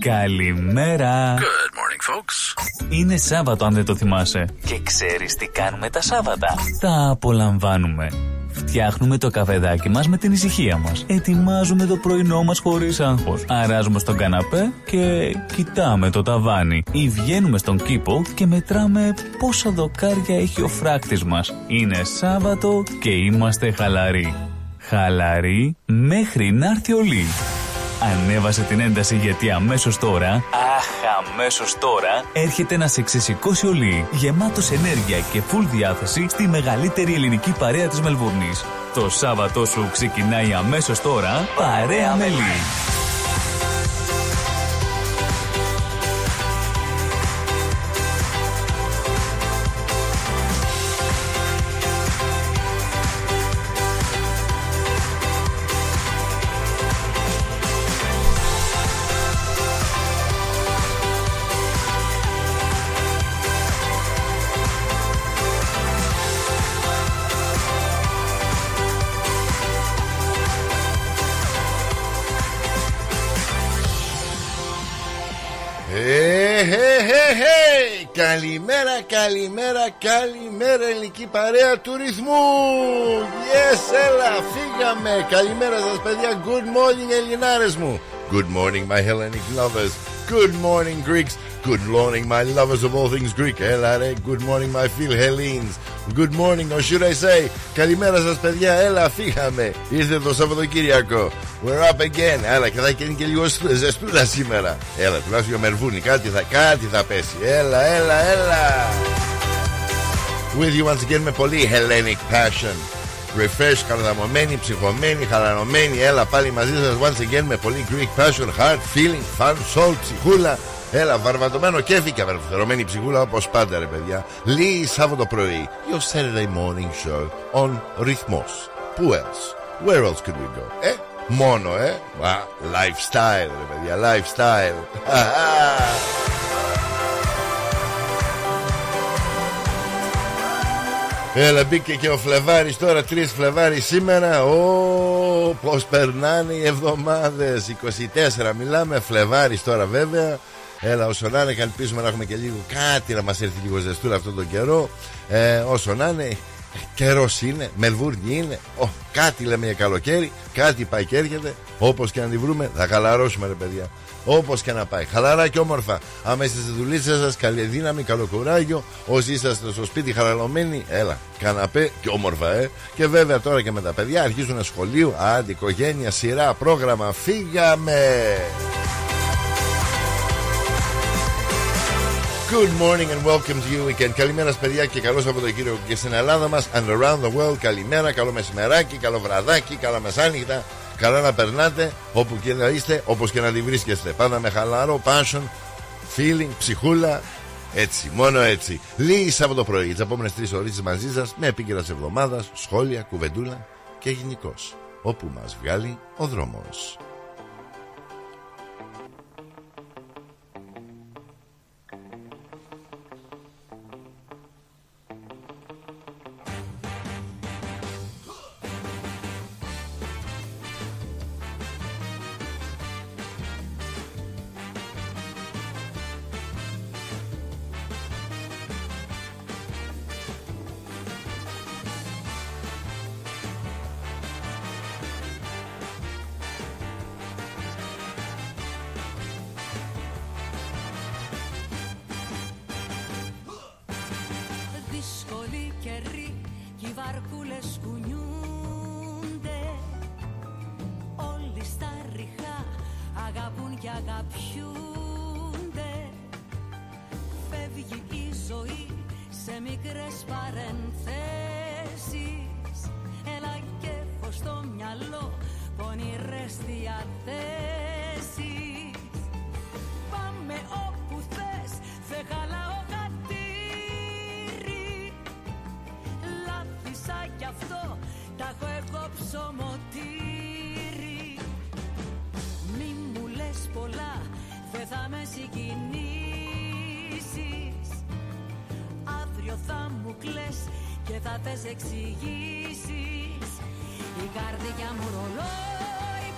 Καλημέρα. Good morning, folks. Είναι Σάββατο, αν δεν το θυμάσαι. Και ξέρεις τι κάνουμε τα Σάββατα? Τα απολαμβάνουμε. Φτιάχνουμε το καφεδάκι μας με την ησυχία μας. Ετοιμάζουμε το πρωινό μας χωρίς άγχος. Αράζουμε στον καναπέ και κοιτάμε το ταβάνι. Ή βγαίνουμε στον κήπο και μετράμε πόσα δοκάρια έχει ο φράκτης μας. Είναι Σάββατο και είμαστε χαλαροί. Χαλαροί μέχρι να έρθει ο Lee. Ανέβασε την ένταση, γιατί αμέσως τώρα έρχεται να σε ξεσηκώσει ο Lee, γεμάτος ενέργεια και full διάθεση, στη μεγαλύτερη ελληνική παρέα της Μελβούρνης. Το Σάββατό σου ξεκινάει αμέσως τώρα. Παρέα με Lee. Καλημέρα ελληνική παρέα του ρυθμού. Yes, έλα, φύγαμε. Καλημέρα σας παιδιά. Good morning Ελληνάρες μου. Good morning my Hellenic lovers. Good morning Greeks. Good morning my lovers of all things Greek. Έλα ρε, good morning my fellow Hellenes. Good morning or should I say. Καλημέρα σας παιδιά, έλα φύγαμε. Ήρθε το Σαββατοκύριακο. We're up again. Έλα, και θα γίνει και λίγο ζεστούλα σήμερα. Έλα, τουλάχιστον για Μερβούνι κάτι θα πέσει. Έλα. With you once again με πολύ Hellenic passion. Refresh, καλοδαμωμένοι, ψυχωμένοι, χαλαρωμένοι. Έλα πάλι μαζί σας once again με πολύ Greek passion, heart, feeling, fun, soul, ψυχούλα. Έλα, βαρβατωμένο κέφι και βαρβατερωμένη ψυχούλα όπως πάντα ρε παιδιά. Λίγη Σάββατο πρωί. Your Saturday morning show on Rythmos. Who else? Where else could we go? Μόνο, lifestyle ρε παιδιά, lifestyle. Έλα, μπήκε και ο Φλεβάρης τώρα, 3 Φλεβάρη σήμερα. Πώς περνάνε οι εβδομάδες. 24 μιλάμε, Φλεβάρης τώρα βέβαια. Έλα, όσο να είναι, ελπίζουμε να έχουμε και λίγο κάτι να μας έρθει λίγο ζεστούλα αυτόν τον καιρό. Όσο να είναι, καιρός είναι, Μελβούρνη είναι. Κάτι λέμε για καλοκαίρι, κάτι πάει και έρχεται. Όπως και να τη βρούμε, θα χαλαρώσουμε ρε παιδιά. Όπως και να πάει, χαλαρά και όμορφα. Αμέσως στη δουλίτσα σας, καλή δύναμη, καλό κουράγιο. Όσοι είσαστε στο σπίτι χαλαρωμένοι, έλα, καναπέ και όμορφα, Και βέβαια τώρα και με τα παιδιά αρχίζουν ένα σχολείο, άντι, οικογένεια, σειρά, πρόγραμμα. Φύγαμε! Good morning and welcome to you again. Καλημέρα σας παιδιά και καλώς από το κύριο και στην Ελλάδα μας and around the world. Καλημέρα, καλό μεσημεράκι, καλό βραδάκι, καλά μεσάνυχτα. Καλά να περνάτε, όπου και να είστε, όπως και να τη βρίσκεστε. Πάντα με χαλαρό, passion, feeling, ψυχούλα. Έτσι, μόνο έτσι. Λίγη Σάββατο πρωί, τις επόμενες 3 ώρες μαζί σας, με επίκαιρα της εβδομάδας, σχόλια, κουβεντούλα και γενικώς. Όπου μας βγάλει ο δρόμος.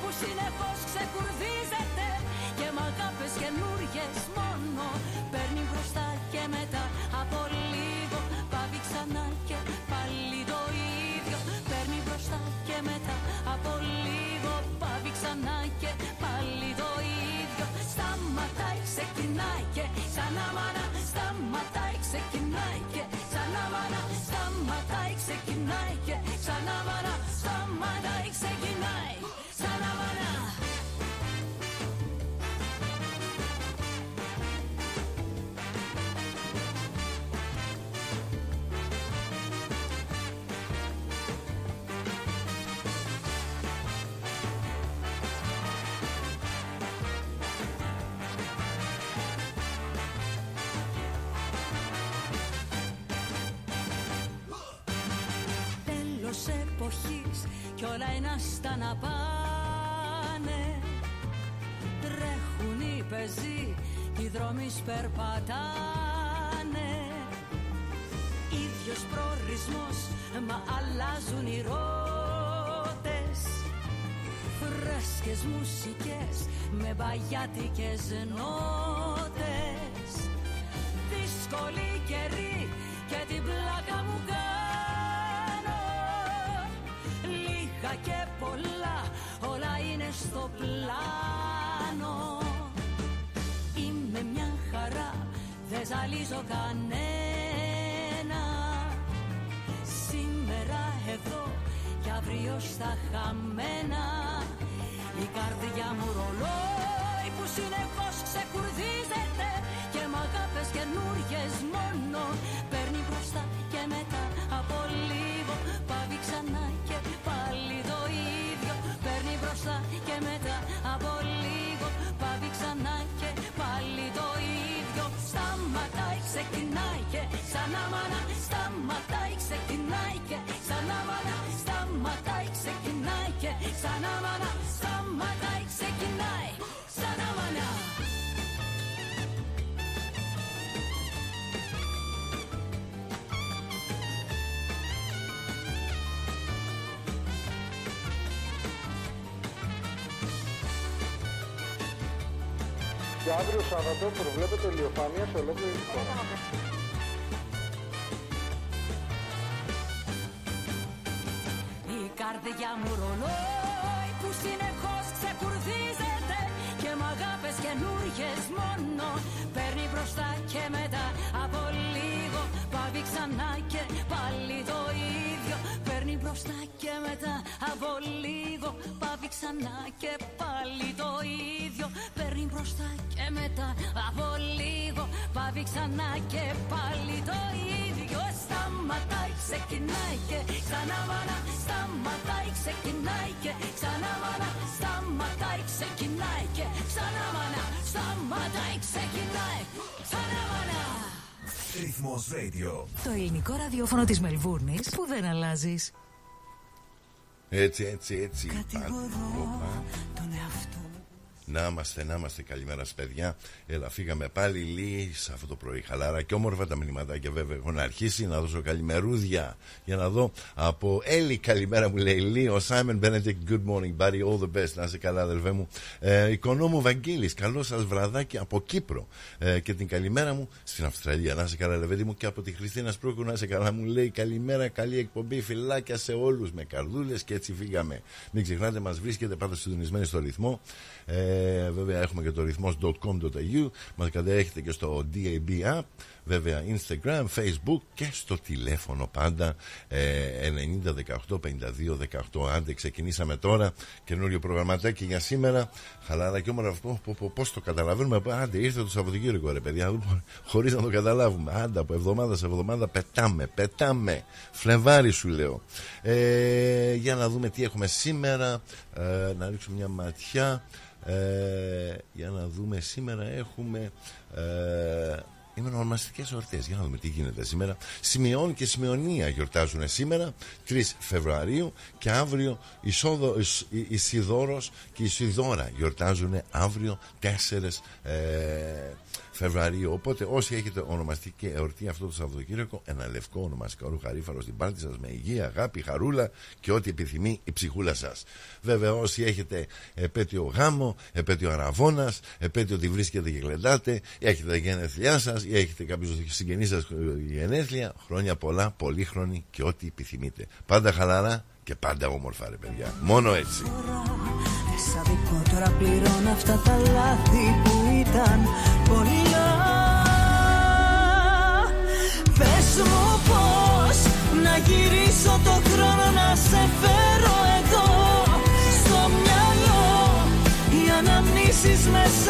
Που συνεχώς ξεκουρδίζεται και μ' αγάπες και ξεκινάει και σαν άμανα σταματάει, ξεκινάει και σαν άμανα σταματάει, ξεκινάει και σαν άμανα σταματάει, ξεκινάει σαν άμανα. Εποχής κι όλα είναι στα να πάνε. Τρέχουν οι πεζοί κι οι δρόμοι περπατάνε. Ίδιος προορισμός μα αλλάζουν οι ρότες. Φρέσκες μουσικές με μπαγιάτικες νότες. Δύσκολη καιρή και την πλάκα μου και πολλά, όλα είναι στο πλάνο. Είμαι μια χαρά, δεν ζαλίζω κανένα. Σήμερα εδώ και αύριο στα χαμένα. Η καρδιά μου ρολόι που συνεχώς ξεκουρδίζεται και μ' αγάπες καινούριες μόνο παίρνει μπροστά και μετά από λίγο πάβει ξανά και πάλι το ίδιο. Παίρνει μπροστά και μετά από λίγο πάβει ξανά και πάλι το ίδιο. Σταματάει, ξεκινάει και σαν άμανα σταματάει, ξεκινάει και σαν άμανα σταματάει, ξεκινάει και σαν άμανα σταματάει, ξεκινάει σαν άμανα. Και αύριο Σάββατο προβλέπεται ηλιοφάνεια σε ολόκληρη τη χώρα. Η καρδιά μου ρολόι που συνεχώς ξεκουρδίζεται και μ' αγάπες καινούριες μόνο παίρνει μπροστά και μετά από λίγο πάβει ξανά και πάλι το ίδιο. Παίρνει μπροστά και μετά από λίγο πάβει ξανά και πάλι το ίδιο. Παίρνει μπροστά και μετά από λίγο πάβει ξανά και πάλι το ίδιο. Σταματάει, ξεκινάει και ξανά μάνα. Σταματάει, ξεκινάει και ξανά μάνα. Σταματάει, ξεκινάει και ξανά μάνα. Σταματάει, ξεκινάει ξανά μάνα. Rythmos Radio. Το ελληνικό ραδιόφωνο της Μελβούρνης που δεν αλλάζεις. Έτσι. Να είμαστε. Καλημέρα σας παιδιά. Έλα, φύγαμε πάλι Λί σε αυτό το πρωί. Χαλάρα και όμορφα τα μηνυματάκια βέβαια έχουν αρχίσει. Να δώσω καλημερούδια για να δω από Έλλη. Καλημέρα μου λέει Λί. Ο Σάιμον Μπένετικ. Good morning buddy. All the best. Να είσαι καλά αδελφέ μου. Οικονόμου Βαγγέλης. Καλό σας βραδάκι από Κύπρο. Και την καλημέρα μου στην Αυστραλία. Να είσαι καλά αδελφέ μου. Και από τη Χριστίνα Σπρούκου. Να είσαι καλά μου λέει. Καλημέρα. Καλή εκπομπή. Φιλάκια σε όλους με καρδούλες. Και έτσι φύγαμε. Μην ξεχνάτε, μας βρίσκεται πάντα συντονισμένοι στο ρυθμό. Βέβαια έχουμε και το rythmos.com.au. Μας κατέχετε και στο DAB app. Βέβαια Instagram, Facebook και στο τηλέφωνο πάντα 90 18 52 18. Άντε ξεκινήσαμε τώρα καινούριο προγραμματάκι για σήμερα. Χαλάρα και όμορφα. Πώς το καταλαβαίνουμε? Άντε ήρθε το Σαββατοκύριακο ρε παιδιά, χωρίς να το καταλάβουμε. Άντε από εβδομάδα σε εβδομάδα πετάμε. Φλεβάρι σου λέω. Για να δούμε τι έχουμε σήμερα. Να ρίξουμε μια ματιά. Για να δούμε σήμερα έχουμε είναι ονομαστικές ορτές. Για να δούμε τι γίνεται σήμερα. Σημειών και Σημειωνία γιορτάζουν σήμερα 3 Φεβρουαρίου και αύριο Ισιδώρος και Ισιδώρα γιορτάζουν αύριο 4 Φεβρουαρίου. Οπότε όσοι έχετε ονομαστική εορτή αυτό το Σαββατοκύριακο, ένα λευκό ονομαστικό χαρίφαλο στην πάρτι σας με υγεία, αγάπη, χαρούλα και ό,τι επιθυμεί η ψυχούλα σας. Βέβαια όσοι έχετε επέτειο γάμο, επέτειο αραβώνας, επέτειο ότι βρίσκετε και γλεντάτε, έχετε τα γενέθλιά σας ή έχετε κάποιους συγγενείς σας γενέθλια, χρόνια πολλά, πολύχρονη και ό,τι επιθυμείτε. Πάντα χαλαρά και πάντα όμορφα ρε παιδιά. Μόνο έτσι. Σαν δικό τώρα πληρώνω αυτά τα λάθη που ήταν πολύ.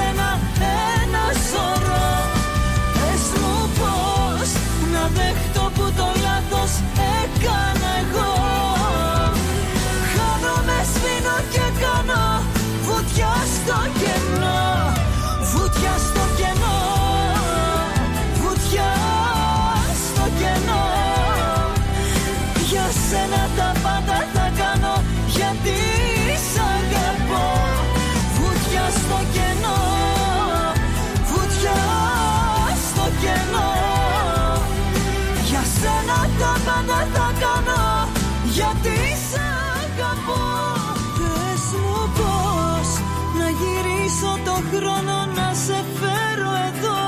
σένα ένα σωρό. Πες μου πώς να δέχτω που το λάθος έκανα εγώ. Χάνομαι, σβήνω και κάνω βουτιά στο κενό. Βουτιά στο κενό. Βουτιά στο κενό. Για σένα τα πάντα θα κάνω, γιατί σ' αγαπώ. Βουτιά στο κενό. Βουτιά στο κενό. Για σένα τα πάντα θα κάνω, γιατί σ' αγαπώ. Πες μου πώς να γυρίσω το χρόνο, να σε φέρω εδώ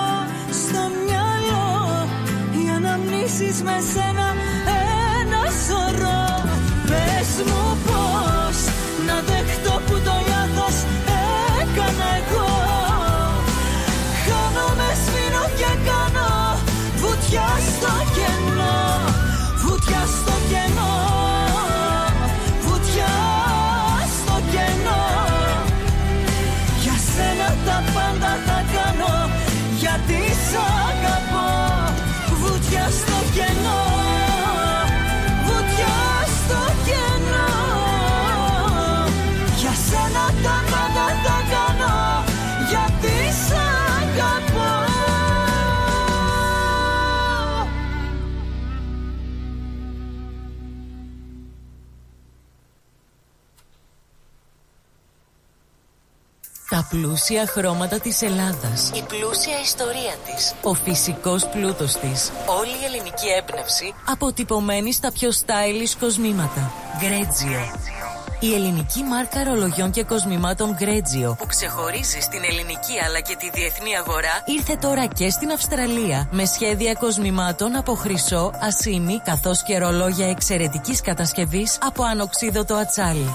στο μυαλό. Οι αναμνήσεις με σένα ένα σωρό. Πες μου πώς να δεχτώ που το λάθος έκανα εγώ. Χάνομαι, σβήνω και κάνω βουτιά στο κενό. Βουτιά στο κενό. Βουτιά στο κενό. Για σένα τα πάντα θα κάνω, γιατί σ' αγαπώ. Βουτιά στο κενό. Βουτιά στο κενό. Για σένα τα πάντα θα κάνω, γιατί σ' αγαπώ. Τα πλούσια χρώματα της Ελλάδας, η πλούσια ιστορία της, ο φυσικός πλούτος της, όλη η ελληνική έμπνευση αποτυπωμένη στα πιο stylish κοσμήματα. Greggio. Η ελληνική μάρκα ρολογιών και κοσμημάτων Greggio, που ξεχωρίζει στην ελληνική αλλά και τη διεθνή αγορά, ήρθε τώρα και στην Αυστραλία με σχέδια κοσμημάτων από χρυσό, ασήμι, καθώς και ρολόγια εξαιρετικής κατασκευής από ανοξίδωτο ατσάλι.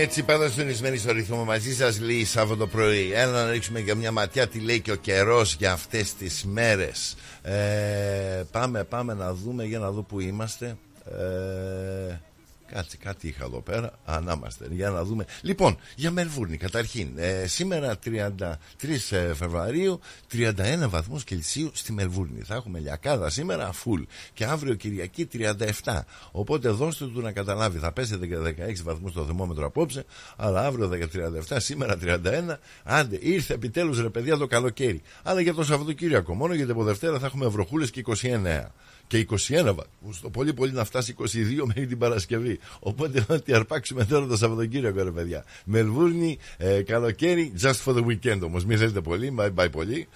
Έτσι, πάντα συντονισμένοι στο ρυθμό μαζί σας, Lee, Σάββατο πρωί. Έλα να ρίξουμε για μια ματιά τι λέει και ο καιρός για αυτές τις μέρες. Πάμε να δούμε, για να δω που είμαστε. Κάτι είχα εδώ πέρα. Αν είμαστε, για να δούμε. Λοιπόν, για Μελβούρνη καταρχήν. Σήμερα 33 Φεβρουαρίου, 31 βαθμούς Κελσίου στη Μελβούρνη. Θα έχουμε λιακάδα σήμερα, full. Και αύριο Κυριακή 37. Οπότε δώστε του να καταλάβει. Θα πέσετε 16 βαθμούς το θερμόμετρο απόψε, αλλά αύριο 37, σήμερα 31. Άντε, ήρθε επιτέλους ρε παιδιά το καλοκαίρι. Αλλά για το Σαββατοκύριακο μόνο, γιατί από Δευτέρα θα έχουμε βροχούλες και 29. Και 21 βαθμούς, το πολύ να φτάσει 22 μέχρι την Παρασκευή. Οπότε να τη αρπάξουμε τώρα το Σαββατοκύριακο, ρε παιδιά. Μελβούρνη, καλοκαίρι, just for the weekend όμως. Μην θέλετε πολύ, πάει πολύ,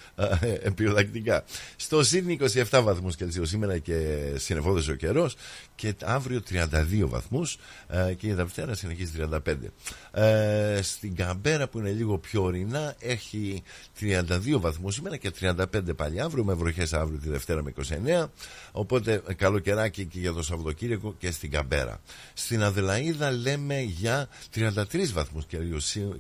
επιοδακτικά. Στο Σίδνη 27 βαθμούς Κελσίου σήμερα και συνεφόδες ο καιρός. Και αύριο 32 βαθμούς και η Δευτέρα συνεχίζει 35. Στην Καμπέρα που είναι λίγο πιο ορεινά έχει 32 βαθμούς σήμερα και 35 πάλι αύριο, με βροχές αύριο τη Δευτέρα με 29. Οπότε καλοκαιράκι και για το Σαββατοκύριακο και στην Καμπέρα. Στην Αδελαΐδα λέμε για 33 βαθμούς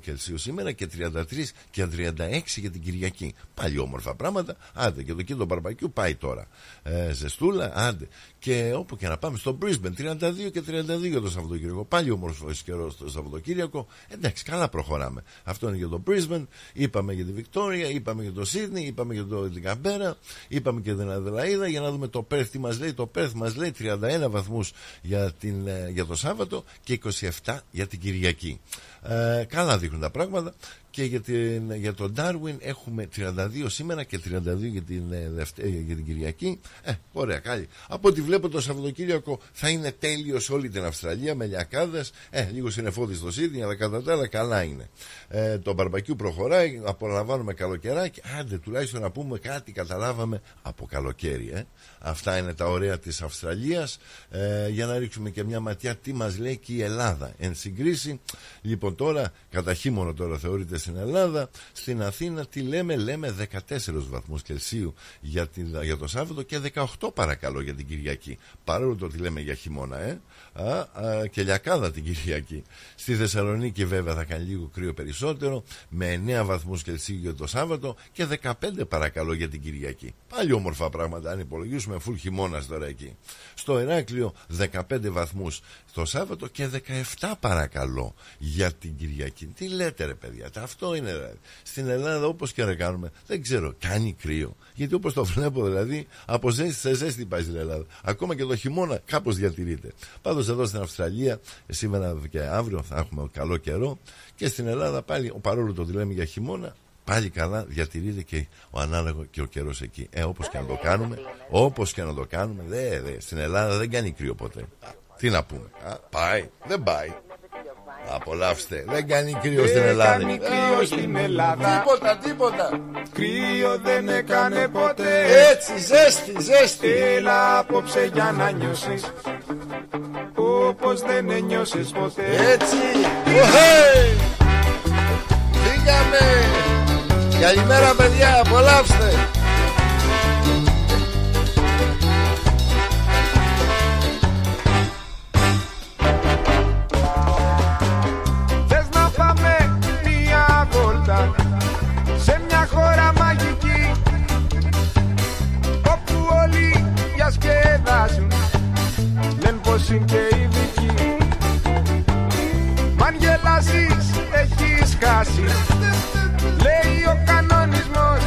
Κελσίου σήμερα και 33 και 36 για την Κυριακή. Πάλι όμορφα πράγματα. Άντε και το κίνητο μπαρμπακιού πάει τώρα. Ζεστούλα, άντε. Και όπου και να πάμε, στο Brisbane 32 και 32 για το Σαββατοκύριακο. Πάλι όμορφος καιρός το Σαββατοκύριακο. Εντάξει, καλά προχωράμε. Αυτό είναι για το Brisbane. Είπαμε για τη Βικτόρια, είπαμε για το Σίδνη, είπαμε για την Καμπέρα, είπαμε και την Αδελαΐδα. Για να δούμε το Πέρθ τι μας λέει. Το Πέρθ μας λέει 31 βαθμούς για το Σάββατο και 27 για την Κυριακή. Καλά δείχνουν τα πράγματα. Και για τον Darwin έχουμε 32 σήμερα και 32 για την Κυριακή. Ωραία, καλή. Από ό,τι βλέπω το Σαββατοκύριακο θα είναι τέλειο σε όλη την Αυστραλία με λιακάδες. Λίγο συνεφόδι στο Σίδνεϊ, αλλά κατά τα άλλα καλά είναι. Το μπαρμπακιού προχωράει, απολαμβάνουμε καλοκαιράκι. Άντε, τουλάχιστον να πούμε κάτι καταλάβαμε από καλοκαίρι. Αυτά είναι τα ωραία της Αυστραλίας. Για να ρίξουμε και μια ματιά τι μας λέει και η Ελλάδα εν συγκρίση. Λοιπόν, τώρα κατά χείμωνο τώρα θεωρείται στην Ελλάδα. Στην Αθήνα τι λέμε? Λέμε 14 βαθμούς Κελσίου για το Σάββατο και 18 παρακαλώ για την Κυριακή. Παρόλο το ότι λέμε για χειμώνα, και λιακάδα την Κυριακή. Στη Θεσσαλονίκη βέβαια θα κάνει λίγο κρύο περισσότερο, με 9 βαθμούς Κελσίου για το Σάββατο και 15 παρακαλώ για την Κυριακή. Πάλι όμορφα πράγματα αν υπολογίσουμε, φουλ χειμώνας τώρα εκεί. Στο Ηράκλειο 15 βαθμούς το Σάββατο και 17 παρακαλώ για την Κυριακή. Τι λέτε ρε παιδιά, αυτό είναι ρε. Στην Ελλάδα όπως και να κάνουμε, δεν ξέρω, κάνει κρύο. Γιατί όπως το βλέπω δηλαδή, από ζέστη σε ζέστη πάει στην Ελλάδα. Ακόμα και το χειμώνα κάπως διατηρείται. Πάντως εδώ στην Αυστραλία, σήμερα και αύριο θα έχουμε καλό καιρό. Και στην Ελλάδα πάλι, παρόλο το ότι λέμε για χειμώνα, πάλι καλά διατηρείται και ο ανάλογο και ο καιρός εκεί. Όπως και να το κάνουμε, στην Ελλάδα δεν κάνει κρύο ποτέ. Τι να πούμε, πάει, δεν πάει. Απολαύστε, δεν κάνει κρύο στην Ελλάδα. Δεν κάνει κρύο στην Ελλάδα. Τίποτα. Κρύο δεν έκανε ποτέ. Έτσι, ζέστη. Έλα απόψε για να νιώσεις όπως δεν ένιωσες ποτέ. Έτσι. Φύγαμε. Καλημέρα παιδιά, απολαύστε. Σε μια χώρα μαγική όπου όλοι διασκεδάζουν, λένε πως είναι και οι δικοί. Μ' αν γελάσεις έχεις χάσει, λέει ο κανονισμός.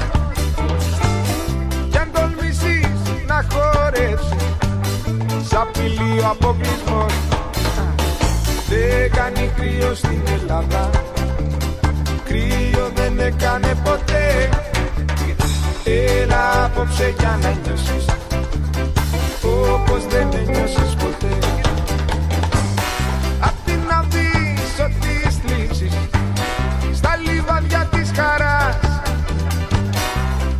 Κι αν τολμήσεις να χορέψεις, σ' απειλεί ο αποκλεισμός. Δεν κάνει κρύο στην Ελλάδα, κρύο δεν έκανε ποτέ. Έλα απόψε για να νιώσεις όπως δεν ένιωσες ποτέ. Απ' την απίσω της θλίψης, στα λιβάδια της χαράς,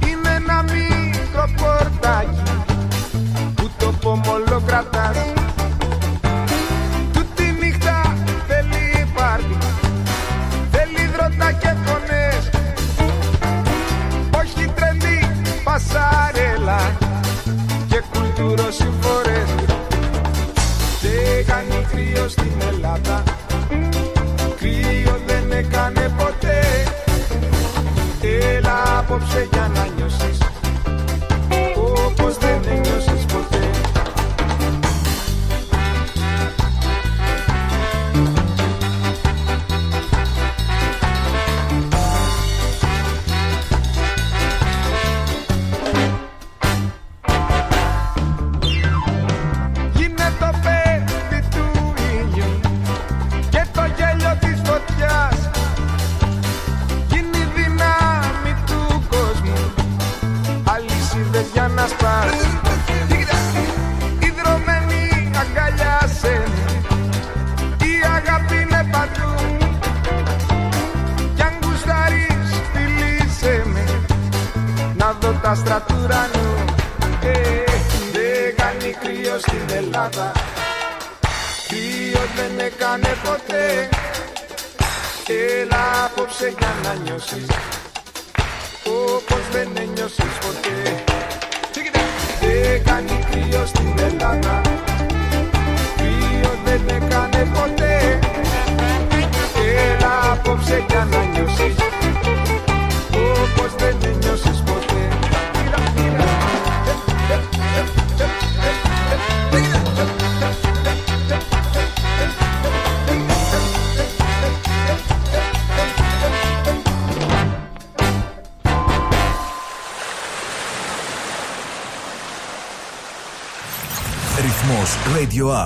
είναι ένα μικρό πορτάκι που το πομολό κρατάς. Τούτη νύχτα θέλει πάρτι, και φωνές, όχι τρελή πασαρέλα και κουλτουροσυμφορές. Δεν κάνει κρύο στην Ελλάδα, κρύο δεν έκανε ποτέ. Έλα απόψε για να νιώσεις όπως δεν ένιωσες ποτέ.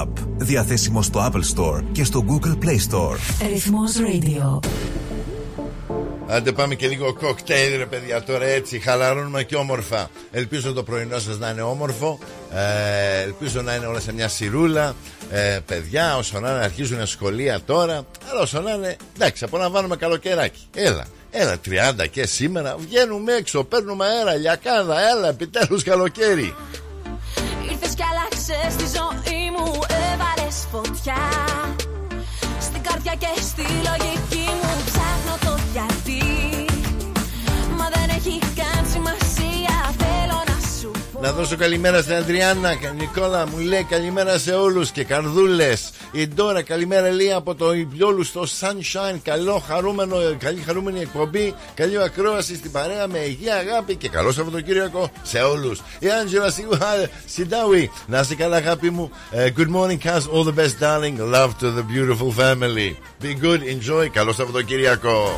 App, διαθέσιμο στο Apple Store και στο Google Play Store. Rythmos Radio. Άντε πάμε και λίγο κοκτέιλ ρε παιδιά, τώρα έτσι χαλαρώνουμε και όμορφα. Ελπίζω το πρωινό σας να είναι όμορφο, ελπίζω να είναι όλα σε μια σιρούλα. Παιδιά όσο να αρχίζουν σχολεία τώρα, αλλά όσο να είναι εντάξει απολαμβάνουμε καλοκαιράκι. Έλα 30 και σήμερα βγαίνουμε έξω, παίρνουμε αέρα, λιακάδα, έλα επιτέλους καλοκαίρι. Ήρθες κι άλλαξες τη ζωή μου, έβαλες φωτιά στην καρδιά και στη λογική μου, ψάχνω το γιατί. Μα δεν έχει καν σημασία, θέλω να σου πω. Να δώσω καλημέρα στην Αντριάννα. Νικόλα μου λέει καλημέρα σε όλους και καρδούλες. Η Ντόρα, καλημέρα λέει από το Ιππιόλου στο Sunshine. Καλό χαρούμενο, καλή χαρούμενη εκπομπή. Καλή ακρόαση στην παρέα με υγεία, αγάπη και καλό Σαββατοκύριακο σε όλους. Η Άντζελα Σιντάουι, να είσαι καλά, αγάπη μου. Good morning, cast. All the best, darling. Love to the beautiful family. Be good, enjoy. Καλό Σαββατοκύριακο.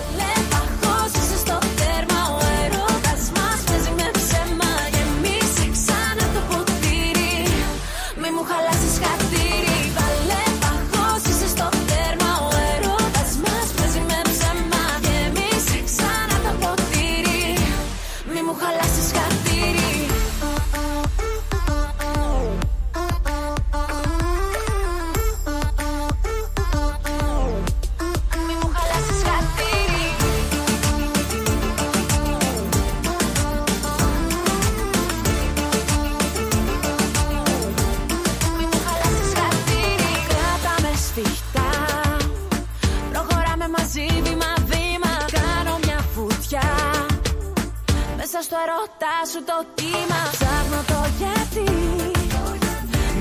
Στο ερώτα σου το κύμα, ψάχνω το γιατί.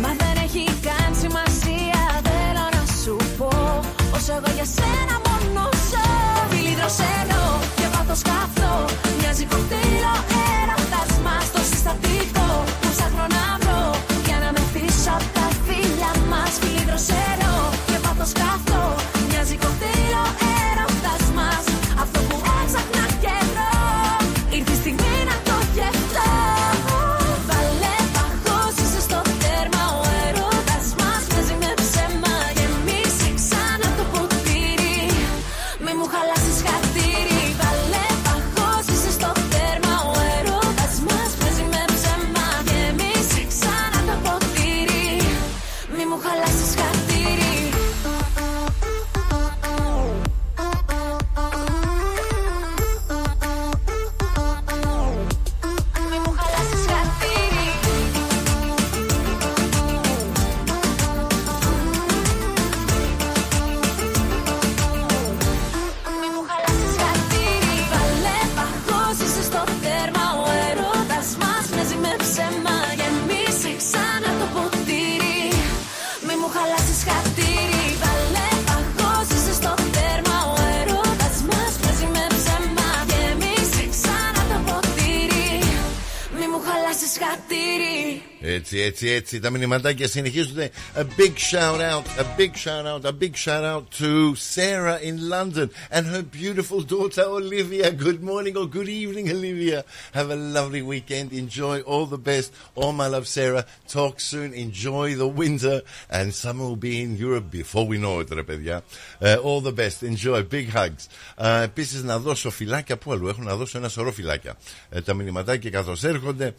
Μα δεν έχει καν σημασία, θέλω να σου πω πως εγώ για σένα μόνο ζω. Φίλοι δροσένω και βάθος κάθω, μοιάζει κοκτέιλο έρωτασμα στο συστατικό που ψάχνω να βρω για να με πίσω από τα φίλια μας. Φίλοι δροσένω και βάθος κάθω, μοιάζει κοκτέιλο έρωτασμα αυτό που έψαχνα και βρω. Έτσι, τα μηνυματάκια συνεχίζονται. A big shout out to Sarah in London and her beautiful daughter Olivia. Good morning or good evening, Olivia. Have a lovely weekend. Enjoy, all the best. All my love, Sarah. Talk soon. Enjoy the winter and summer will be in Europe before we know it, ρε παιδιά. All the best. Enjoy. Big hugs. Επίσης να δώσω φυλάκια που αλλού. Έχω να δώσω ένα σωρό φυλάκια. Τα μηνυματάκια καθώς έρχονται.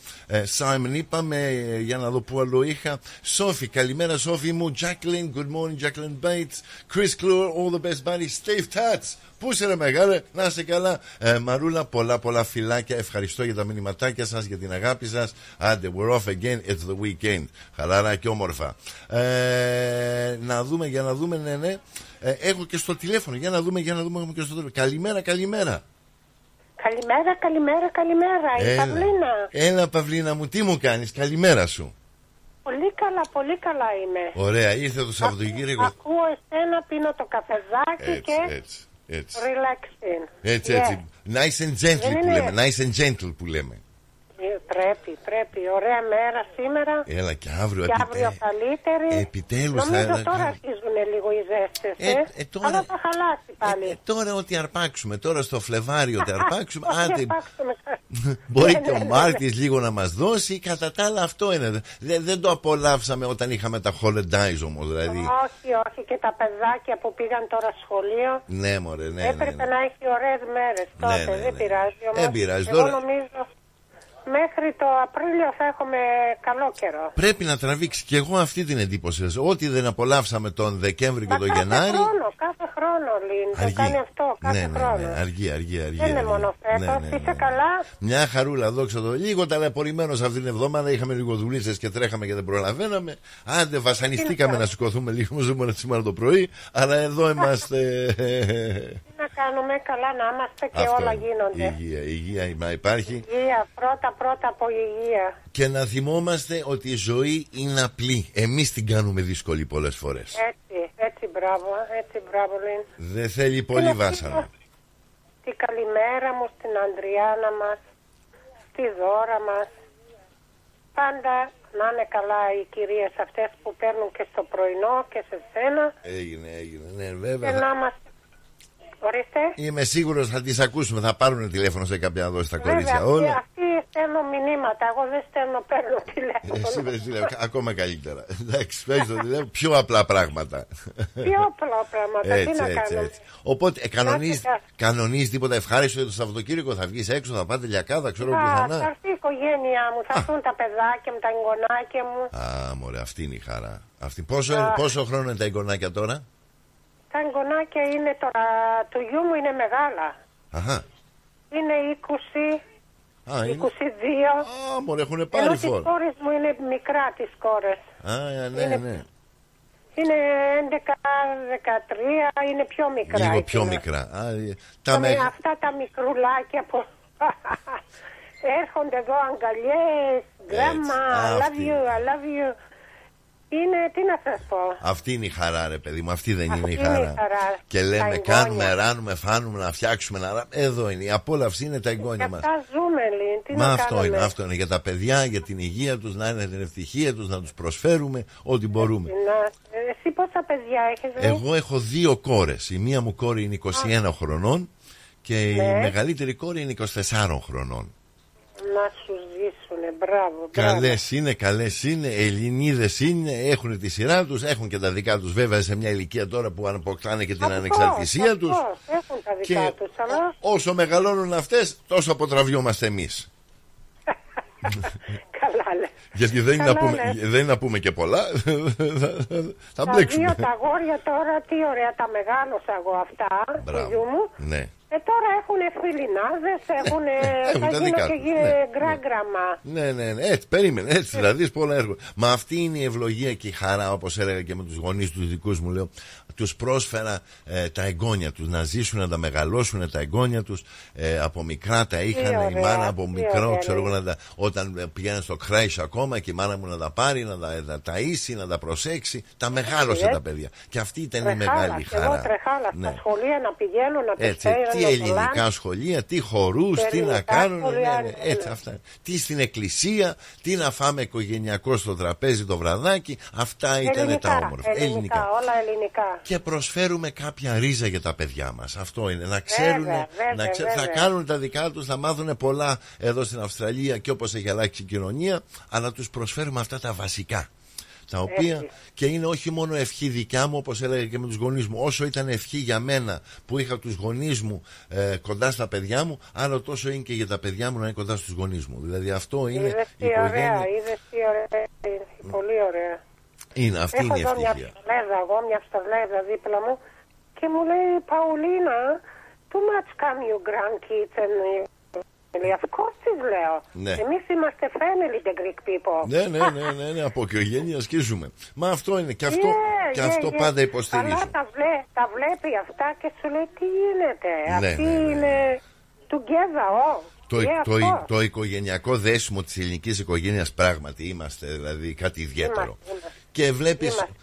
Simon, είπαμε, για να δω που άλλο είχα. Sophie, καλημέρα Sophie μου. Jacqueline, good morning Jacqueline Bates. Chris Clure, all the best buddy. Steve Tats, πού είσαι ρε μεγάλε, να είσαι καλά. Μαρούλα, πολλά φιλάκια. Ευχαριστώ για τα μηνυματάκια σας, για την αγάπη σας. Άντε, we're off again, it's the weekend. Χαλαρά και όμορφα. Να δούμε, ναι. Έχω και στο τηλέφωνο, για να δούμε, έχουμε και στο τηλέφωνο. Καλημέρα. Καλημέρα, η Παυλίνα. Έλα Παυλίνα μου, τι μου κάνεις, καλημέρα σου. Πολύ καλά είμαι. Ωραία, ήρθε το Σαββατοκύριακο. Ακούω εσένα, πίνω το καφεδάκι έτσι, και έτσι. Relaxing. Έτσι. Nice and gentle που λέμε. Πρέπει. Ωραία μέρα σήμερα. Έλα και αύριο. Και αύριο καλύτερη. Επιτέλους. Νομίζω τώρα αρχίζουν λίγο οι ζέστες. Τώρα, αλλά θα χαλάσει πάλι. Τώρα ό,τι αρπάξουμε. Τώρα στο Φλεβάριο ό,τι αρπάξουμε. Άντε. Μπορεί και ο Μάρτης λίγο να μας δώσει. Κατά τα άλλα αυτό είναι. Δεν το απολαύσαμε όταν είχαμε τα holidays όμως. Δηλαδή. Όχι. Και τα παιδάκια που πήγαν τώρα σχολείο. Ναι, μωρέ. Ναι, έπρεπε να έχει ωραίες μέρες τότε. Δεν πειράζει όμως. Δεν πειράζει τώρα. Μέχρι το Απρίλιο θα έχουμε καλό καιρό. Πρέπει να τραβήξει και εγώ αυτή την εντύπωση. Ό,τι δεν απολαύσαμε τον Δεκέμβρη και τον Γενάρη. Κάθε χρόνο, Λίν. Αργή. Το κάνει αυτό κάθε χρόνο. Αργή. Δεν είναι μόνο φέτος. Είσαι καλά. Μια χαρούλα, δόξα τω. Λίγο ταλαιπωρημένος αυτήν την εβδομάδα. Είχαμε λίγο δουλίτσες και τρέχαμε και δεν προλαβαίναμε. Άντε, βασανιστήκαμε να σηκωθούμε λίγο σήμερα το πρωί. Αλλά εδώ είμαστε. Να κάνουμε, καλά να είμαστε και αυτό, όλα γίνονται. Υγεία, υγεία μα υπάρχει. Υγεία, πρώτα από υγεία. Και να θυμόμαστε ότι η ζωή είναι απλή. Εμείς την κάνουμε δύσκολη πολλές φορές. Έτσι, μπράβο, Λίν. Δεν θέλει πολύ βάσανα. Την καλημέρα μου στην Ανδριάνα μας, στη Δώρα μας. Πάντα να είναι καλά οι κυρίες αυτές που παίρνουν και στο πρωινό και σε σένα. Έγινε, ναι, βέβαια. Και να είμαστε. Ορίστε. Είμαι σίγουρος θα τις ακούσουμε, θα πάρουν τηλέφωνο σε κάποια δόση τα κορίτσια. Αυτοί στέλνουν μηνύματα, εγώ δεν στέλνω, παίρνω τηλέφωνο. Ακόμα καλύτερα. Εντάξει, παίρνεις το τηλέφωνο, πιο απλά πράγματα. Έτσι, τι να κάνουμε. Οπότε κανονίζεις τίποτα ευχάριστο το Σαββατοκύριακο, θα βγεις έξω, θα πάτε λιακάδα, ξέρω πουθενά. Θα έρθει η οικογένειά μου, θα έρθουν τα παιδάκια μου, τα εγγονάκια μου. Α, μωρέ, αυτή είναι η χαρά. Πόσο χρόνο είναι τα εγγονάκια τώρα? Τα εγγονάκια είναι τώρα, του γιού μου είναι μεγάλα. Αχα. Είναι 20, α, 22. Α, μωρέ, έχουν πάρει φόρμα. Ενώ τις κόρες μου είναι μικρά, τις κόρες. Α, ναι, είναι, ναι. Είναι 11, 13, είναι πιο μικρά. Λίγο πιο μικρά. Α, αυτά τα μικρουλάκια που έρχονται εδώ αγκαλιές, γκράμμα, I love you, I love you. Είναι, τι να σας πω. Αυτή είναι η χαρά, ρε παιδί μου, αυτή δεν είναι η χαρά. Και λέμε, κάνουμε, ράνουμε, φάνουμε, να φτιάξουμε, να... Εδώ είναι, η απόλαυση είναι τα εγγόνια μας. Αυτά ζούμε, Λίν, τι να κάνουμε. Αυτό είναι, για τα παιδιά, για την υγεία τους, να είναι την ευτυχία τους, να τους προσφέρουμε ό,τι μπορούμε. Εσύ πόσα παιδιά έχεις? Εγώ έχω 2 κόρες, η μία μου κόρη είναι 21 χρονών και η μεγαλύτερη κόρη είναι 24 χρονών. Να σου ζήσουνε, μπράβο. Καλές είναι, Ελληνίδες είναι, έχουν τη σειρά τους, έχουν και τα δικά τους βέβαια σε μια ηλικία τώρα που αποκτάνε και την ανεξαρτησία τους. Έχουν τα δικά και τους, αλλά... όσο μεγαλώνουν αυτές, τόσο αποτραβιόμαστε εμείς. Καλά λες. Γιατί δεν είναι να πούμε και πολλά. Θα μπλέξουμε. Τα δύο τα αγόρια τώρα, τι ωραία τα μεγάλωσα εγώ αυτά, του γιού μου. Ναι. Τώρα έχουν φιλινάδες, έχουν θα γίνω και γκράγγραμμα. Ναι, έτσι, περίμενε, έτσι, δηλαδή πολλά έργα. Μα αυτή είναι η ευλογία και η χαρά, όπως έλεγα και με τους γονείς τους δικούς μου, λέω, τους πρόσφερα τα εγγόνια τους, να ζήσουν, να τα μεγαλώσουν τα εγγόνια τους, από μικρά τα είχαν, η μάνα από μικρό, όταν πηγαίνουν στο Κράις ακόμα και η μάνα μου να τα πάρει, να τα ταΐσει, να τα προσέξει, τα μεγάλωσε τα παιδιά. Και αυτή ήταν η μεγάλη χαρά. Εγώ τρεχάλα στα σχολεία να πηγαίνω, να τους ελληνικά σχολεία, τι χορούς, τι να κάνουν, έτσι αυτά. Τι στην εκκλησία, τι να φάμε οικογενειακό στο τραπέζι το βραδάκι, αυτά ήταν τα όμορφα. Ελληνικά, όλα ελληνικά. Και προσφέρουμε κάποια ρίζα για τα παιδιά μας. Αυτό είναι, να ξέρουν, θα κάνουν τα δικά τους, θα μάθουν πολλά εδώ στην Αυστραλία και όπως έχει αλλάξει η κοινωνία, αλλά τους προσφέρουμε αυτά τα βασικά. Τα οποία και είναι όχι μόνο ευχή δικιά μου, όπως έλεγα και με τους γονείς μου, όσο ήταν ευχή για μένα που είχα τους γονείς μου κοντά στα παιδιά μου, άλλο τόσο είναι και για τα παιδιά μου να είναι κοντά στους γονείς μου. Δηλαδή αυτό είναι. Είδες τι ωραία, πολύ ωραία. Είναι αυτή. Έχω είναι η ευτυχία. Μια Αυστραλέζα δίπλα μου και μου λέει, Παουλίνα, too much come you grandkids and... Of course, τις λέω. Ναι. Εμείς είμαστε family, the Greek people. Ναι, από οικογένεια σκίζουμε. Μα αυτό είναι και αυτό, αυτό πάντα υποστηρίζουμε. Αλλά τα βλέπει αυτά και σου λέει τι γίνεται. Αυτή είναι together all. Το οικογενειακό δέσιμο της ελληνικής οικογένειας πράγματι είμαστε, δηλαδή κάτι ιδιαίτερο. Και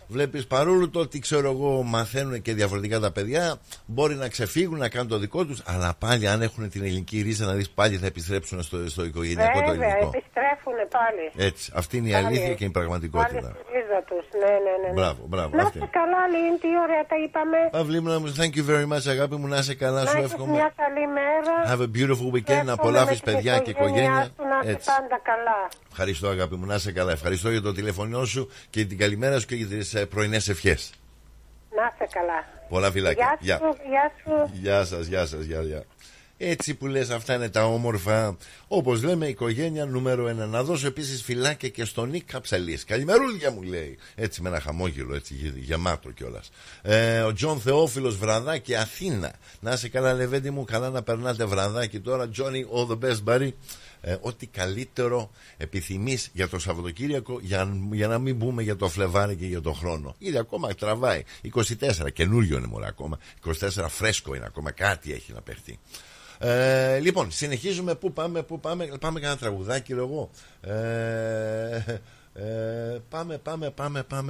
βλέπεις παρόλο το ότι ξέρω εγώ μαθαίνουν και διαφορετικά τα παιδιά, μπορεί να ξεφύγουν, να κάνουν το δικό τους, αλλά πάλι αν έχουν την ελληνική ρίζα να δεις πάλι θα επιστρέψουν στο οικογενειακό το ελληνικό. Επιστρέφουν πάλι. Έτσι, αυτή είναι η αλήθεια και η πραγματικότητα. Πάλι στη ρίζα τους, ναι. Μπράβο. Να είσαι καλά, Λίν, τι ωραία τα είπαμε. Παυλίμνα μου, thank you very much, αγάπη μου, να είσαι καλά, σου εύχομαι. Μια καλή μέρα. Have a beautiful weekend, να απολαύσεις παιδιά και οικογένεια. Να είσαι πάντα καλά. Ευχαριστώ, αγάπη μου, να είσαι καλά. Ευχαριστώ για το τηλεφωνιό σου και την καλημέρα σου και για τις πρωινές ευχές. Να είσαι καλά. Πολλά φιλάκια. Γεια σας. Έτσι που λες, αυτά είναι τα όμορφα. Όπως λέμε, οικογένεια νούμερο 1. Να δώσω επίσης φιλάκια και στον Νίκ Καψαλής. Καλημερούλια μου λέει. Έτσι με ένα χαμόγελο, έτσι γεμάτο κιόλας. Ο Τζον Θεόφιλος, βραδάκι Αθήνα. Να είσαι καλά, Λεβέντη μου, καλά να περνάτε βραδάκι τώρα. Johnny, all the best, buddy. ό,τι καλύτερο επιθυμείς για το Σαββατοκύριακο, για να μην μπούμε για το Φλεβάρι και για το χρόνο. Ήδη ακόμα τραβάει. 24, καινούριο είναι μωρά ακόμα. 24 φρέσκο είναι ακόμα. Κάτι έχει να παιχτεί. Λοιπόν, συνεχίζουμε. Πού πάμε κανένα τραγουδάκι, λέω εγώ.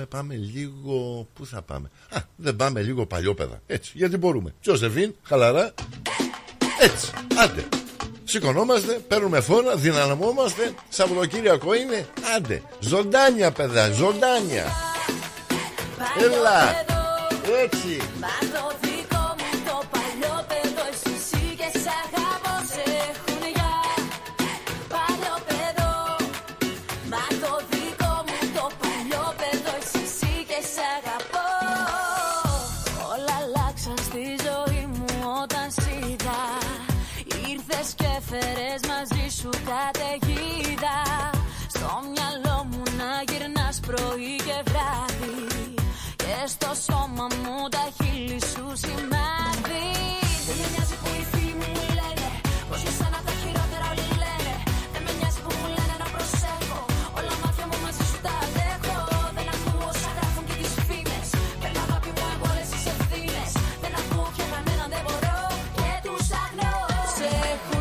Πάμε λίγο. Πού θα πάμε? Α, δεν πάμε λίγο Παλιόπαιδα? Έτσι, γιατί μπορούμε. Τζοζεφίν, χαλαρά. Έτσι, άντε. Σηκωνόμαστε, παίρνουμε φόρα, δυναμωνόμαστε. Σαββατοκύριακο είναι, άντε. Ζωντάνια, παιδά, ζωντάνια. Έλα. Έτσι. Φέρες μαζί σου καταιγίδα. Στο μυαλό μου να γυρνάς πρωί και βράδυ, και στο σώμα μου τα χείλη σου σημάδι. Δεν με νοιάζει που οι φίλοι μου λένε πως για σένα τα χειρότερα όλοι λένε. Δεν με νοιάζει που μου λένε να προσέχω, όλα μάτια μου μαζί σου τα δέχω. Δεν ακούω όσα γράφουν και τις φήμες, παίρνω αγάπη μου από όλες τις ευθύνες. Δεν ακούω πια κανέναν, δεν μπορώ και τους αγνώ. Σε έχουν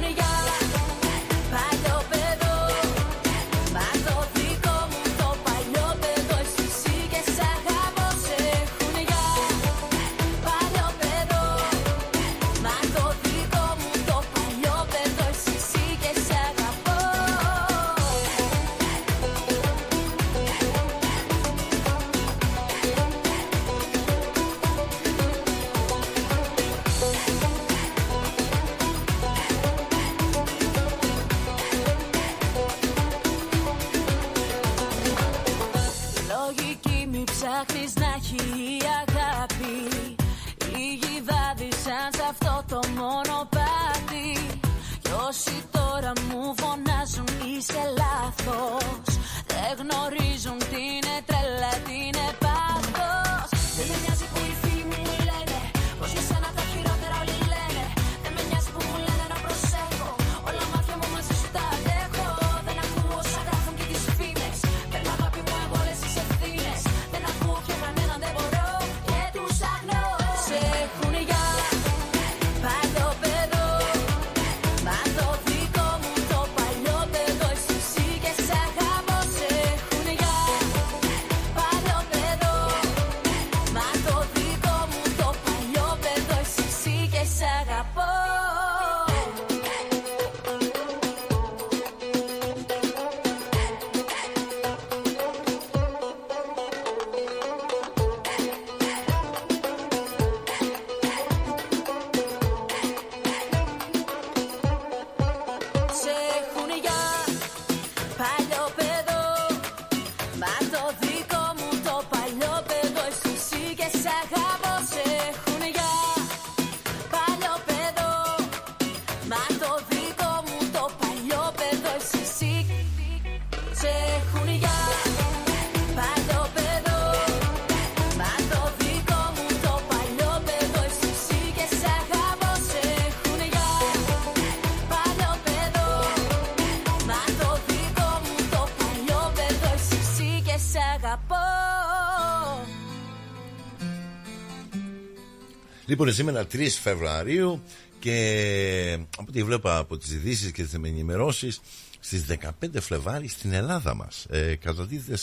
Λοιπόν, σήμερα 3 Φεβρουαρίου και από ό,τι βλέπα από τις ειδήσεις και τις ενημερώσεις, στις 15 Φλεβάρι στην Ελλάδα μας κατατίθεται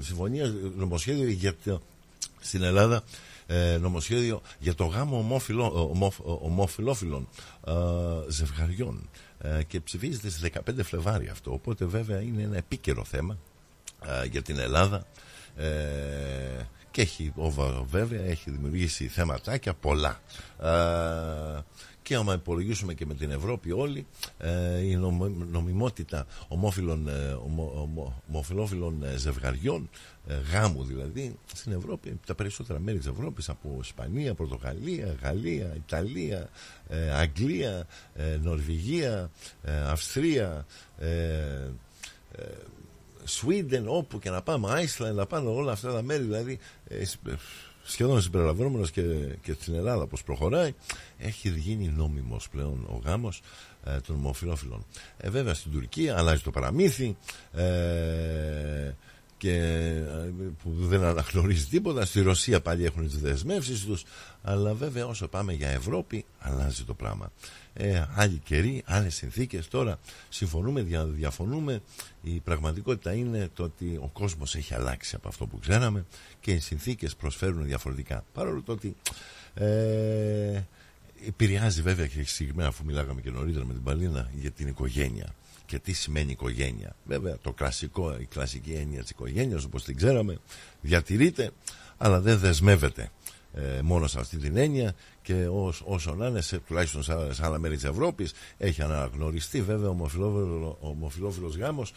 συμφωνία νομοσχέδιο για στην Ελλάδα νομοσχέδιο για το γάμο ομοφυλόφιλων ζευγαριών και ψηφίζεται στις 15 Φλεβάρι αυτό, οπότε βέβαια είναι ένα επίκαιρο θέμα για την Ελλάδα. Και έχει, βέβαια, έχει δημιουργήσει θέματάκια πολλά. Και άμα υπολογίσουμε και με την Ευρώπη όλοι, η νομιμότητα ομοφυλόφιλων ζευγαριών, γάμου δηλαδή, στην Ευρώπη, τα περισσότερα μέρη της Ευρώπης, από Ισπανία, Πορτογαλία, Γαλλία, Ιταλία, Αγγλία, Νορβηγία, Αυστρία, Σουίντεν, όπου και να πάμε, Άισλαντ, να πάμε όλα αυτά τα μέρη, δηλαδή σχεδόν συμπεριλαμβανόμενος και στην Ελλάδα πως προχωράει, έχει γίνει νόμιμος πλέον ο γάμος των ομοφυλόφιλων. Βέβαια στην Τουρκία αλλάζει το παραμύθι και που δεν αναγνωρίζει τίποτα. Στη Ρωσία πάλι έχουν τις δεσμεύσεις τους, αλλά βέβαια όσο πάμε για Ευρώπη αλλάζει το πράγμα. Άλλοι καιροί, άλλες συνθήκες. Τώρα συμφωνούμε, διαφωνούμε. Η πραγματικότητα είναι το ότι ο κόσμος έχει αλλάξει από αυτό που ξέραμε και οι συνθήκες προσφέρουν διαφορετικά. Παρόλο το ότι επηρεάζει βέβαια και συγκεκριμένα, αφού μιλάγαμε και νωρίτερα με την Παλίνα, για την οικογένεια. Και τι σημαίνει οικογένεια. Βέβαια το κλασικό, η κλασική έννοια της οικογένειας όπως την ξέραμε διατηρείται, αλλά δεν δεσμεύεται μόνο σε αυτή την έννοια, και όσο να είναι, τουλάχιστον σε άλλα μέρη της Ευρώπης, έχει αναγνωριστεί βέβαια ο ομοφυλόφιλος γάμος.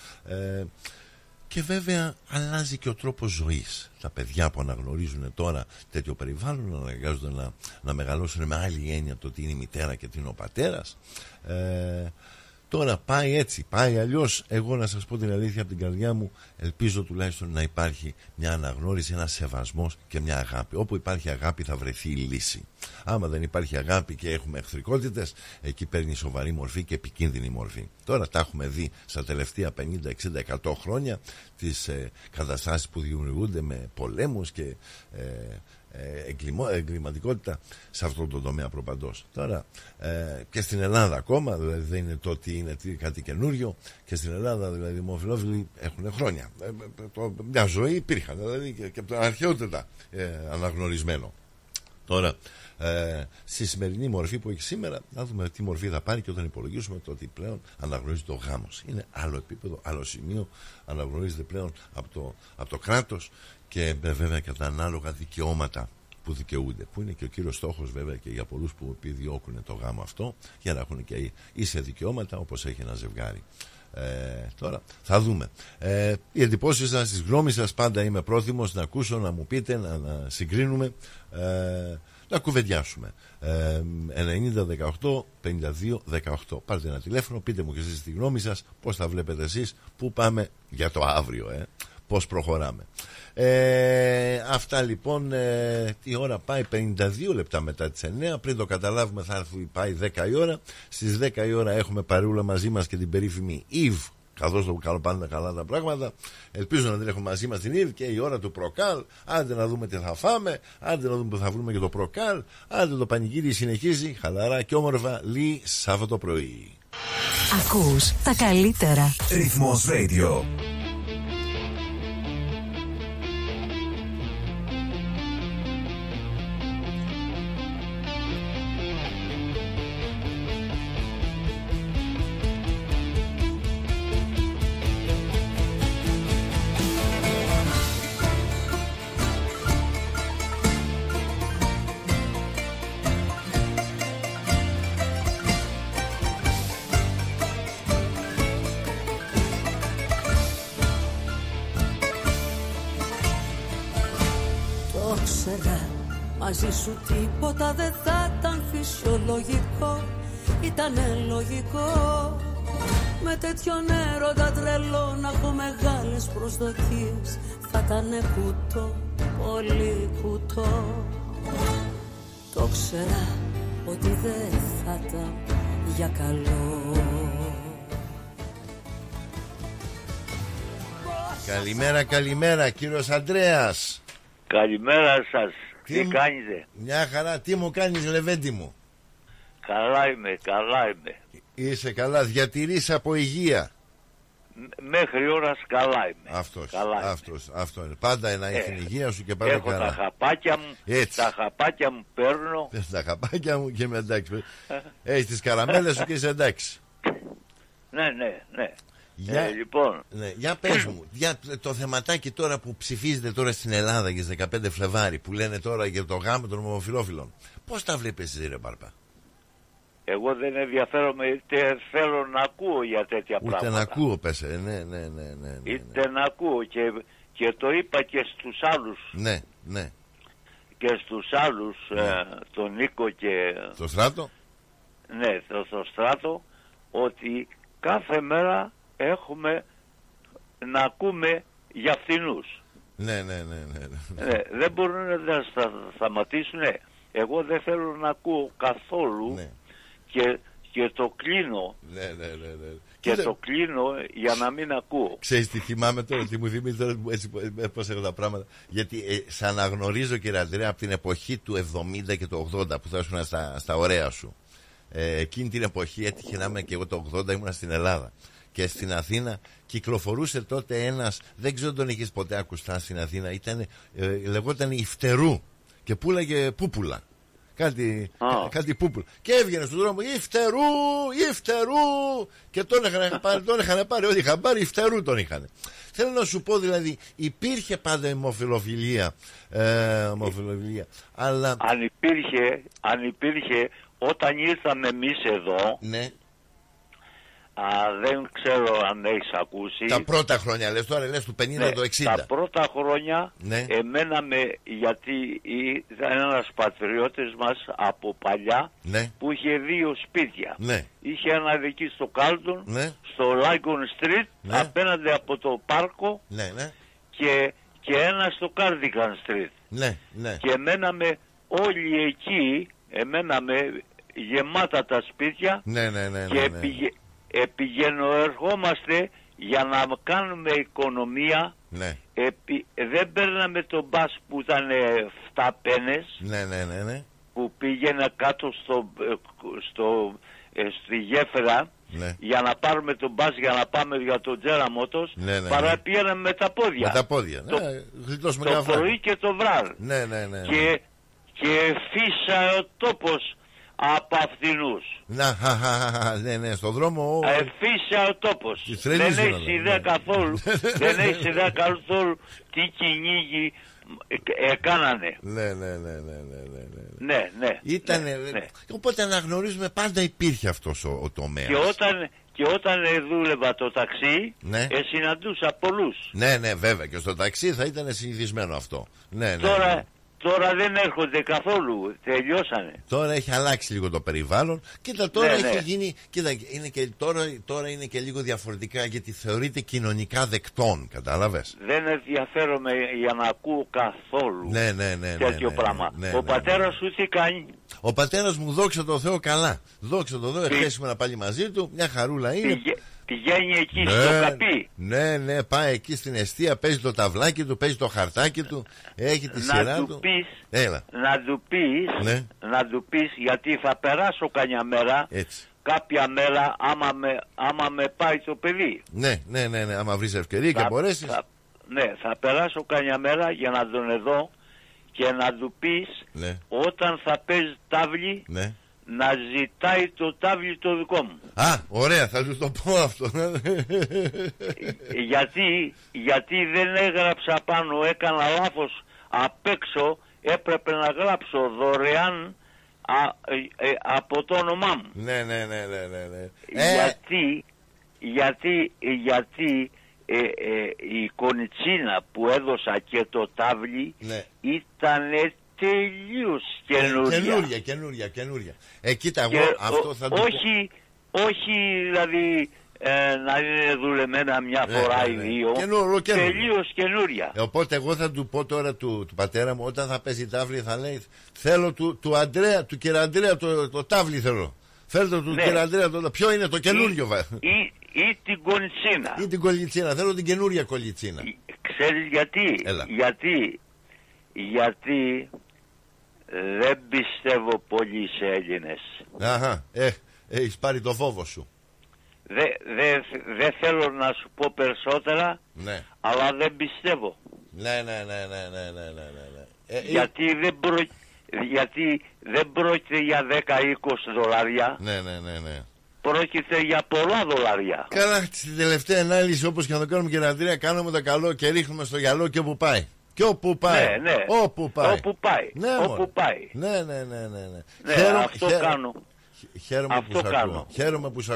Και βέβαια αλλάζει και ο τρόπος ζωής. Τα παιδιά που αναγνωρίζουν τώρα τέτοιο περιβάλλον αναγκάζονται να μεγαλώσουν με άλλη έννοια, το τι είναι η μητέρα και τι είναι ο πατέρας. Τώρα πάει έτσι, πάει αλλιώς. Εγώ να σας πω την αλήθεια από την καρδιά μου, ελπίζω τουλάχιστον να υπάρχει μια αναγνώριση, ένας σεβασμός και μια αγάπη. Όπου υπάρχει αγάπη θα βρεθεί η λύση. Άμα δεν υπάρχει αγάπη και έχουμε εχθρικότητες, εκεί παίρνει σοβαρή μορφή και επικίνδυνη μορφή. Τώρα τα έχουμε δει στα τελευταία 50, 60, 100 χρόνια, τις καταστάσεις που δημιουργούνται με πολέμους και εγκληματικότητα σε αυτό το τομέα προπαντός. Τώρα και στην Ελλάδα ακόμα, δηλαδή δεν είναι το ότι είναι κάτι καινούριο, και στην Ελλάδα δηλαδή οι ομοφυλόφιλοι έχουν χρόνια, μια ζωή υπήρχαν, δηλαδή και από την αρχαιότητα αναγνωρισμένο. Τώρα στη σημερινή μορφή που έχει σήμερα, να δούμε τι μορφή θα πάρει, και όταν υπολογίσουμε το ότι πλέον αναγνωρίζεται ο γάμος, είναι άλλο επίπεδο, άλλο σημείο, αναγνωρίζεται πλέον από το κράτος, και βέβαια και τα ανάλογα δικαιώματα που δικαιούνται, που είναι και ο κύριος στόχος βέβαια και για πολλούς που επιδιώκουν το γάμο αυτό, για να έχουν και ίσια δικαιώματα όπως έχει ένα ζευγάρι. Τώρα θα δούμε. Οι εντυπώσεις σας, τις γνώμες σας, πάντα είμαι πρόθυμος να ακούσω, να μου πείτε, να συγκρίνουμε, να κουβεντιάσουμε. 90-18-52-18. Πάρτε ένα τηλέφωνο, πείτε μου και εσείς τη γνώμη σας, πώς τα βλέπετε εσείς, πού πάμε για το αύριο, πώς προχωράμε. Αυτά λοιπόν. Η ώρα πάει 52 λεπτά μετά τις 9. Πριν το καταλάβουμε θα έρθει, πάει 10 η ώρα. Στις 10 η ώρα έχουμε παρούλα μαζί μας και την περίφημη Ιβ, καθώς το καλό πάνε καλά τα πράγματα. Ελπίζω να την έχουμε μαζί μας την Ιβ, και η ώρα του Προκάλ. Άντε να δούμε τι θα φάμε, άντε να δούμε που θα βρούμε και το Προκάλ. Άντε το πανηγύρι συνεχίζει χαλαρά και όμορφα. Λι, Σάββατο πρωί. Ακούς τα καλύτερα. Ρυθμός Radio. Τίποτα δεν θα ήταν φυσιολογικό, ήτανε λογικό. Με τέτοιον έρωτα τρελό να έχω μεγάλες προσδοκίες, θα ήτανε κουτό, πολύ κουτό. Το ξέρα ότι δεν θα ήταν για καλό. Καλημέρα, καλημέρα κύριος Ανδρέας. Καλημέρα σας. Τι κάνετε? Μια χαρά. Τι μου κάνεις, Λεβέντη μου? Καλά είμαι, καλά είμαι. Είσαι καλά? Διατηρείς από υγεία? Μέχρι ώρας καλά είμαι. Αυτός, καλά αυτός είμαι. Αυτό είναι. Πάντα να έχει την υγεία σου και πάντα έχω καλά. Έχω τα χαπάκια μου. Έτσι. Τα χαπάκια μου παίρνω. Τα χαπάκια μου και είμαι εντάξει. Έχεις τις καραμέλες σου και είσαι εντάξει. Ναι, ναι, ναι. Λοιπόν. Ναι, για πες μου, για το θεματάκι τώρα που ψηφίζεται τώρα στην Ελλάδα για τις 15 Φλεβάρι, που λένε τώρα για το γάμο των ομοφυλόφιλων, πώς τα βλέπεις εσύ, ρε Μπάρπα? Εγώ δεν ενδιαφέρομαι, είτε θέλω να ακούω για τέτοια ούτε πράγματα. Ούτε να ακούω, πέσε. Ναι. Είτε να ακούω, και το είπα και στους άλλους. Ναι, ναι. Και στους άλλους, ναι. Τον Νίκο και το Στράτο. Ναι, το Στράτο, ότι κάθε μέρα έχουμε να ακούμε για φθηνούς. Ναι. Δεν μπορούν να σταματήσουν. Ναι. Εγώ δεν θέλω να ακούω καθόλου, ναι. Και το κλείνω. Ναι. Και το κλείνω για να μην ακούω. Ξέρεις τι θυμάμαι τώρα, τι μου θυμίζει τώρα, έτσι πώς έχω τα πράγματα. Γιατί σε αναγνωρίζω, κύριε Αντρέα, από την εποχή του 70 και του 80 που θα ήσουν στα ωραία σου. Εκείνη την εποχή έτυχε να είμαι και εγώ το 80, ήμουνα στην Ελλάδα. Και στην Αθήνα κυκλοφορούσε τότε ένας, δεν ξέρω αν τον είχες ποτέ ακουστά στην Αθήνα, λεγόταν Ιφτερού και πούλαγε πούπουλα. Κάτι πούπουλα. Και έβγαινε στον δρόμο Ιφτερού και τον είχαν πάρει ό,τι είχαν πάρει, Ιφτερού τον είχαν. Θέλω να σου πω, δηλαδή υπήρχε πάντα ομοφιλοφιλία, αλλά... Αν υπήρχε όταν ήρθαμε εμείς εδώ, ναι. Δεν ξέρω αν έχεις ακούσει. Τα πρώτα χρόνια λες, τώρα λες του 50, ναι, το 60. Τα πρώτα χρόνια, ναι. Γιατί ήταν ένας πατριώτης μας από παλιά, ναι. Που είχε δύο σπίτια, ναι. Είχε ένα δική στο Κάλτον, ναι. Στο Λάγκον Street, ναι. Απέναντι από το πάρκο, ναι, ναι. Και ένα στο Κάρντικαν Street, ναι, ναι. Και μέναμε όλοι εκεί. Μέναμε γεμάτα τα σπίτια, ναι. Και επηγαινοερχόμαστε για να κάνουμε οικονομία, ναι. Δεν παίρναμε τον μπας που ήταν 7 πένες, ναι. Που πήγαινα κάτω στη γέφυρα, ναι. Για να πάρουμε τον μπας για να πάμε για τον Τζέραμοτος, ναι. Παρά πήγαμε με τα πόδια. Το πρωί και το βράδυ, ναι. Και φύσαε ο τόπος από αυθινούς. Ναι, στον δρόμο. Φύσαε ο τόπος. Δεν έχει ιδέα καθόλου. Δεν έχει ιδέα καθόλου τι κυνήγι κάνανε. Ναι. Ήτανε. Οπότε αναγνωρίζουμε, πάντα υπήρχε αυτός ο τομέας. Και όταν δούλευα το ταξί, ναι. Συναντούσα πολλούς. Ναι, βέβαια. Και στο ταξί θα ήταν συνηθισμένο αυτό. Ναι. Τώρα δεν έρχονται καθόλου, τελειώσανε. Τώρα έχει αλλάξει λίγο το περιβάλλον. Κοίτα, τώρα έχει γίνει. Κοίτα, είναι και, τώρα είναι και λίγο διαφορετικά, γιατί θεωρείται κοινωνικά δεκτών, κατάλαβες. Δεν ενδιαφέρομαι για να ακούω καθόλου τέτοιο πράγμα. Ο πατέρας σου τι κάνει? Ο πατέρας μου, δόξα τω Θεώ, καλά. Δόξα τω Θεώ, εχθές ήμουν πάλι μαζί του, μια χαρούλα είναι. Πηγαίνει εκεί, στο καπί. Ναι, πάει εκεί στην εστία, παίζει το ταυλάκι του, παίζει το χαρτάκι του, έχει τη σειρά του. Να του πεις, γιατί θα περάσω κανιά μέρα, έτσι. Κάποια μέρα, άμα με πάει το παιδί. Ναι, άμα βρεις ευκαιρία και μπορέσεις. Θα περάσω κανιά μέρα για να τον δω και να του πεις, ναι. Όταν θα παίζει ταύλι, ναι. Να ζητάει το τάβλι το δικό μου. Ωραία, θα σου το πω αυτό. Γιατί δεν έγραψα πάνω, έκανα λάθος απ' έξω, έπρεπε να γράψω δωρεάν από το όνομά μου. Ναι. Γιατί η κονιτσίνα που έδωσα και το τάβλι, ναι. Ήτανε τελείως καινούρια. Κοίτα, εγώ αυτό θα το πω. Όχι, δηλαδή να είναι δουλεμένα μια φορά ή δύο. Τελείως καινούρια. Οπότε εγώ θα του πω τώρα του πατέρα μου, όταν θα παίζει τάβλη, θα λέει: θέλω του κ. Αντρέα το τάβλι θέλω. Φέρτε του κ. Αντρέα το. Ποιο είναι το καινούριο βέβαια. Ή την κολιτσίνα. Θέλω την καινούρια κολιτσίνα. Ξέρεις γιατί? Γιατί δεν πιστεύω πολύ σε Έλληνες. Έχεις πάρει το φόβο σου. Δεν θέλω να σου πω περισσότερα, ναι. Αλλά δεν πιστεύω. Ναι. Γιατί δεν πρόκειται για 10-20 δολάρια. Ναι. Πρόκειται για πολλά δολάρια. Καλά, στην τελευταία ανάλυση, όπως και να το κάνουμε, κύριε Αντρέα, κάνουμε το καλό και ρίχνουμε στο γυαλό και όπου πάει. Και όπου πάει. Όπου πάει. Ναι. Χαίρομαι που σ'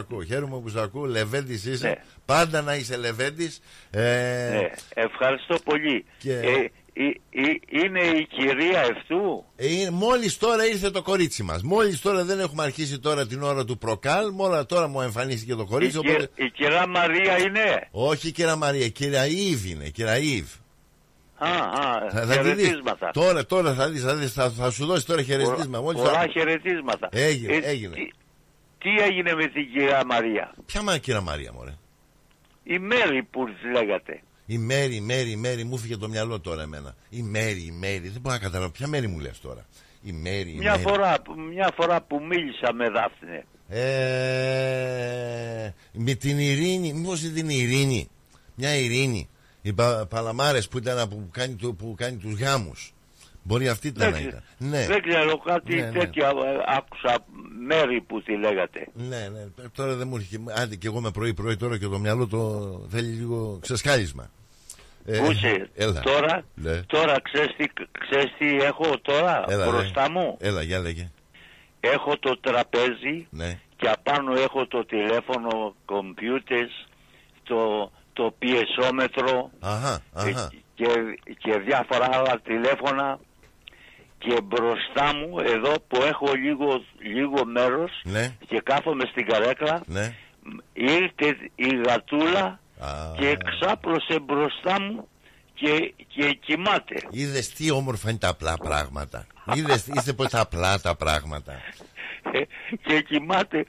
ακούω. Λεβέντης είσαι, ναι. Πάντα να είσαι λεβέντης. Ναι. Ευχαριστώ πολύ και... είναι η κυρία αυτού. Μόλις τώρα ήρθε το κορίτσι μας. Μόλις τώρα, δεν έχουμε αρχίσει τώρα την ώρα του προκάλ. Μόλις τώρα μου εμφανίστηκε το κορίτσι. Η κυρία Μαρία είναι? Όχι, η κυρία Μαρία, η κυρία Ήβ είναι. Χαιρετίσματα. Τώρα θα δεις, θα σου δώσει τώρα χαιρετίσμα. Πολλά χαιρετίσματα. Έγινε. Τι έγινε με την κυρία Μαρία? Ποια κυρία Μαρία, μωρέ? Η Μέρη που λέγατε. Η Μέρη, μου φύγε το μυαλό τώρα εμένα. Η Μέρη, δεν μπορώ να καταλάβω. Ποια Μέρη μου λες τώρα? Μια φορά που μίλησα με Δάφνη. Με την Ειρήνη, μήπως την Ειρήνη. Μια Ειρήνη. Οι Παλαμάρες που ήταν που κάνει τους γάμους. Μπορεί αυτή ήταν να ήταν. Ναι. Δεν ξέρω, κάτι τέτοια άκουσα, Μέρη που τη λέγατε. Ναι. Τώρα δεν μου έρχεται. Άντε και εγώ με πρωί τώρα και το μυαλό το θέλει λίγο ξεσκάλισμα. Κούσε, τώρα, ναι. Τώρα ξέρεις τι έχω τώρα μπροστά μου. Έλα, για λέγε. Έχω το τραπέζι, ναι. Και απάνω έχω το τηλέφωνο, computers, το πιεσόμετρο. Αχα. Και διάφορα άλλα τηλέφωνα, και μπροστά μου εδώ που έχω λίγο μέρος, ναι. Και κάθομαι στην καρέκλα, ναι. Ήρθε η γατούλα και ξάπλωσε μπροστά μου και κοιμάται. Είδες τι όμορφα είναι τα απλά πράγματα. Είδες πως τα απλά τα πράγματα. Και κοιμάται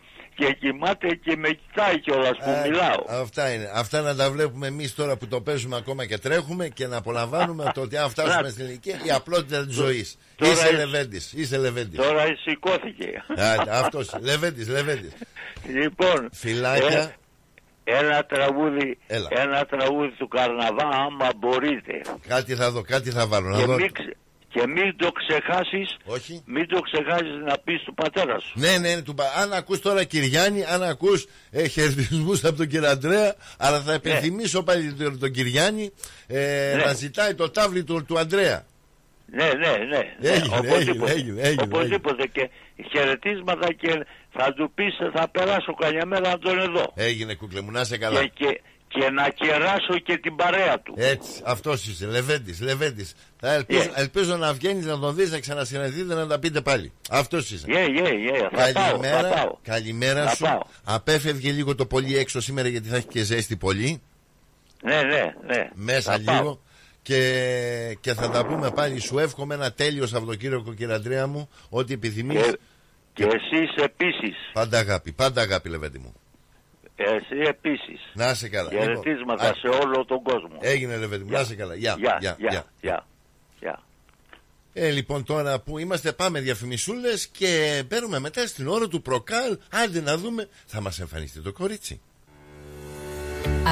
και με κοιτάει κιόλας που μιλάω. Αυτά είναι. Αυτά να τα βλέπουμε εμείς τώρα που το παίζουμε ακόμα και τρέχουμε και να απολαμβάνουμε το ότι αν φτάσουμε στην ηλικία η απλότητα της ζωής. Είσαι Λεβέντης. Τώρα σηκώθηκε. Αυτός. Λεβέντης. Λοιπόν. Φιλάκια. Ένα τραγούδι του Καρναβά, άμα μπορείτε. Κάτι θα βάλω. Και μην το ξεχάσεις. Όχι. Μην το ξεχάσεις να πεις του πατέρα σου. Ναι. Αν ακούς τώρα Κυριάννη, αν ακούς χαιρετισμούς από τον κύριο Αντρέα. Αλλά θα επιθυμήσω πάλι τον Κυριάννη να ζητάει το τάβλι του Αντρέα. Ναι. Έγινε. Οπωσδήποτε. Και χαιρετίσματα και θα του πεις, θα περάσω κανένα μέρα να τον εδώ. Έγινε, κούκλε μου, να είσαι καλά. Και να κεράσω και την παρέα του. Έτσι, αυτός είσαι, Λεβέντης. Ελπίζω να βγαίνεις, να τον δεις, να ξανασυναντηθείτε, να τα πείτε πάλι. Αυτός είσαι. Καλημέρα σου. Απέφευγε λίγο το πολύ έξω σήμερα γιατί θα έχει και ζέστη πολύ. Ναι. Μέσα λίγο. Και θα τα πούμε πάλι. Σου εύχομαι ένα τέλειο Σαββατοκύριακο, κύριε Αντρέα μου. Ό,τι επιθυμείς. Και εσείς επίσης. Πάντα αγάπη, Λεβέντη μου. Εσύ επίσης. Να είσαι καλά. Χαιρετίσματα σε όλο τον κόσμο. Έγινε, Λεβέντη μου. Να είσαι καλά. Γεια. Λοιπόν, τώρα που είμαστε, πάμε διαφημισούλες και παίρνουμε μετά στην ώρα του Προκάλ. Άντε να δούμε, θα μας εμφανιστεί το κορίτσι.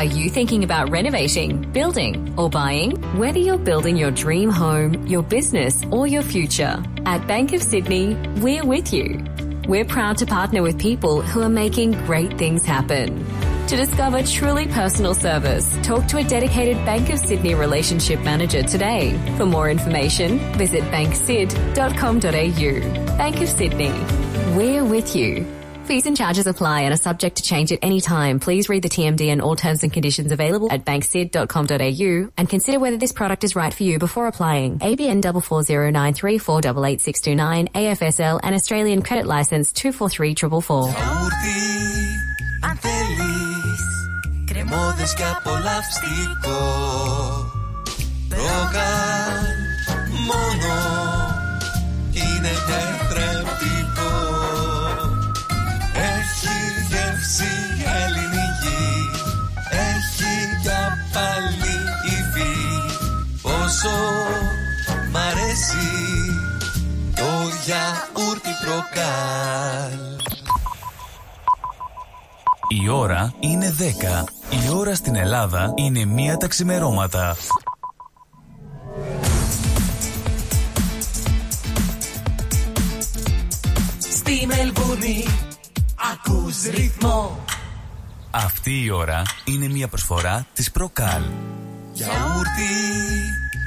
Are you thinking about renovating, building or buying? Whether you're building your dream home, your business or your future, at Bank of Sydney, we're with you. We're proud to partner with people who are making great things happen. To discover truly personal service, talk to a dedicated Bank of Sydney relationship manager today. For more information, visit banksid.com.au. Bank of Sydney, we're with you. Fees and charges apply and are subject to change at any time. Please read the TMD and all terms and conditions available at banksid.com.au and consider whether this product is right for you before applying. ABN 44093488629, AFSL and Australian Credit Licence 2444. Γεύση ελληνική, έχει για πάλι υφή. Πόσο μ' αρέσει το γιαούρτι Προκάλ. Η ώρα είναι 10. Η ώρα στην Ελλάδα είναι 1 τα ξημερώματα. Στη Μελβούνι ακούς ρυθμό. Αυτή η ώρα είναι μια προσφορά της Procal. Γιαούρτι,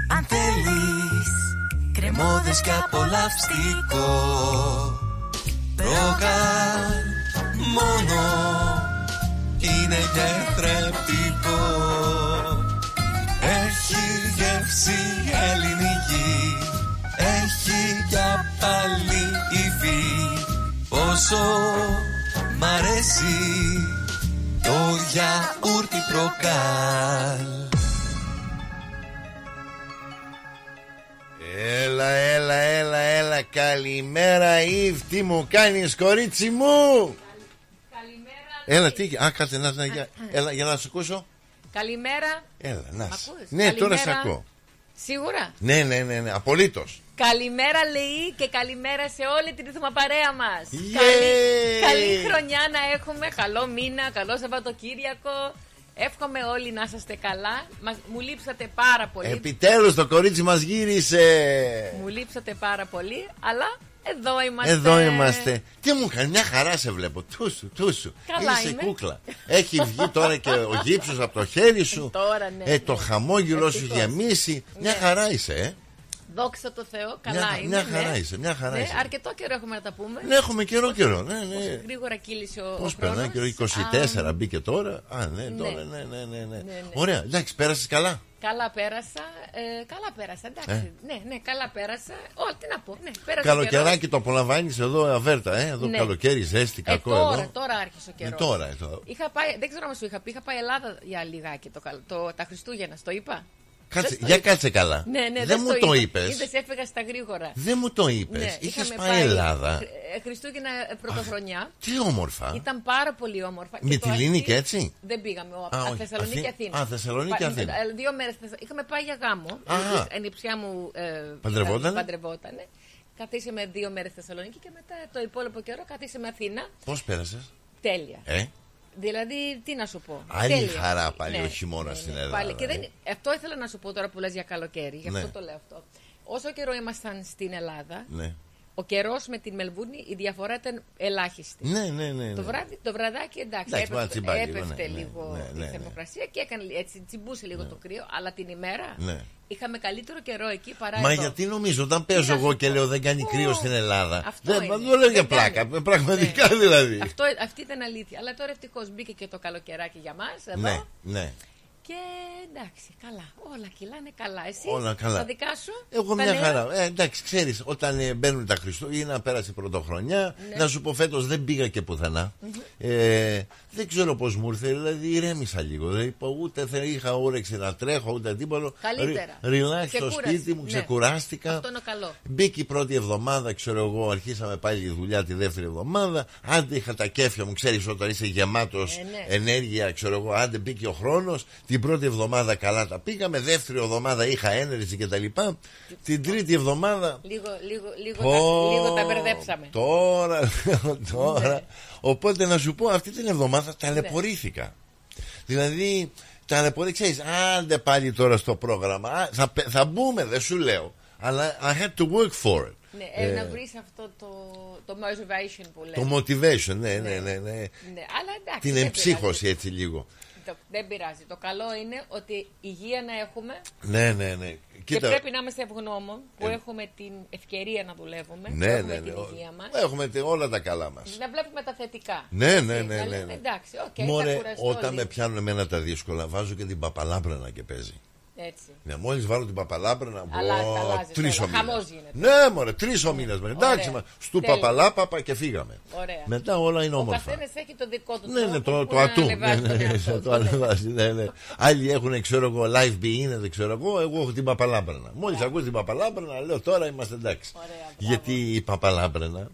αν θέλεις, κρεμόδες και απολαυστικό. Procal, μόνο είναι γιατρεπτικό. Έχει γεύση ελληνική, έχει για πάλι υφή. Πόσο μ' αρέσει το γιαούρτι Προκάλ. Έλα. Καλημέρα, Ιβ. Τι μου κάνεις, κορίτσι μου? Καλημέρα. Έλα, τι. Α, κάτσε να. Έλα, για να σου ακούσω. Καλημέρα. Έλα, να. Ναι, καλημέρα. Τώρα σε ακούω. Σίγουρα. Ναι. Απολύτως. Καλημέρα, Λεή, και καλημέρα σε όλη την ρυθμοπαρέα μας. Yeah. Καλή χρονιά να έχουμε. Καλό μήνα. Καλό Σαββατοκύριακο. Εύχομαι όλοι να είστε καλά. Μου λείψατε πάρα πολύ. Επιτέλους το κορίτσι μας γύρισε. Μου λείψατε πάρα πολύ, αλλά εδώ είμαστε. Τι μου κάνει, μια χαρά σε βλέπω. Τούσου. Καλά είσαι, είμαι κούκλα. Έχει βγει τώρα και ο γύψος από το χέρι σου. Τώρα, ναι. Το χαμόγελο σου γεμίσει. Ναι. Μια χαρά είσαι, Δόξα τω Θεώ, καλά είναι. Μια χαρά είσαι. Αρκετό καιρό έχουμε να τα πούμε. Ναι, έχουμε καιρό. Ναι. Γρήγορα κύλησε ο. Πώς περνάει καιρό, 24 μπήκε τώρα. Α, ναι, τώρα, ναι. Ωραία, εντάξει, πέρασες καλά. Καλά πέρασα, εντάξει. Ναι, καλά πέρασα. Τι να πω, πέρασα. Καλοκαιράκι το απολαμβάνεις εδώ, αβέρτα, εδώ καλοκαίρι, ζέστη, κακό. Τώρα άρχισε ο καιρός. Δεν ξέρω αν σου είχα πάει Ελλάδα για λιγάκι τα Χριστούγεννα, το είπα. Κάτσε καλά. Ναι, δεν μου το είπες. Είδες, έφυγα στα γρήγορα. Δεν μου το είπες. Ναι, είχες πάει Ελλάδα. Χριστούγεννα πρωτοχρονιά. Τι όμορφα. Ήταν πάρα πολύ όμορφα. Με τη Λίνικη έτσι. Δεν πήγαμε. Θεσσαλονίκη Αθήνα. Θεσσαλονίκη Αθήνα. 2 μέρες. Είχαμε πάει για γάμο. Η ψιά μου παντρευότανε. Καθίσαμε 2 μέρες Θεσσαλονίκη και μετά το υπόλοιπο καιρό καθίσαμε Αθήνα. Πώς πέρασες? Τέλεια. Δηλαδή, τι να σου πω. Άλλη χαρά πάλι ο χειμώνας στην Ελλάδα. Πάλι. Και αυτό ήθελα να σου πω τώρα που λες για καλοκαίρι. Γι' αυτό το λέω αυτό. Όσο καιρό ήμασταν στην Ελλάδα, ο καιρός με την Μελβούρνη, η διαφορά ήταν ελάχιστη. Ναι. Το βραδάκι εντάξει, έπεφτε λίγο η θερμοκρασία και τσιμπούσε λίγο το κρύο, αλλά την ημέρα. Είχαμε καλύτερο καιρό εκεί παρά εδώ. Μα γιατί νομίζω, όταν παίζω εγώ και λέω δεν κάνει κρύο στην Ελλάδα. Δεν το λέω για πλάκα. Πραγματικά δηλαδή. Αυτή ήταν αλήθεια. Αλλά τώρα ευτυχώς μπήκε και το καλοκαιράκι για μας εδώ. Ναι. Και εντάξει, καλά. Όλα κυλάνε καλά. Εσύ, τα δικά σου. Εγώ μια χαρά. Εντάξει, ξέρεις, όταν μπαίνουν τα Χριστούγεννα, πέρασε πρωτοχρονιά. Να σου πω, φέτος δεν πήγα και πουθενά. Δεν ξέρω πώς μου ήρθε, δηλαδή ηρέμησα λίγο. Δηλαδή, ούτε είχα όρεξη να τρέχω, ούτε τίποτα. Καλύτερα. Ριλάξ στο σπίτι μου, ξεκουράστηκα. Αυτό είναι καλό. Μπήκε η πρώτη εβδομάδα, ξέρω εγώ, αρχίσαμε πάλι τη δουλειά τη δεύτερη εβδομάδα. Άντε είχα τα κέφια μου, ξέρεις, όταν είσαι γεμάτος ενέργεια, ξέρω εγώ, άντε μπήκε ο χρόνος. Την πρώτη εβδομάδα καλά τα πήγαμε, δεύτερη εβδομάδα είχα ένερση και τα λοιπά. Την τρίτη εβδομάδα λίγο τα μπερδέψαμε. Τώρα. Οπότε να σου πω, αυτή την εβδομάδα ταλαιπωρήθηκα. Δηλαδή, ξέρεις, άντε πάλι τώρα στο πρόγραμμα. Θα μπούμε, δεν σου λέω. Αλλά I had to work for it. Ναι, να βρεις αυτό το motivation που λέμε. Το motivation, ναι. Την εμψύχωση έτσι λίγο. Δεν πειράζει. Το καλό είναι ότι υγεία να έχουμε. Ναι. Και πρέπει να είμαστε ευγνώμων που έχουμε την ευκαιρία να δουλεύουμε. Ναι. Την υγεία μας. Έχουμε όλα τα καλά μας. Να βλέπουμε τα θετικά. Ναι. Εντάξει, μωρέ, όταν με πιάνουν εμένα τα δύσκολα, βάζω και την παπαλάμπρανα και παίζει. Έτσι. Ναι, μόλις βάλω την παπαλάμπρανα. Χαμός γίνεται. Ναι, μωρέ, 3 μήνες. Εντάξει, στου παπαλάπαπα και φύγαμε. Ωραία. Μετά όλα είναι όμορφα. Ο καθένας έχει το δικό του. Ναι, το ατού. Το ανεβάζει. Ναι. Άλλοι έχουν, ξέρω εγώ, live be in, δεν ξέρω εγώ. Εγώ έχω την παπαλάμπρανα. Μόλις ακούω την παπαλάμπρανα, λέω τώρα είμαστε εντάξει. Γιατί η παπαλάμπρανα.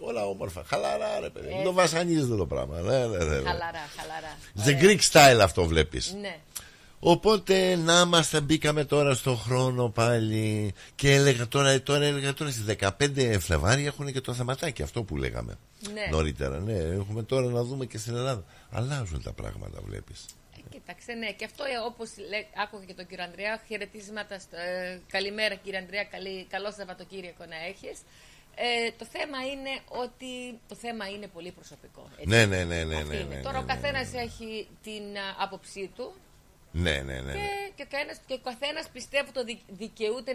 Όλα όμορφα. Χαλαρά, ρε παιδί. Το βασανίζεται το πράγμα. Χαλαρά. The Greek style αυτό βλέπει. Οπότε να είμαστε, μπήκαμε τώρα στο χρόνο πάλι. Και έλεγα τώρα στις 15 Φλεβάρι έχουν και το θεματάκι αυτό που λέγαμε νωρίτερα. Ναι, έχουμε τώρα να δούμε και στην Ελλάδα. Αλλάζουν τα πράγματα, βλέπεις. Κοίταξε, ναι, και αυτό όπως άκουγα και τον κύριο Ανδρέα, χαιρετίσματα. Καλημέρα κύριε Ανδρέα, καλό Σαββατοκύριακο να έχεις. Το θέμα είναι πολύ προσωπικό. Ναι. Τώρα ο καθένας έχει την άποψή του. Ναι. Και ο καθένας πιστεύω δικαιούται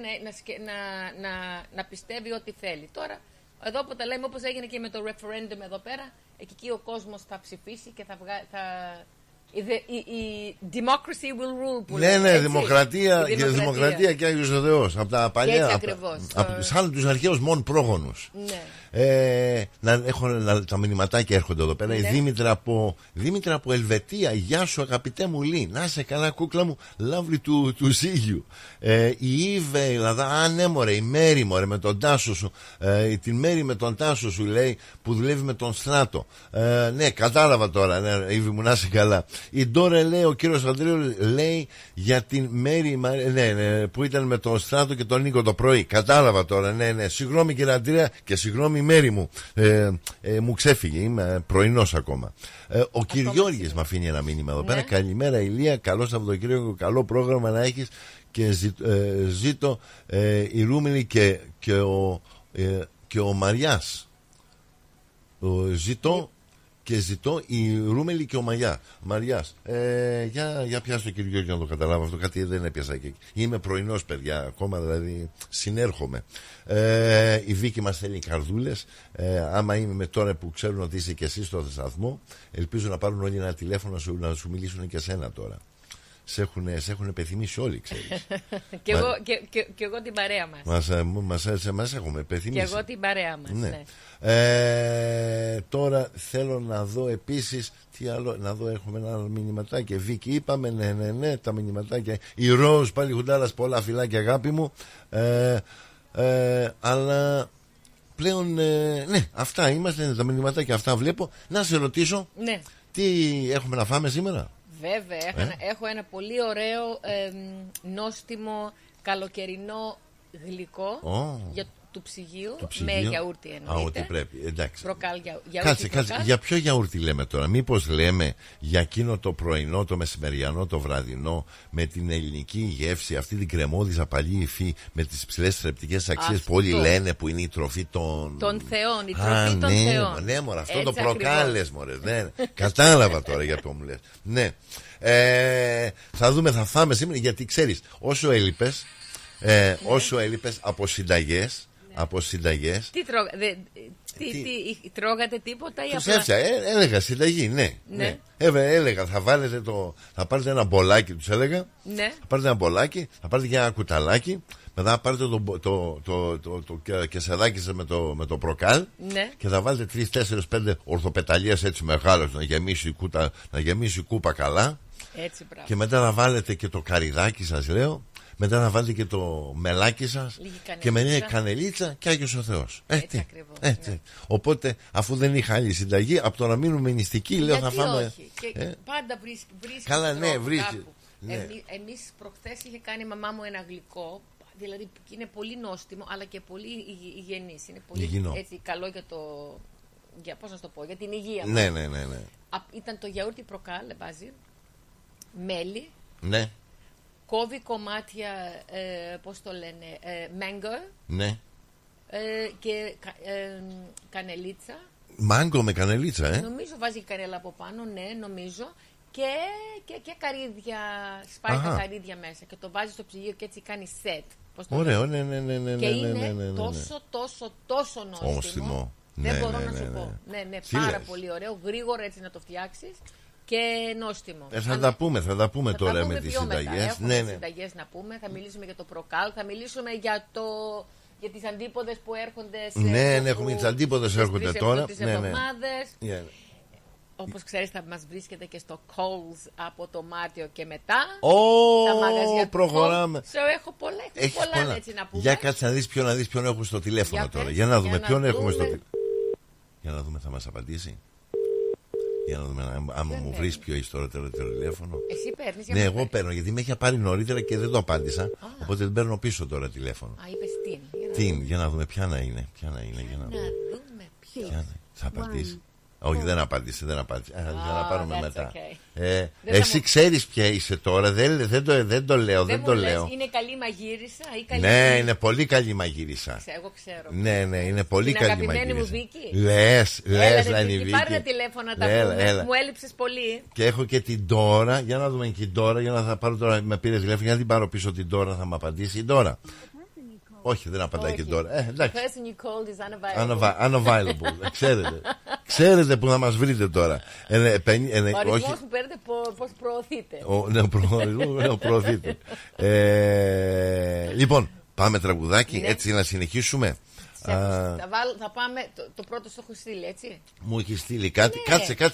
να πιστεύει ό,τι θέλει. Τώρα, εδώ που τα λέμε, όπως έγινε και με το referendum εδώ πέρα, εκεί ο κόσμος θα ψηφίσει και θα Η democracy will rule που λέμε. Ναι, δημοκρατία, για δημοκρατία και Άγιος ο Θεός. Από τα παλιά. Σαν τους αρχαίους μόνο πρόγονους. Τα μηνυματάκια έρχονται εδώ πέρα. Η Δήμητρα από Ελβετία. Γεια σου αγαπητέ μου Λί. Να σε καλά κούκλα μου. Λαύρι του Ζήγιου. Η Ήβε η Λαδά. Α ναι μωρέ, η Μέρη μωρέ με τον Τάσο σου. Την Μέρη με τον Τάσο σου λέει, που δουλεύει με τον Στράτο. Ναι, κατάλαβα τώρα. Ήβη μου να σε καλά. Η Ντόρε λέει, ο κύριος Αντρέου λέει για την Μέρη που ήταν με τον Στράτο και τον Νίκο το πρωί. Κατάλαβα τώρα, ναι. Συγγνώμη κύριε Αντρέα και συγγνώμη η Μέρη μου. Μου ξέφυγε, είμαι πρωινός ακόμα. Ο Κυριώργης με αφήνει ένα μήνυμα εδώ πέρα. Καλημέρα Ηλία, καλό Σαββατοκύριακο, καλό πρόγραμμα να έχεις και ζήτω η Ρούμινη και ο Μαριάς. Ζητώ η Ρούμελη και ο Μαριάς. Για πιάσω το κύριο για να το καταλάβω αυτό. Κάτι δεν έπιασα και εκεί. Είμαι πρωινός, παιδιά. Ακόμα δηλαδή συνέρχομαι. Η Βίκη μας θέλει καρδούλες. Άμα είμαι τώρα που ξέρουν ότι είσαι και εσύ στο σταθμό, ελπίζω να πάρουν όλοι ένα τηλέφωνο να σου μιλήσουν και εσένα τώρα. Σε έχουν επεθυμίσει όλοι, ξέρεις. Και εγώ την παρέα μας. Μας έχουμε επεθυμίσει. Και εγώ την παρέα μας, ναι. Τώρα θέλω να δω επίσης τι άλλο. Να δω, έχουμε ένα μηνυματάκι. Βίκη, είπαμε, ναι, τα μηνυματάκια. Η Ροζ, πάλι Χουντάλας, πολλά φιλάκια αγάπη μου. Αλλά πλέον, ναι, αυτά είμαστε, τα μηνυματάκια αυτά βλέπω. Να σε ρωτήσω, ναι, τι έχουμε να φάμε σήμερα. Βέβαια, έχω ένα πολύ ωραίο νόστιμο καλοκαιρινό γλυκό για του ψυγείου, με γιαούρτι εννοείται. Α, ό,τι πρέπει, εντάξει. Προκάλ γιαούρτι. Κάτσε, για ποιο γιαούρτι λέμε τώρα? Μήπως λέμε για εκείνο το πρωινό, το μεσημεριανό, το βραδινό, με την ελληνική γεύση, αυτή την κρεμόδιζα παλιή υφή, με τις ψηλές θρεπτικές αξίες που όλοι λένε που είναι η τροφή των θεών. Η τροφή των θεών. Ναι, μωρέ, αυτό το προκάλες, μωρέ. Ναι. Κατάλαβα τώρα για το μου λες. Ναι. Θα δούμε, θα φάμε σήμερα, γιατί ξέρεις, όσο έλειπες από συνταγές. Τι τρώγατε τίποτα ή απλά? Έλεγα συνταγή, ναι. Έλεγα θα πάρετε ένα μπολάκι, τους έλεγα. Ναι. Θα πάρετε ένα μπολάκι, θα πάρετε και ένα κουταλάκι. Μετά θα πάρετε το κεσεδάκι σας με το προκάλ. Ναι. Και θα βάλετε 3, 4, 5 ορθοπεταλιές έτσι μεγάλες να γεμίσει η κούπα καλά. Έτσι, και μετά θα βάλετε και το καριδάκι σας, λέω. Μετά να βάλετε και το μελάκι σας και με μια κανελίτσα και Άγιος ο Θεός. Έτσι ακριβώς. Ναι. Οπότε, αφού δεν είχα άλλη συνταγή, από το να μείνουμε νηστικοί, λέω θα φάμε. Όχι. Πάντα βρίσκει. Καλά, ναι, βρίσκει. Ναι. Εμείς προχθές είχε κάνει η μαμά μου ένα γλυκό, δηλαδή είναι πολύ νόστιμο, αλλά και πολύ υγιεινής. Είναι πολύ έτσι, καλό για το. Πώς να το πω, για την υγεία. Ναι. Ήταν το γιαούρτι προκάλ, βάζει μέλι. Ναι. Κόβει κομμάτια, πώς το λένε, mango, ναι, και κανελίτσα. Μάγκο με κανελίτσα, νομίζω βάζει κανέλα από πάνω, ναι, νομίζω. Και καρύδια, σπάει τα καρύδια μέσα και το βάζει στο ψυγείο και έτσι κάνει σετ. Ωραίο, ναι. Και είναι τόσο νόστιμο. Δεν μπορώ να σου πω. Ναι, πάρα πολύ ωραίο, γρήγορα έτσι να το φτιάξεις. Και νόστιμο. Θα τα πούμε τώρα με τις συνταγές. Έχουμε συνταγές να πούμε. Θα μιλήσουμε για το προκάλ. Θα μιλήσουμε για τις αντίποδες που έρχονται σε. Ναι, έχουμε τις αντίποδες έρχονται τώρα. Τις εβδομάδες. Ναι. Όπως ξέρεις, θα μας βρίσκεται και στο Coles από το Μάρτιο και μετά. Τα μαγαζιά προχωράμε. Έχω πολλά έτσι να πούμε. Για κάτσε να δεις ποιον έχουμε στο τηλέφωνο τώρα. Για να δούμε ποιον έχουμε στο τηλέφωνο. Για να δούμε, θα μας απαντήσει. Για να δούμε αν μου βρει πιο ιστορικό τηλέφωνο. Εσύ παίρνεις? Ναι, εγώ παίρνω, γιατί με είχε πάρει νωρίτερα και δεν το απάντησα. Οπότε την παίρνω πίσω τώρα τηλέφωνο. Είπες την. Για να δούμε ποια να είναι. Ποια να είναι. Θα απαντήσει. Όχι, δεν απάντησε. Θα πάρουμε μετά. Εσύ ξέρεις ποια είσαι τώρα. Δεν το λέω. Είναι καλή μαγείρισα ή καλή? Ναι, είναι πολύ καλή μαγείρισα. Εγώ ξέρω. Ναι, είναι πολύ καλή μαγείρισα. Αγαπημένη μου Βίκη. Λες να είναι η Βίκη. Πάρε τηλέφωνα τα πούμε. Μου έλειψες πολύ. Και έχω και την Ντόρα. Για να δούμε και την Ντόρα. Για να πάρω τώρα. Με πήρες τηλέφωνο. Για να την πάρω πίσω την Ντόρα. Θα μου απαντήσει η Ντόρα. Όχι, δεν απαντάει και τώρα. The person you called is unavailable. Unavailable. Ξέρετε. Ξέρετε που να μας βρείτε τώρα. Ο ορισμός που παίρνετε πώς προωθείτε. Ναι, προωθείτε. Λοιπόν, πάμε τραγουδάκι, έτσι να συνεχίσουμε. Θα πάμε, το πρώτο σου έχω στείλει, έτσι. Μου έχει στείλει κάτι.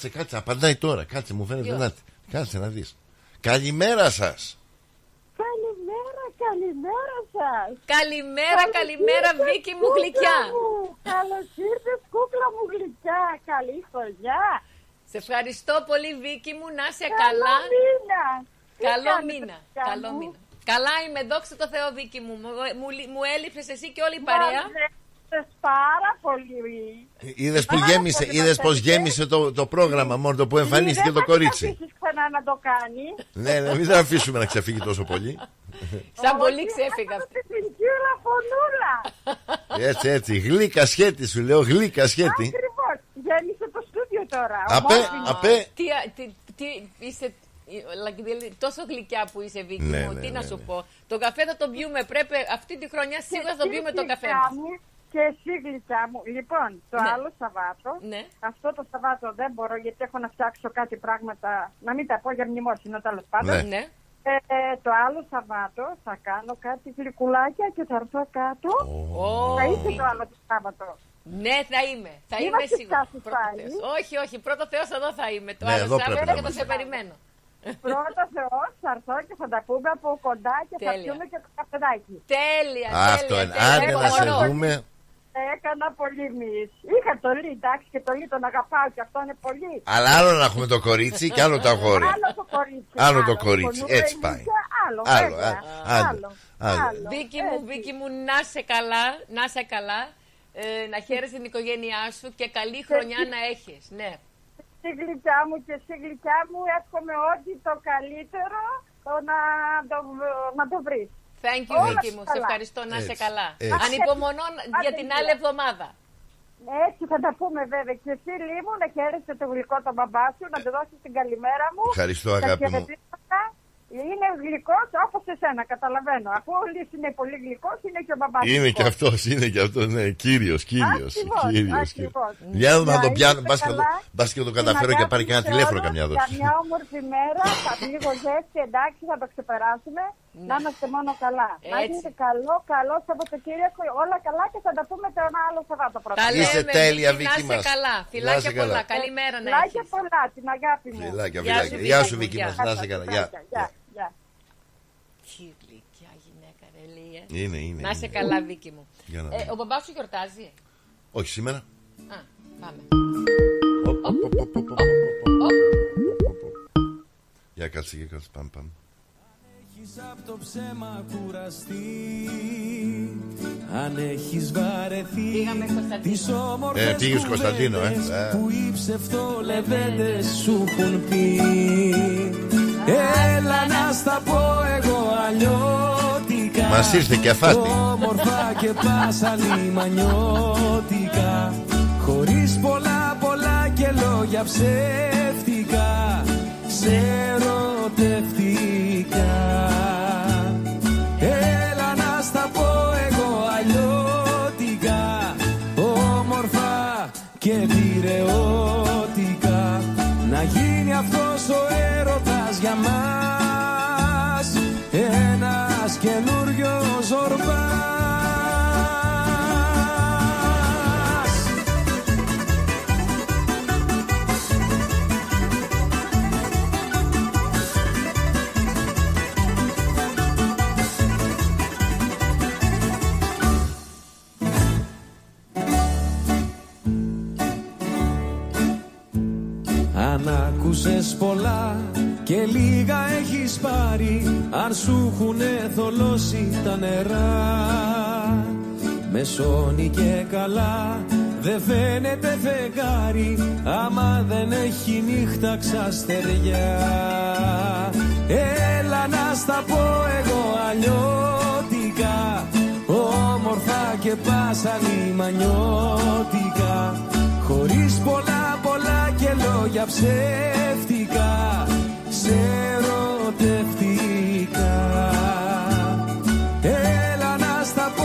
Κάτσε, απαντάει τώρα. Κάτσε, μου φαίνεται να τη. Κάτσε να δεις. Καλημέρα σας. Καλημέρα σας. Καλημέρα Βίκη μου γλυκιά. Καλώς ήρθες κούκλα μου γλυκιά. Καλή χρονιά. Σε ευχαριστώ πολύ Βίκη μου. Να είσαι καλά. Καλό μήνα. Καλά είμαι, δόξα τω Θεώ Βίκη μου. Μου έλειψες εσύ και όλη η παρέα. Πάρα πολύ. Είδες πως γέμισε το πρόγραμμα μόνο το που εμφανίστηκε το κορίτσι. Δεν θα αφήσεις ξανά να το κάνει. Ναι, μην θα αφήσουμε να ξεφύγει τόσο πολύ. Σαν πολύ ξέφυγα αυτή. Έτσι, γλύκα σχέτη σου λέω, γλύκα σχέτη. Ακριβώς, γέμισε το στούντιο τώρα. Απέ. Τι είσαι... Τόσο γλυκιά που είσαι Βίκη μου, τι να σου πω. Το καφέ θα τον πιούμε, πρέπει αυτή τη χρονιά σίγουρα θα τον πιούμε το καφέ μας. Και εσύ γλυκιά μου. Λοιπόν, το άλλο Σαββάτο, αυτό το Σαββάτο δεν μπορώ γιατί έχω να φτιάξω κάτι πράγματα, να μην τα πω για μνημόσυνο τέλος πάντων. Ναι. Το άλλο Σαββάτο θα κάνω κάτι γλυκουλάκια και θα έρθω κάτω. Θα είσαι το άλλο το Σάββατο. Ναι, θα είμαι. Θα είμαι σίγουρα. Όχι, πρώτο Θεός εδώ θα είμαι. Το άλλο Σάββατο και θα σε περιμένω. Πρώτα Θεός, θα έρθω και θα τα πούμε από κοντά και θα πιούμε και το καφεδάκι. Τέλεια, τέλεια. Έκανα πολύ μυς. Είχα το Λί, εντάξει, και το Λί τον αγαπάω και αυτό είναι πολύ. Αλλά άλλο να έχουμε το κορίτσι και άλλο το αγόρι. Άλλο το κορίτσι. Έτσι πάει. Άλλο. Βίκη μου, να είσαι καλά. Να χαίρεσαι την οικογένειά σου και καλή χρονιά να έχεις. Ναι. Στη γλυκιά μου και στη γλυκιά μου εύχομαι ότι το καλύτερο να το βρεις. Thank you, Βίκη μου. Σε ευχαριστώ. Να είσαι καλά. Ανυπομονώ για την άλλη εβδομάδα. Έτσι θα τα πούμε βέβαια. Και εσύ, Λί μου, να χαίρεσαι το γλυκό το μπαμπά σου, να του δώσεις την καλημέρα μου. Ευχαριστώ, αγάπη μου. Είναι γλυκός όπως εσένα, καταλαβαίνω. Αφού ο Λίς είναι πολύ γλυκός, είναι και ο μπαμπάς σου. Είναι και αυτός, ναι. Κύριος. Για να τον πιάνω, μπας και το καταφέρω και πάρει και ένα τηλέφωνο καμιά δόση. Για μια όμορφη μέρα, θα λίγο ζέστη, εντάξει, θα το ξεπεράσουμε. Να είμαστε μόνο καλά. Να είστε καλό Σαββατοκύριακο. Όλα καλά και θα τα πούμε σε ένα άλλο Σαββάτο πρώτα. Τα λέμε, τέλεια, Βίκη μας. Να είστε καλά. Φιλάκια πολλά. Καλημέρα να έχεις. Φιλάκια πολλά. Την αγάπη μου. Φιλάκια. Γεια σου, Βίκη μας. Να είστε καλά. Γεια. Τι γλυκιά γυναίκα, ρε Λία. Είναι. Να είσαι καλά, Βίκη μου. Ο μπαμπάς σου γιορτάζει? Όχι σήμερα. Α, πάμε. Για κάτσε, πάμε. Απ' το ψέμα κουραστεί. Αν έχεις βαρεθεί. Πήγες Κωνσταντίνο, που οι ψευτολεβέντες σου έχουν πει. Έλα να στα πω εγώ αλλιώτικα. Μας ήρθε και αφάτη. Όμορφα και πάσα λιμανιώτικα. Χωρίς πολλά και λόγια ψεύτικα. Σε ερωτευτικά. Έλα να στα πω εγώ αλλιώτικα. Όμορφα και πειραιώτικα. Να γίνει αυτός ο έρωτας για μας ένας καινούριος ορπάς. Αν άκουσες πολλά και λίγα έχεις πάρει. Αν σου έχουνε θολώσει τα νερά. Μεσώνει και καλά, δεν φαίνεται φεγγάρι. Άμα δεν έχει νύχτα ξαστεριά. Έλα να στα πω εγώ αλλιώτικα. Όμορφα και πάσα λιμανιώτικα. Χωρίς πολλά και λόγια ψεύτικα, σε ερωτευτικά. Έλα να στα πω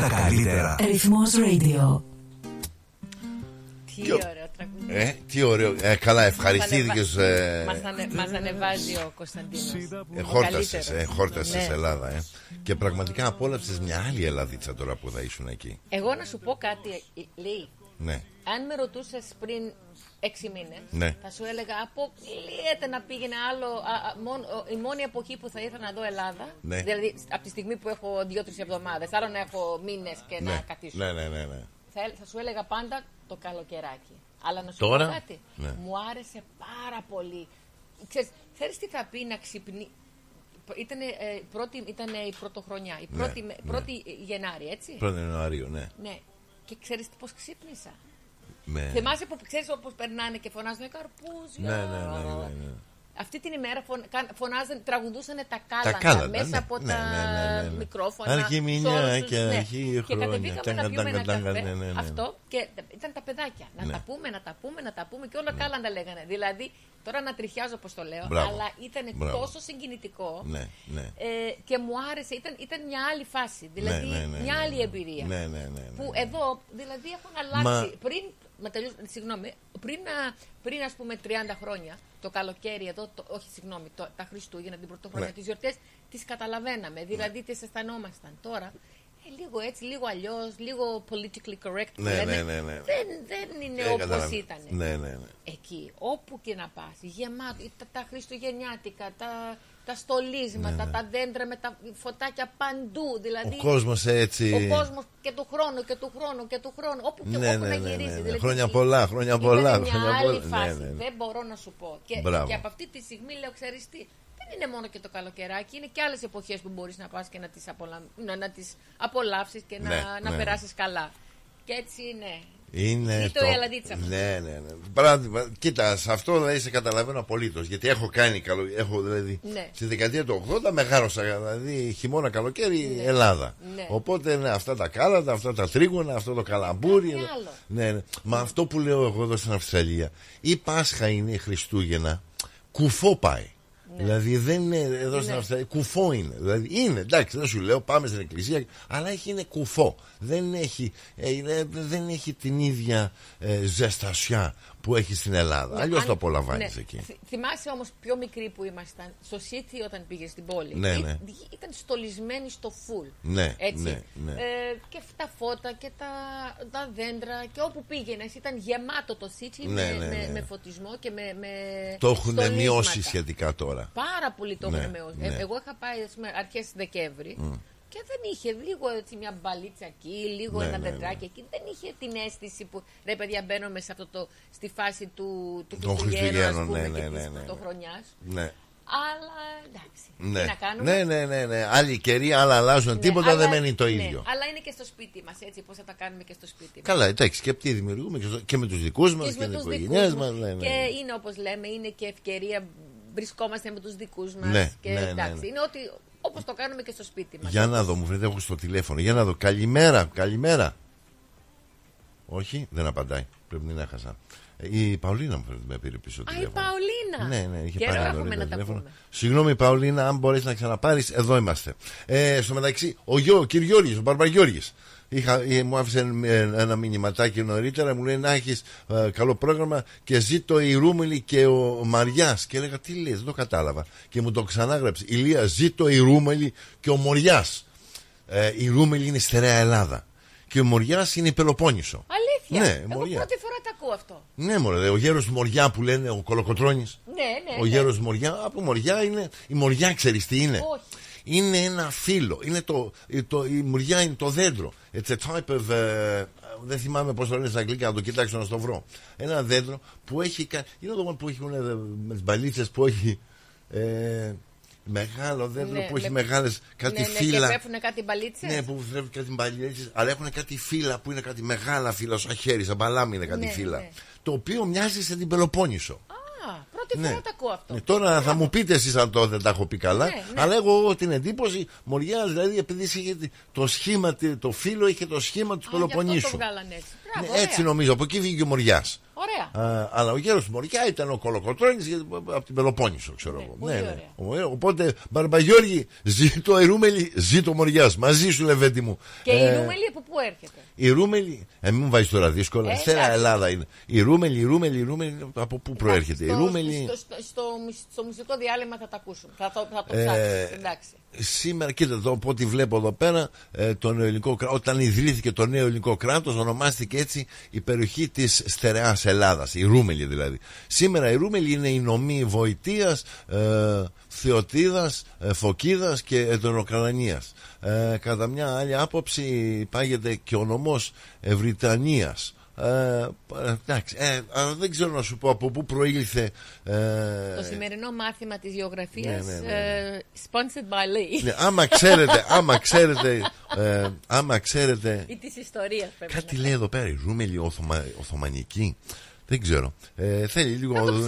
τα καλύτερα. Rythmos Radio. Τι ωραίο τραγούδι. Τι ωραίο. Καλά, ευχαριστήθηκες. Μας ανεβάζει ο Κωνσταντίνος. Χόρτασες Ελλάδα. Και πραγματικά απόλαυσες μια άλλη Ελλαδίτσα τώρα που θα ήσουν εκεί. Εγώ να σου πω κάτι, Lee. Ναι. Αν με ρωτούσες πριν 6 μήνες, ναι, θα σου έλεγα αποκλείεται να πήγαινε άλλο. Η μόνη εποχή που θα ήθελα να δω Ελλάδα, ναι, δηλαδή από τη στιγμή που έχω 2-3 εβδομάδες, άρα να έχω μήνες και να καθίσω. Ναι. Θα σου έλεγα πάντα το καλοκαιράκι. Αλλά να σου τώρα, πω κάτι, ναι, μου άρεσε πάρα πολύ. Ξέρεις τι θα πει να ξυπνήσει. Ήταν η πρωτοχρονιά, η πρώτη Γενάρη, έτσι. 1η Ιανουαρίου, ναι. Και ξέρεις πώς ξύπνησα. Θυμάσαι που ξέρεις όπως περνάνε και φωνάζουν καρπούζια. Ναι. Αυτή την ημέρα τραγουδούσαν τα κάλαντα μέσα από τα μικρόφωνα. Και κατεβήκαμε να πιούμε ένα καφέ. Αυτό και ήταν τα παιδάκια. Να τα πούμε και όλα κάλαντα λέγανε. Δηλαδή τώρα να τριχιάζω πως το λέω, αλλά ήταν τόσο συγκινητικό και μου άρεσε. Ήταν μια άλλη φάση, δηλαδή μια άλλη εμπειρία. Που εδώ δηλαδή έχουν αλλάξει. Πριν ας πούμε 30 χρόνια, το καλοκαίρι εδώ, τα Χριστούγεννα, την Πρωτοχρονιά, τις γιορτές, τις καταλαβαίναμε, δηλαδή τις αισθανόμασταν. Τώρα, λίγο έτσι, λίγο αλλιώς, λίγο politically correct που λένε, δεν είναι όπως ήταν. Εκεί, όπου και να πας, γεμάτο, τα χριστουγεννιάτικα, τα στολίσματα, τα δέντρα με τα φωτάκια παντού. Δηλαδή, ο κόσμος έτσι. Ο κόσμος και του χρόνου και του χρόνου και του χρόνου. Όπου και όπου να γυρίζει. Δηλαδή, χρόνια πολλά. Είναι μια άλλη φάση. Δεν μπορώ να σου πω. Και από αυτή τη στιγμή λέω, ξέρεις τι, δεν είναι μόνο και το καλοκαιράκι, είναι και άλλες εποχές που μπορείς να πας και να τις απολαύσεις και να περάσεις καλά. Και έτσι είναι. Είναι το Ελλαδίτσα. Ναι. Πράγμα, κοίτα, σε αυτό δηλαδή σε καταλαβαίνω απολύτως. Γιατί έχω κάνει δηλαδή, στη δεκαετία του 80 μεγάλωσα. Δηλαδή χειμώνα, καλοκαίρι, Ελλάδα. Οπότε αυτά τα κάλαντα, αυτά τα τρίγωνα, αυτό το καλαμπούρι. Ναι. Μα αυτό που λέω εγώ εδώ στην Αυστραλία, η Πάσχα είναι, η Χριστούγεννα, κουφό πάει. Δηλαδή δεν είναι εδώ στην Αυστραλία, κουφό είναι. Δηλαδή είναι, εντάξει, δεν σου λέω πάμε στην εκκλησία, αλλά είναι κουφό. Δεν έχει την ίδια ζεστασιά που έχει στην Ελλάδα. Αλλιώς το απολαμβάνεις εκεί. Θυμάσαι όμως πιο μικροί που ήμασταν, στο City όταν πήγες στην πόλη. Ήταν στολισμένοι στο φουλ. Ναι. Και τα φώτα και τα δέντρα και όπου πήγαινες ήταν γεμάτο το City με φωτισμό και με. Το έχουν μειώσει σχετικά τώρα. Πάρα πολύ το έχουν μειώσει. Εγώ είχα πάει αρχές Δεκέμβρη. Και δεν είχε λίγο έτσι μια μπαλίτσα εκεί, λίγο ένα δεντράκι εκεί. Δεν είχε την αίσθηση που ρε παιδιά μπαίνουμε σε αυτό στη φάση του Χριστουγέννου, ας πούμε, και της Πρωτοχρονιάς. Αλλά εντάξει, τι να κάνουμε. Ναι. Άλλοι καιροί, άλλα αλλάζουν. Τίποτα δεν μένει το ίδιο. Αλλά είναι και στο σπίτι μας, έτσι, πώς θα τα κάνουμε και στο σπίτι μας. Καλά, εντάξει, και τι δημιουργούμε και με τους δικούς μας και με τις οικογένειές μας. Και είναι όπως λέμε, είναι και ευκαιρία, βρισκόμαστε με τους δικούς μας. Και εντάξει, είναι ότι. Όπως το κάνουμε και στο σπίτι μας. Για να δω, μου βρείτε, έχω στο τηλέφωνο. Για να δω. Καλημέρα. Όχι, δεν απαντάει. Πρέπει να την έχασα. Η Παολίνα μου πήρε πίσω το τηλέφωνο. Ναι, είχε πάρει το τηλέφωνο. Συγγνώμη, Παολίνα, αν μπορείς να ξαναπάρεις, εδώ είμαστε. Στο μεταξύ, ο Κυριώργης, ο Μπαρμπαγιώργης. Μου άφησε ένα μηνυματάκι νωρίτερα, μου λέει να έχεις καλό πρόγραμμα και ζήτω η Ρούμελη και ο Μαριάς. Και έλεγα τι λες, δεν το κατάλαβα. Και μου το ξανάγραψε. Ηλία, ζήτω η Ρούμελη και ο Μοριάς. Η Ρούμελη είναι στερεά Ελλάδα. Και ο Μοριάς είναι η Πελοπόννησο. Αλήθεια. Ναι, εγώ πρώτη φορά τα ακούω αυτό. Ναι, μωρέ, ο γέρος Μοριά που λένε, ο Κολοκοτρώνης. Ναι. Ο γέρος Μοριά, από Μοριά είναι. Η Μοριά ξέρεις τι είναι. Όχι. Είναι ένα φύλλο. Η Μουριά είναι το δέντρο. It's a type of. Δεν θυμάμαι πώς το λένε στα αγγλικά, να το κοιτάξω να το βρω. Ένα δέντρο που έχει. Είναι το μόνο που έχει με τις μπαλίτσες που έχει. Μεγάλο δέντρο που έχει μεγάλες. Κάτι φύλλα. Που βρέφουν κάτι μπαλίτσες. Αλλά έχουν κάτι φύλλα που είναι κάτι μεγάλα φύλλα. Σαν χέρι, σαν παλάμι είναι κάτι φύλλα. Το οποίο μοιάζει σε την Πελοπόννησο. πρώτη φορά το ακούω αυτό. Τώρα θα μου πείτε εσείς αν το δεν τα έχω πει καλά. Αλλά εγώ την εντύπωση, Μοριάς, δηλαδή, επειδή είχε το σχήμα, το φύλλο είχε το σχήμα του Πελοποννήσου. Έτσι νομίζω, από εκεί βγήκε ο Μοριάς. Ωραία. Αλλά ο γέρος του Μοριά ήταν ο Κολοκοτρώνης από την Πελοπόννησο, ξέρω εγώ. Οπότε, Μπαρμπαγιώργη, ζήτω η Ρούμελη, ζήτω Μοριάς. Μαζί σου, Λεβέντη μου. Και η Ρούμελη από πού έρχεται? Η Ρούμελη, μην βάζει τώρα δύσκολα. Θέα Ελλάδα είναι. Η Ρούμελη, από πού προέρχεται? Η Ρούμελη. Στο μουσικό διάλειμμα θα τα ακούσουμε. Θα το ψάξουμε. Εντάξει. Σήμερα, κοίτα εδώ, από ό,τι βλέπω εδώ πέρα, όταν ιδρύθηκε το νέο ελληνικό κράτος, ονομάστηκε έτσι η περιοχή της στερεάς Ελλάδας, η Ρούμελη δηλαδή. Σήμερα η Ρούμελη είναι η νομή Βοητείας, Θεοτίδας, Φωκίδας και Εντονοκρανίας. Κατά μια άλλη άποψη πάγεται και ο νομός Βρυτανίας. Εντάξει, δεν ξέρω να σου πω από πού προήλθε το σημερινό μάθημα της γεωγραφίας. Sponsored by Lee. Άμα ξέρετε ή της ιστορίας πρέπει κάτι να λέει εδώ πέρα. Η Ρούμελη Οθωμανική. Δεν ξέρω. Θέλει λίγο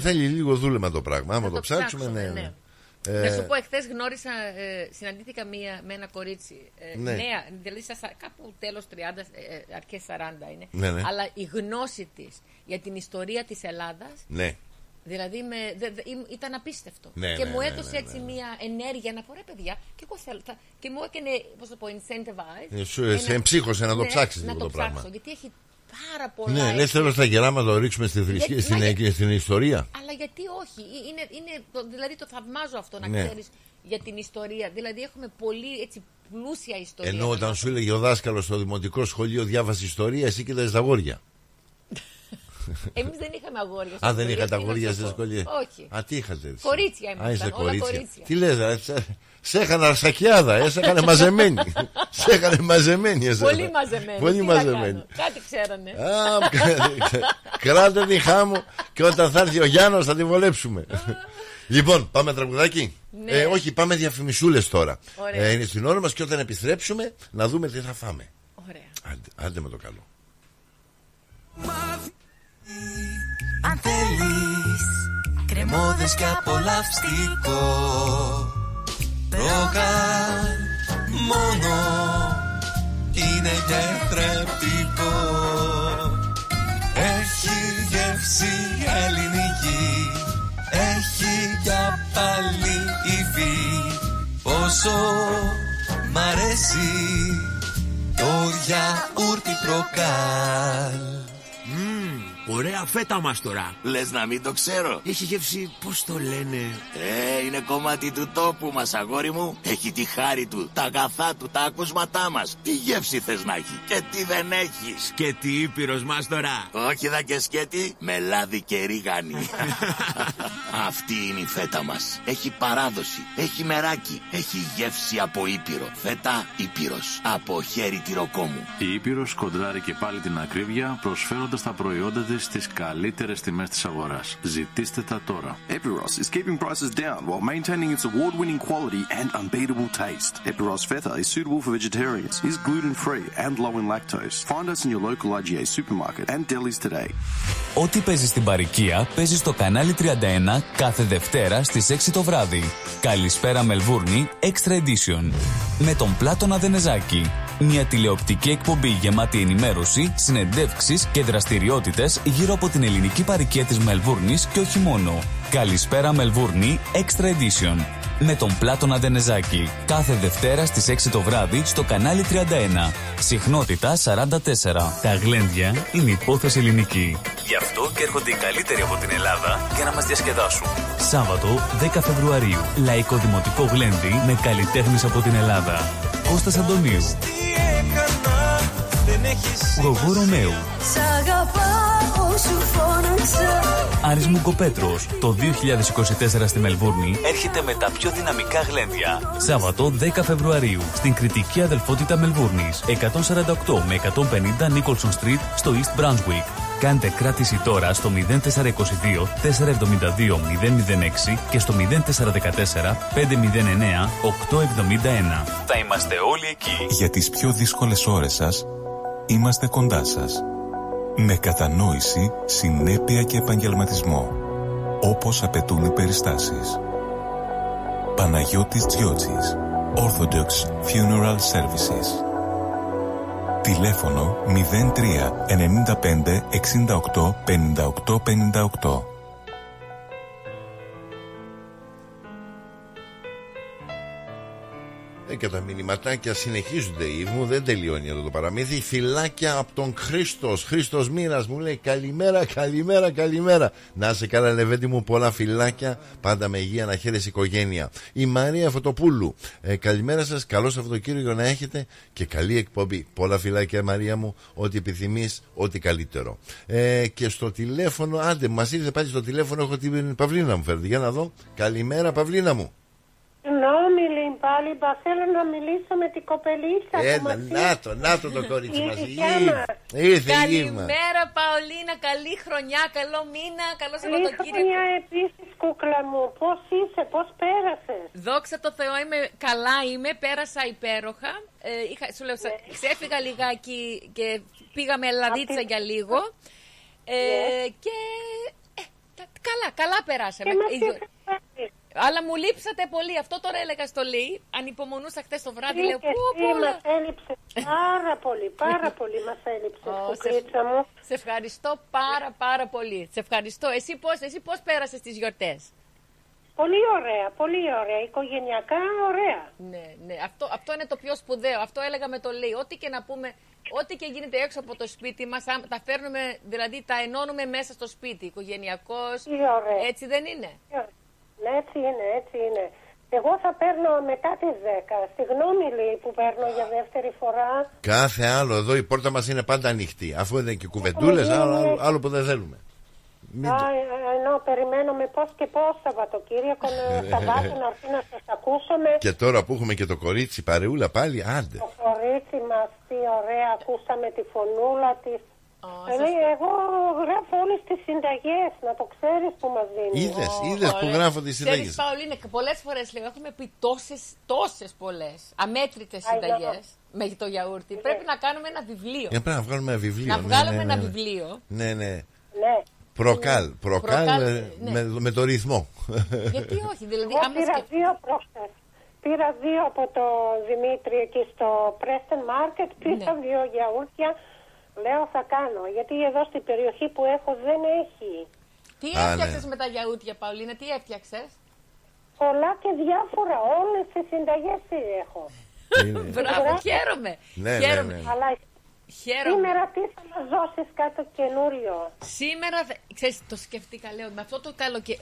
θέλει λίγο δούλευμα το πράγμα. Άμα το ψάξουμε, να σου πω, εχθές συναντήθηκα με ένα κορίτσι. Νέα, δηλαδή κάπου τέλος 30, αρχές 40 είναι. Αλλά η γνώση της για την ιστορία της Ελλάδας. Δηλαδή ήταν απίστευτο. Και μου έδωσε έτσι μια ενέργεια να πω, ρε παιδιά, και εγώ θέλω. Και μου έκανε, πώς το πω, incentivize. Σου εμψύχωσε να το ψάξεις λίγο το πράγμα. Να το ψάξω, γιατί έχει πάρα πολλά. Λες θέλω στα γεράματα να το ρίξουμε στη θρησκεία, στην ιστορία. Αλλά γιατί όχι. Δηλαδή το θαυμάζω αυτό, να ξέρεις για την ιστορία. Δηλαδή έχουμε πολύ έτσι πλούσια ιστορία. Ενώ όταν σου έλεγε ο δάσκαλος στο δημοτικό σχολείο διάβασε ιστορία, εσύ κοίταζες τα αγόρια. Εμείς δεν είχαμε αγόρια. Δεν είχατε αγόρια στη σχολεία? Όχι. Τι είχατε? Κορίτσια ήμασταν. Κορίτσια. Τι λες, σε είχαν αρσακιάδα, σε είχαν μαζεμένη. Πολύ μαζεμένη. Κάτι ξέρανε. Κράτε τη χάμου και όταν θα έρθει ο Γιάννος θα τη βολέψουμε. Λοιπόν, πάμε τραγουδάκι. Όχι, πάμε διαφημισούλες τώρα. Είναι στην ώρα μας και όταν επιστρέψουμε να δούμε τι θα φάμε. Άντε με το καλό. Αν θέλεις κρεμόδες και απολαυστικό, Procal μόνο είναι γιατρεπτικό. Έχει γεύση ελληνική, έχει για πάλι υφή. Πόσο μ' αρέσει το γιαούρτι Procal. Ωραία φέτα μας τώρα. Λες να μην το ξέρω? Έχει γεύση, πώς το λένε? Είναι κομμάτι του τόπου μας, αγόρι μου. Έχει τη χάρη του, τα αγαθά του, τα ακούσματά μας. Τι γεύση θες να έχει και τι δεν έχει? Σκέτη Ήπειρος μας τώρα. Όχι δα και σκέτη, με λάδι και ρίγανη. Αυτή είναι η φέτα μας. Έχει παράδοση, έχει μεράκι, έχει γεύση από Ήπειρο. Φέτα Ήπειρος, από χέρι τυροκόμου. Η Ήπειρος κοντράρει και πάλι την ακρίβεια, προσφέροντας τα προϊόντα στις καλύτερες τιμές της αγοράς. Ζητήστε τα τώρα. Epiros is keeping prices down while maintaining its award-winning quality and unbeatable taste. Epiros Feta is suitable for vegetarians, is gluten-free and low in lactose. Find us in your local IGA supermarket and delis today. Ό,τι παίζει στην Παροικία, παίζει στο κανάλι 31 κάθε Δευτέρα στις 6 το βράδυ. Καλησπέρα Μελβούρνη Extra Edition. Με τον Πλάτωνα Δενεζάκη. Μια τηλεοπτική εκπομπή γεμάτη ενημέρωση, συνεντεύξεις και δραστηριότητες γύρω από την ελληνική παροικία της Μελβούρνης και όχι μόνο. Καλησπέρα Μελβούρνη Extra Edition με τον Πλάτωνα Δενεζάκη. Κάθε Δευτέρα στις 6 το βράδυ στο κανάλι 31. Συχνότητα 44. Τα γλέντια είναι υπόθεση ελληνική. Γι' αυτό και έρχονται οι καλύτεροι από την Ελλάδα για να μας διασκεδάσουν. Σάββατο 10 Φεβρουαρίου. Λαϊκό δημοτικό γλέντι με καλλιτέχνες από την Ελλάδα. Κώστας Αντωνίου. Γογού Ρωμαίου. Άρης Μουκοπέτρος. Το 2024 στη Μελβούρνη έρχεται με τα πιο δυναμικά γλέντια. Σάββατο 10 Φεβρουαρίου στην Κρητική Αδελφότητα Μελβούρνης 148 με 150 Nicholson Street στο East Brunswick. Κάντε κράτηση τώρα στο 0422 472 006 και στο 0414 509 871. Θα είμαστε όλοι εκεί. Για τις πιο δύσκολες ώρες σας είμαστε κοντά σας. Με κατανόηση, συνέπεια και επαγγελματισμό. όπως απαιτούν οι περιστάσεις. Παναγιώτης Τζιότσης, Orthodox Funeral Services. Τηλέφωνο 03 95 68 58 58. Και τα μηνυματάκια συνεχίζονται, Ήβ μου, δεν τελειώνει εδώ το παραμύθι. Φιλάκια από τον Χρήστος. Χρήστος Μοίρας μου λέει καλημέρα, καλημέρα, καλημέρα. Να σε καλά, Λεβέντη μου, πολλά φιλάκια. Πάντα με υγεία, να χαίρεσαι οικογένεια. Η Μαρία Φωτοπούλου. Καλημέρα σας, καλό Σαββατοκύριακο να έχετε και καλή εκπομπή. Πολλά φιλάκια, Μαρία μου, ό,τι επιθυμείς, ό,τι καλύτερο. Και στο τηλέφωνο, άντε, μας ήρθε πάλι στο τηλέφωνο, έχω την Παυλίνα μου φέρνει. Για να δω. Καλημέρα, Παυλίνα μου. Πάλι θέλω να μιλήσω με την κοπελίτσα. Να το κορίτσι μας. Ήρθε η καλημέρα Παολίνα, καλή χρονιά, καλό μήνα, καλό Σαββατοκύριακο. Καλή χρονιά επίσης, κούκλα μου. Πώς είσαι, πώς πέρασες? Δόξα τω Θεώ, καλά είμαι, πέρασα υπέροχα. Σου λέω, ξέφυγα λιγάκι και πήγαμε Ελλαδίτσα για λίγο. Και καλά περάσαμε. Αλλά μου λείψατε πολύ. Αυτό τώρα έλεγα στο Lee. Ανυπομονούσα χθες το βράδυ. Λέω μας έλειψε πάρα πολύ. Πάρα πολύ μας έλειψε. Κουκλίτσα μου. Σε ευχαριστώ πάρα πολύ. Σε ευχαριστώ. Εσύ πώς πέρασες τις γιορτές? Πολύ ωραία. Πολύ ωραία. Οικογενειακά ωραία. Ναι. Αυτό είναι το πιο σπουδαίο. Αυτό έλεγα με το Lee. Ό,τι και να πούμε, ό,τι και γίνεται έξω από το σπίτι μας, τα φέρνουμε, δηλαδή τα ενώνουμε μέσα στο σπίτι. Οικογενειακός. Έτσι δεν είναι? Έτσι είναι. Εγώ θα παίρνω μετά τις 10. Συγγνώμη Λί, που παίρνω για δεύτερη φορά. Κάθε άλλο. Εδώ η πόρτα μας είναι πάντα ανοιχτή. Αφού είναι και κουβεντούλες, άλλο που δεν θέλουμε. Ενώ περιμένουμε πώς και πώς Σαββατοκύριακο να έρθει να σας ακούσουμε. Και τώρα που έχουμε και το κορίτσι παρεούλα πάλι, άντε. Το κορίτσι μας, τι ωραία, ακούσαμε τη φωνούλα της. Εγώ γράφω όλες τις συνταγές, να το ξέρεις που μας δίνει. Είδες που γράφω τις συνταγές. Ξέρεις Παολίνα, πολλές φορές λέω, έχουμε πει τόσες πολλές αμέτρητες συνταγές με το γιαούρτι. Πρέπει να κάνουμε ένα βιβλίο. Πρέπει να βγάλουμε ένα βιβλίο. Ναι. Προκάλ με το ρυθμό. Γιατί όχι, δηλαδή πήρα δύο από το Δημήτρη εκεί στο Preston Market, πήρα δύο γιαούρτια. Λέω θα κάνω, γιατί εδώ στην περιοχή που έχω δεν έχει. Τι έφτιαξες με τα γιαούρτια, Παολίνα, τι έφτιαξες? Πολλά και διάφορα, όλες τις συνταγές έχω. Μπράβο, χαίρομαι. Σήμερα τι θα μας δώσεις κάτι καινούριο? Σήμερα, ξέρεις, το σκεφτήκα, λέω, με αυτό το καλοκαίρι.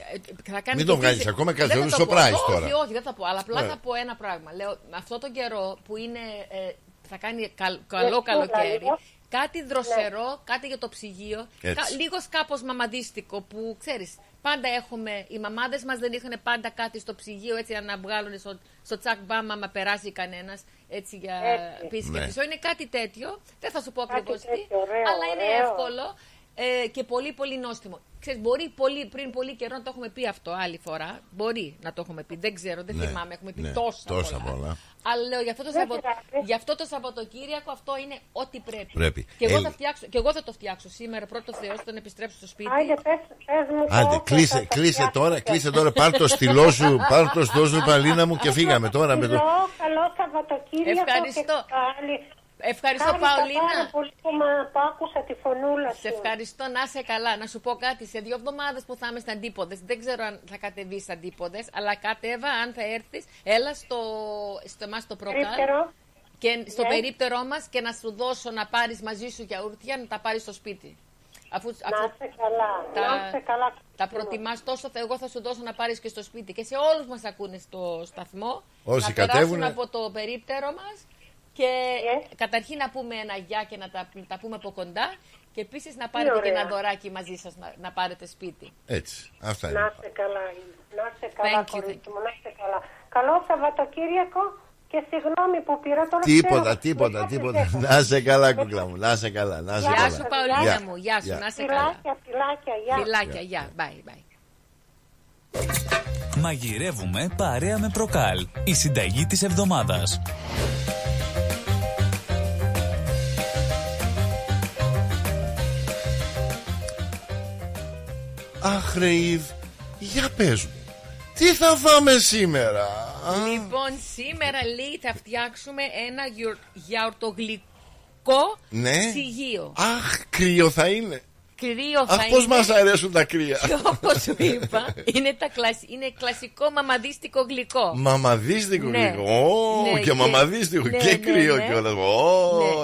Μην το βγάλεις ακόμα, καλύτερο surprise τώρα. Όχι, δεν θα πω, αλλά απλά θα πω ένα πράγμα. Λέω, με αυτό το καιρό που είναι, θα κάνει καλό καλοκαίρι. Κάτι δροσερό, κάτι για το ψυγείο, λίγο κάπως μαμαδίστικο που, ξέρεις, πάντα έχουμε, οι μαμάδες μας δεν είχαν πάντα κάτι στο ψυγείο, έτσι να βγάλουν στο τσακ μπάμα, μα περάσει κανένας, έτσι για πίσω και πίσω. Είναι κάτι τέτοιο, δεν θα σου πω ακριβώς τι, αλλά είναι εύκολο και πολύ πολύ νόστιμο. Ξέρεις, μπορεί πριν πολύ καιρό να το έχουμε πει αυτό άλλη φορά. Μπορεί να το έχουμε πει, δεν ξέρω, δεν θυμάμαι. Έχουμε πει τόσα πολλά. Αλλά λέω για αυτό το Σαββατοκύριακο αυτό είναι ό,τι πρέπει. Και εγώ θα το φτιάξω σήμερα, πρώτο Θεός, όταν επιστρέψω στο σπίτι. Άντε, κλείσε τώρα. Πάρ' το στυλό σου, Παλίνα μου, και φύγαμε τώρα. Καλό Σαββατοκύριακο. Ευχαριστώ. Ευχαριστώ Παολίνα. Πάρα πολύ που άκουσα τη φωνούλα σου. Σε ευχαριστώ, να είσαι καλά. Να σου πω κάτι, σε 2 εβδομάδες που θα είμαι στα Αντίποδες. Δεν ξέρω αν θα κατεβείς στα Αντίποδες, αλλά κατέβα, αν θα έρθεις, έλα στο εμάς το Procal. Και στο περίπτερό μας και να σου δώσω να πάρεις μαζί σου γιαούρτια, να τα πάρεις στο σπίτι. Αφού να είσαι καλά. Τα προτιμάς τόσο, εγώ θα σου δώσω να πάρεις και στο σπίτι. Και σε όλους μας ακούνε στο σταθμό. Όσοι κατέβουν από το περίπτερό μας. Και καταρχήν να πούμε ένα γεια και να τα πούμε από κοντά. Και επίσης να πάρετε και ένα δωράκι μαζί σας, να πάρετε σπίτι. Έτσι, αυτά είναι. Να είστε καλά, κορίτσι μου, να είστε καλά. Καλό Σαββατοκύριακο και συγγνώμη που πήρα τώρα. Τίποτα. Να είσαι καλά, κούκλα μου, να είσαι καλά. Γεια σου Παολίνα μου, γεια σου, να είσαι καλά. Φιλάκια, γεια, bye. Μαγειρεύουμε παρέα με Procal, η συνταγή της εβδομάδας. Αχ, ρε Ιβ, Για πες μου, τι θα φάμε σήμερα? Λοιπόν, σήμερα, Lee, θα φτιάξουμε ένα γιαουρτογλυκό ψυγείο. Αχ, κρύο θα είναι. Αχ, πώς μας αρέσουν τα κρύα. Και όπως σου είπα, είναι κλασικό μαμαδίστικο γλυκό. Μαμαδίστικο γλυκό. Και μαμαδίστικο και κρύο και όλα.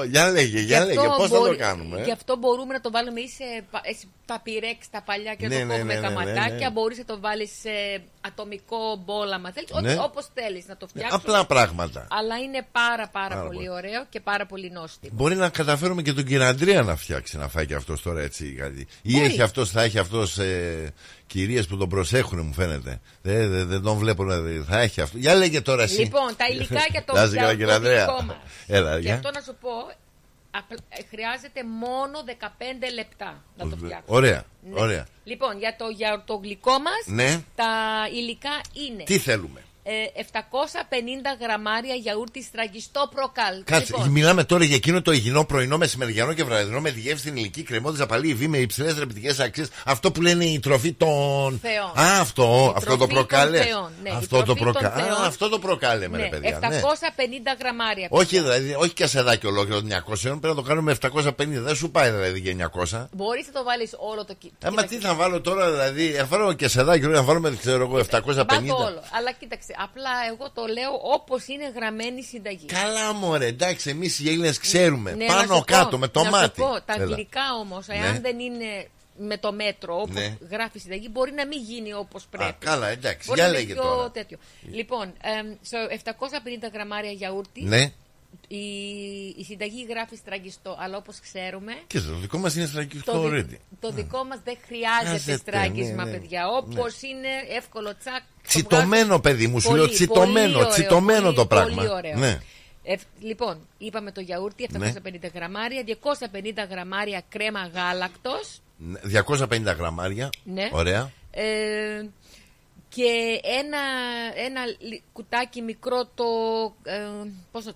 Για λέγε, πώς θα το κάνουμε. Γι' αυτό μπορούμε να το βάλουμε ή σε παπιρέξ τα παλιά και το κόβουμε τα ματάκια. Μπορείς να το βάλεις σε ατομικό μπόλαμα. Όπως θέλεις να το φτιάξεις. Απλά πράγματα. Αλλά είναι πάρα πολύ ωραίο και πάρα πολύ νόστιμο. Μπορεί να καταφέρουμε και τον κύριο Αντρέα να φτιάξει να φάει και αυτό τώρα έτσι. Ή έχει αυτός, θα έχει αυτός κυρίες που τον προσέχουν, μου φαίνεται. Δεν τον βλέπω. Θα έχει αυτό. Για λέγε τώρα εσύ. Λοιπόν, τα υλικά για το γλυκό μας. Γι' αυτό να σου πω, χρειάζεται μόνο 15 λεπτά να το φτιάξουμε. Ωραία, ναι. Ωραία. Λοιπόν, για το γλυκό μας, ναι, τα υλικά είναι. Τι θέλουμε? 750 γραμμάρια γιαούρτι στραγγιστό Procal. Κάτσε, λοιπόν, μιλάμε τώρα για εκείνο το υγιεινό πρωινό, μεσημεριανό και βραδινό με διεύθυνση ηλική κρεμότητα, απαλή υβή με υψηλές θρεπτικές αξίες. Αυτό που λένε η τροφή των θεών. Α, αυτό το προκάλε. Ναι, αυτό το προκάλε, ναι, παιδιά. 750 γραμμάρια. Όχι, δηλαδή, όχι κασεδάκι ολόκληρο 900, πρέπει να το κάνουμε 750. Δεν σου πάει δηλαδή για 900. Μπορεί να το βάλει όλο το κείμενο. Μα τι θα βάλω τώρα, δηλαδή, θα βάλω κασεδάκι, να βάλουμε 750. Αλλά κοίταξε. Απλά εγώ το λέω όπως είναι γραμμένη συνταγή. Καλά μωρέ, εντάξει, εμείς οι Έλληνες ξέρουμε, ναι, πάνω κάτω πω, με το μάτι πω. Τα γλυκά όμως, εάν δεν είναι με το μέτρο όπως γράφει η συνταγή, μπορεί να μην γίνει όπως πρέπει. Α, καλά, εντάξει, μπορεί για λέγε τώρα τέτοιο. Λοιπόν, σε 750 γραμμάρια γιαούρτι, ναι. Η συνταγή γράφει στραγγιστό, αλλά όπως ξέρουμε. Και το δικό μας είναι στραγγιστό. Το δικό μας δεν χρειάζεται στραγγίσμα, ναι, παιδιά. Όπως είναι εύκολο τσακ. Τσιτωμένο, παιδί μου, σου λέω. Τσιτωμένο το πράγμα. Πολύ ωραίο. Ναι. Λοιπόν, είπαμε το γιαούρτι, 750 γραμμάρια, 250 γραμμάρια κρέμα γάλακτος. 250 γραμμάρια. Ναι. Ωραία. Και ένα κουτάκι μικρό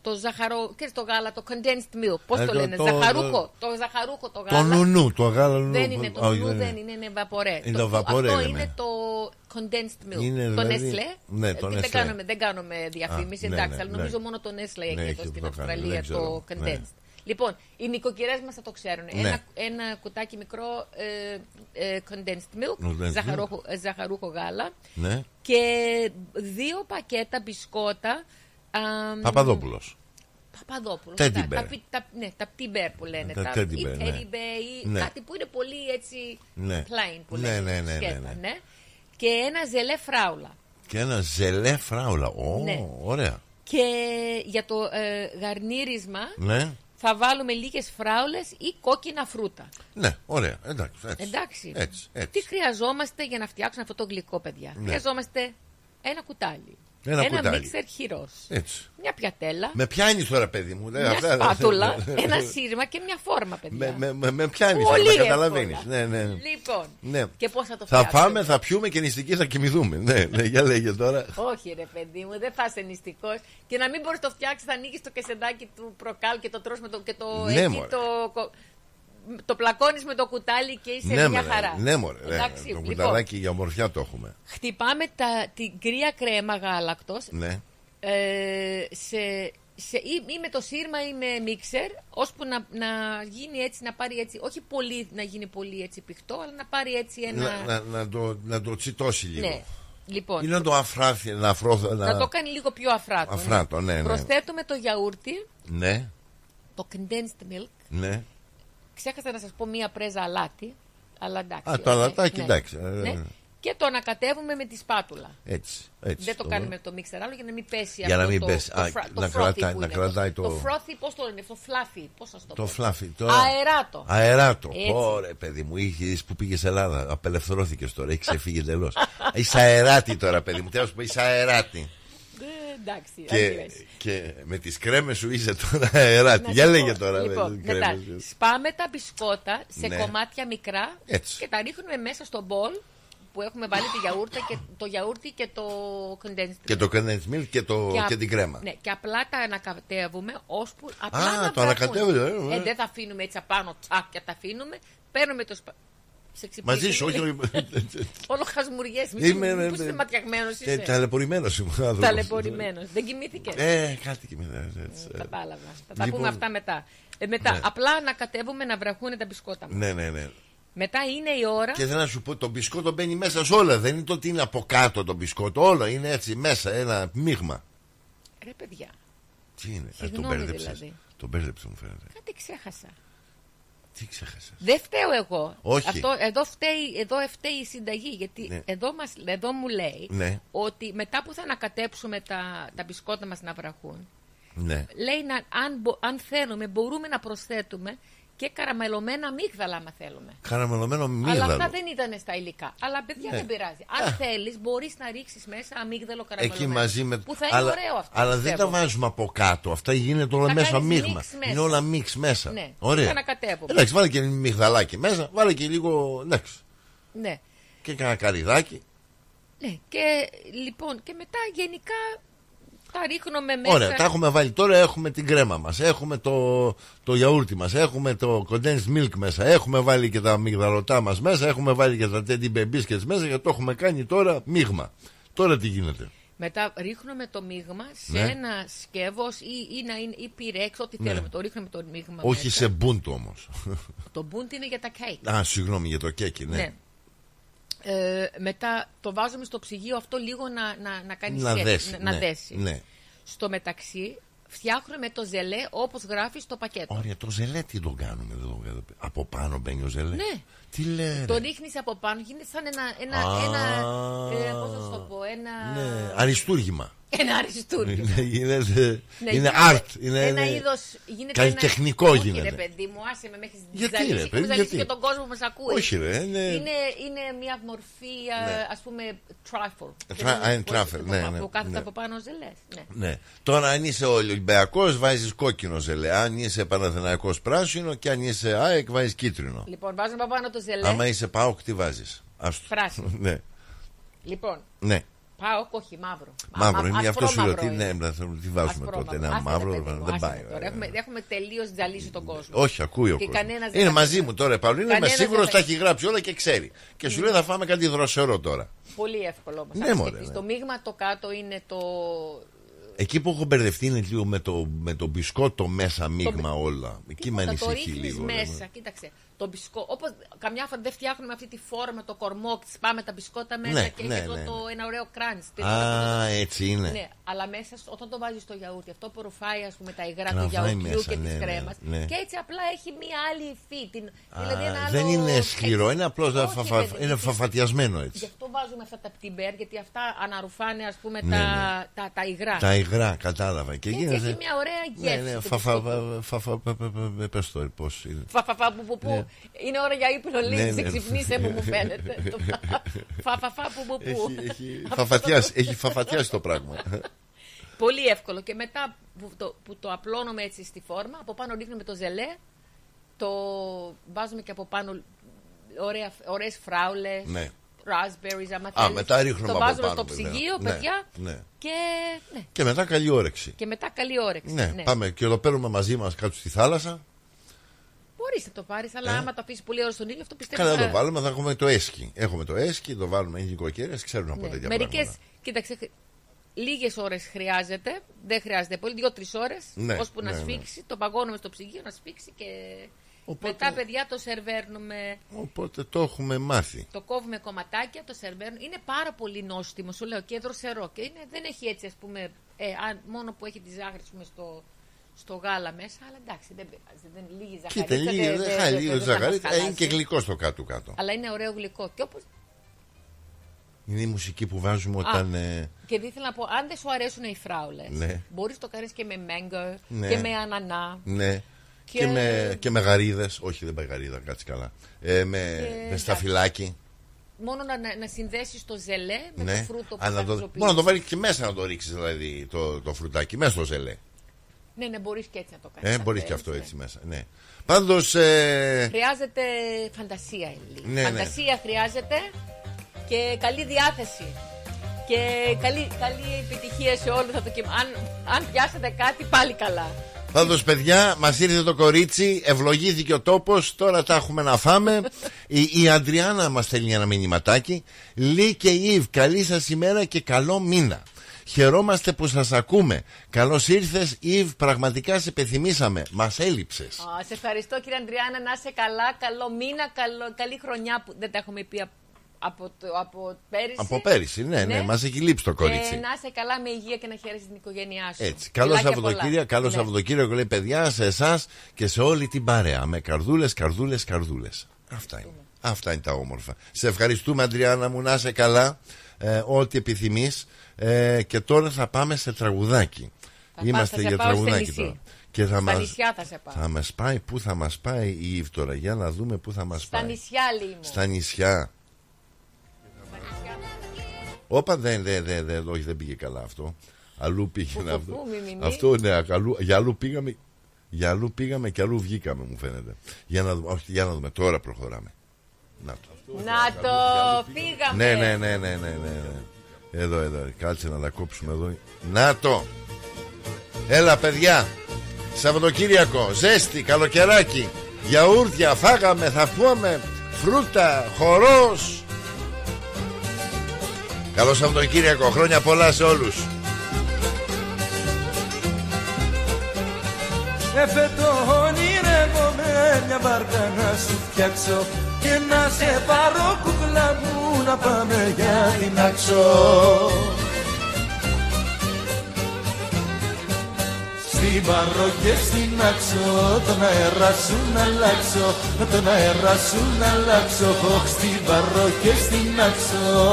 το ζαχαρό. Ξέρεις το γάλα, το condensed milk. Πώς το λένε, ζαχαρούχο. Το ζαχαρούχο το γάλα. Το νουνού, το γάλα νουνού. Δεν είναι το νουνού, δεν είναι βαπορέ. Αυτό είναι το condensed milk. Το Nestlé. Δεν κάνουμε διαφήμιση, εντάξει, αλλά νομίζω μόνο το Nestlé έχει εδώ στην Αυστραλία το condensed. Λοιπόν, οι νοικοκυρές μας θα το ξέρουν. Ναι. Ένα κουτάκι μικρό condensed milk, ζαχαρούχο γάλα, ναι, και 2 πακέτα μπισκότα. Παπαδόπουλος. Τα teddy bear που λένε. Τα teddy bear, ναι, ή κάτι που είναι πολύ έτσι plain που λένε. Ναι. Και ένα ζελέ φράουλα. Ωραία. Και για το γαρνίρισμα, ναι, θα βάλουμε λίγες φράουλες ή κόκκινα φρούτα. Ναι, ωραία, εντάξει. Τι χρειαζόμαστε για να φτιάξουμε αυτό το γλυκό, παιδιά? Ναι. Χρειαζόμαστε ένα κουτάλι. Ένα μίξερ χειρός. Μια πιατέλα. Με πιάνει τώρα, παιδί μου. Μια σπάτουλα, ένα σύρμα και μια φόρμα, παιδιά. Με πιάνει τώρα, με καταλαβαίνει. Ναι. Λοιπόν, ναι, και πώς θα το φτιάξουμε? Θα πάμε, θα πιούμε και νηστικοί θα κοιμηθούμε. Ναι, για λέγε τώρα. Όχι, ρε παιδί μου, δεν θα είσαι νηστικός. Και να μην μπορείς το φτιάξεις, θα ανοίγεις το κεσεντάκι του Procal και το τρως με το πλακώνεις με το κουτάλι και είσαι μια χαρά. Ναι, μωρέ. Το κουταλάκι για ομορφιά το έχουμε. Χτυπάμε την κρύα κρέμα γάλακτος, ναι, ή με το σύρμα ή με μίξερ, ώσπου να γίνει έτσι, να πάρει έτσι, όχι πολύ, να γίνει πολύ έτσι πηχτό, αλλά να πάρει έτσι ένα. Να το τσιτώσει λίγο. Ναι. Λοιπόν, ή να το αφράθει, να το κάνει λίγο πιο αφράτο. Ναι. Προσθέτουμε το γιαούρτι, ναι, το condensed milk. Ναι. Ξέχασα να σας πω μία πρέζα αλάτι, αλλά εντάξει. Το αλατάκι, εντάξει. Ναι. Και το ανακατεύουμε με τη σπάτουλα. Έτσι. Δεν το κάνουμε το μίξερ άλλο για να μην πέσει αυτό. Για να μην πέσει. Να κρατάει το. Το φρόθι, πώς το λένε, το φλάφι. Πώς σας το πω? Το φλάφι. Αεράτο. Ωραία, παιδί μου, είχες που πήγες Ελλάδα. Απελευθερώθηκες τώρα, έχεις ξεφύγει εντελώς. Είσαι αεράτη τώρα, παιδί μου. Θέλω να σου πω, είσαι αεράτη. Εντάξει, και με τις κρέμες σου είσαι τώρα αεράτη. Για λέγε τώρα. Λοιπόν, σπάμε τα μπισκότα σε κομμάτια μικρά, έτσι, και τα ρίχνουμε μέσα στο μπολ που έχουμε βάλει το γιαούρτι και το condensed milk. Και το condensed milk και την κρέμα. Ναι, και απλά τα ανακατεύουμε ώσπου. Απλά να το ανακατεύουμε. Δεν θα αφήνουμε έτσι απάνω τσακ και τα αφήνουμε. Παίρνουμε το Μαζί σου, όχι. Όλο χασμουριές. Πού είσαι ματιαγμένος, είσαι. Ταλαιπωρημένος ήμουν. Ταλαιπωρημένος. Δεν κοιμήθηκες. Κάτι κοιμήθηκα. Κατάλαβα. Θα τα πούμε αυτά μετά. Απλά ανακατεύουμε να βραχούν τα μπισκότα μας. Ναι. Μετά είναι η ώρα. Και θέλω να σου πω, το μπισκότο μπαίνει μέσα σε όλα. Δεν είναι το ότι είναι από κάτω το μπισκότο. Όλα είναι έτσι μέσα, ένα μείγμα. Ρε παιδιά. Τι είναι, τον μπέρδεψες. Δηλαδή. Τον μπέρδεψε, μου φαίνεται. Κάτι ξέχασα. Τι ξέχασες. Δεν φταίω εγώ. Όχι. Αυτό, εδώ φταίει η συνταγή. Γιατί ναι. εδώ μου λέει ναι. ότι μετά που θα ανακατέψουμε τα μπισκότα μας να βραχούν, ναι. λέει αν θέλουμε, μπορούμε να προσθέτουμε και καραμελωμένα αμύγδαλα, άμα θέλουμε. Καραμελωμένο αμύγδαλο. Αλλά αυτά δεν ήταν στα υλικά. Αλλά παιδιά ναι. δεν πειράζει. Αν θέλεις, μπορείς να ρίξεις μέσα αμύγδαλο καραμελωμένο. Εκεί μαζί με. Που θα είναι ωραίο αυτό. Αλλά πιστεύω. Δεν τα βάζουμε από κάτω. Αυτά γίνεται όλα μέσα μείγμα. Είναι όλα μίξ μέσα. Ναι. Ωραία. Θα ανακατεύουμε. Εντάξει, βάλε και μυγδαλάκι μέσα. Βάλε και λίγο. Ναι. Και κανένα καριδάκι. Ναι. Και λοιπόν, και μετά γενικά. Τα ρίχνουμε μέσα. Ωραία, τα έχουμε βάλει τώρα. Έχουμε την κρέμα μας. Έχουμε το γιαούρτι μας. Έχουμε το condensed milk μέσα. Έχουμε βάλει και τα αμυγδαλωτά μας μέσα. Έχουμε βάλει και τα teddy bear biscuits μέσα. Γιατί το έχουμε κάνει τώρα μείγμα. Τώρα τι γίνεται. Μετά ρίχνουμε το μείγμα σε ναι. ένα σκεύος ή πυρέξ, ό,τι ναι. θέλουμε. Το ρίχνουμε το μείγμα. Όχι μέσα. Σε μπούντ όμως. Το μπούντ είναι για τα κέικ. Α, συγγνώμη, για το κέικ, ναι. Μετά το βάζουμε στο ψυγείο αυτό λίγο να κάνει σχέση. Να δέσει. Ναι. Στο μεταξύ φτιάχνουμε το ζελέ όπως γράφει στο πακέτο. Ωραία, το ζελέ τι τον κάνουμε εδώ, από πάνω μπαίνει ο ζελέ. Ναι. Τι λέει. Το ρίχνεις από πάνω, γίνεται σαν ένα πώς θα σου το πω, ένα. Ναι. Αριστούργημα. Ένα αριστούργημα. Είναι art. Ένα είδος. Καλλιτεχνικό γίνεται. Ρε παιδί μου, άσε με, μέχρι τη ζαλίσει και τον κόσμο που μας ακούει. Όχι, ρε. Είναι μια μορφή, ας πούμε, truffle. Ναι. Που κάθεται από πάνω ζελές. Ναι. Τώρα, αν είσαι Ολυμπιακός, βάζεις κόκκινο ζελέ. Αν είσαι Παναθηναϊκός, πράσινο. Και αν είσαι ΑΕΚ, βάζεις κίτρινο. Λοιπόν, βάζουμε από πάνω το ζελέ. Άμα είσαι ΠΑΟΚ, τι βάζεις. Πράσινο. Λοιπόν. Ναι. Όχι, μαύρο. Μαύρο, είναι αυτό σου λέω. Τι βάζουμε τότε, ένα μαύρο, δεν πάει. Έχουμε τελείως τζαλίσει τον κόσμο. Όχι, ακούει ο κόσμος. Είναι μαζί μου τώρα, Παυλίνα, είμαι σίγουρος τα έχει γράψει όλα και ξέρει. Και σου λέει θα φάμε κάτι δροσερό τώρα. Πολύ εύκολο όμως. Το μείγμα το κάτω είναι το. Εκεί που έχω μπερδευτεί είναι λίγο με το μπισκότο μέσα μείγμα όλα. Εκεί με ανησυχεί λίγο. Μέσα, κοίταξε. Το μπισκό, όπως καμιά φορά δεν φτιάχνουμε αυτή τη φόρμα, το κορμό, πάμε τα μπισκότα μέσα ναι, και έχει το ένα ωραίο κράνς. Α, έτσι είναι. Ναι, αλλά μέσα, όταν το βάζεις στο γιαούρτι, αυτό προφάει ας πούμε τα υγρά του γιαουρτιού και της κρέμας. Ναι. Και έτσι απλά έχει μία άλλη υφή. Δηλαδή ένα άλλο. Δεν είναι σκληρό, είναι απλώς φαφατιασμένο έτσι. Γι' αυτό βάζουμε αυτά τα πτυμπέρ, γιατί αυτά αναρουφάνε ας πούμε τα υγρά. Τα υγρά, κατάλαβα. Και έχει μια ωραία γεύση. Φαφαφα. Είναι ώρα για ύπνο, Λίνη. Σε ξυπνήσε που μου φαίνεται. Φαφαφά που. Έχει φαφατιάσει το πράγμα. Πολύ εύκολο. Και μετά που το απλώνουμε έτσι στη φόρμα, από πάνω ρίχνουμε το ζελέ, το βάζουμε και από πάνω ωραίες φράουλες, raspberries, άμα θέλεις. Το βάζουμε στο ψυγείο, παιδιά. Και μετά καλή όρεξη. Πάμε και το παίρνουμε μαζί μας κάτω στη θάλασσα. Μπορείς να το πάρεις, αλλά άμα το αφήσεις πολύ ώρα στον ήλιο, αυτό πιστεύω. Καλά, το βάλουμε, θα έχουμε το έσκι. Έχουμε το έσκι, το βάλουμε, είναι νοικοκυρές, ξέρουν από τέτοια πράγματα. Κοίταξε, λίγες ώρες χρειάζεται, δεν χρειάζεται πολύ, 2-3 ώρες, ώσπου να σφίξει. Το παγώνουμε στο ψυγείο, να σφίξει και. Οπότε, μετά, παιδιά, το σερβέρνουμε. Οπότε το έχουμε μάθει. Το κόβουμε κομματάκια, το σερβέρνουμε. Είναι πάρα πολύ νόστιμο, σου λέω, και δροσερό. Και δεν έχει έτσι, ας πούμε, μόνο που έχει τη ζάχαρη στο γάλα μέσα, αλλά εντάξει, δεν πειράζει. Δεν λίγη ζαχαρίτσα. Λίγη ζαχαρίτσα. Είναι και γλυκό στο κάτω-κάτω. Αλλά είναι ωραίο γλυκό. Και όπως. Είναι η μουσική που βάζουμε όταν. Και δεν ήθελα να πω, αν δεν σου αρέσουν οι φράουλες, ναι. μπορείς να το κάνεις και με mango ναι. και με ανανά. Ναι. Και με γαρίδες. Όχι, δεν πάει γαρίδα, κάτσε καλά. Με σταφυλάκι. Μόνο να συνδέσεις το ζελέ με το φρούτο που θα χρησιμοποιήσεις. Μόνο να το βάλεις και μέσα να το ρίξεις, δηλαδή το φρουτάκι, μέσα στο ζελέ. Ναι, μπορείς και έτσι να το κάνεις. Μπορείς και αυτό έτσι μέσα. Ναι. Πάντως. Χρειάζεται φαντασία, Λίλη. Ναι, φαντασία χρειάζεται και καλή διάθεση. Και καλή επιτυχία σε όλους. Αν πιάσετε κάτι, πάλι καλά. Πάντως, παιδιά, μας ήρθε το κορίτσι, ευλογήθηκε ο τόπος, τώρα τα έχουμε να φάμε. Η Αντριάννα μας στέλνει ένα μηνυματάκι. Λί και Ιβ, καλή σας ημέρα και καλό μήνα. Χαιρόμαστε που σας ακούμε. Καλώς ήρθες, Ιβ. Πραγματικά σε επιθυμήσαμε. Μας έλειψες. Σε ευχαριστώ, κύριε Αντριάννα. Να είσαι καλά. Καλό μήνα. Καλή χρονιά που δεν τα έχουμε πει από πέρυσι. Από πέρυσι, ναι. Μας έχει λείψει το κορίτσι. Να είσαι καλά με υγεία και να χαίρεσαι την οικογένειά σου. Έτσι. Καλό Σαββατοκύριακο. Καλό Σαββατοκύριακο, λέει, παιδιά, σε εσάς και σε όλη την παρέα. Με καρδούλες. Αυτά είναι τα όμορφα. Σε ευχαριστούμε, Αντριάννα μου. Να είσαι καλά. Ό,τι επιθυμείς. Και τώρα θα πάμε σε τραγουδάκι. Είμαστε για τραγουδάκι τώρα. Και θα στα νησιά θα σε πάω. Θα μας πάει, πού θα μας πάει η Ιβ τώρα? Για να δούμε πού θα μας πάει. Στα νησιά. Όπα, δεν πήγε καλά αυτό. Αλλού πήγε αυτό. Ναι, για αλλού πήγαμε και αλλού βγήκαμε, μου φαίνεται. Για να δούμε, τώρα προχωράμε. Να το φύγαμε. Ναι. Εδώ, κάτσε να τα κόψουμε εδώ. Να το! Έλα, παιδιά! Σαββατοκύριακο, ζέστη, καλοκαιράκι, γιαούρτια, φάγαμε, θα φούμε, φρούτα, χορός. Καλό Σαββατοκύριακο, χρόνια πολλά σε όλους. Εφέτο ονειρεύομαι μια βάρκα να σου φτιάξω και να σε πάρω, κουκλά μου, να πάμε για την άξο. Στην Παρό και στην Άξο τον αέρα σου να αλλάξω, τον αέρα σου να αλλάξω, όχ, στην Παρό και στην Άξο.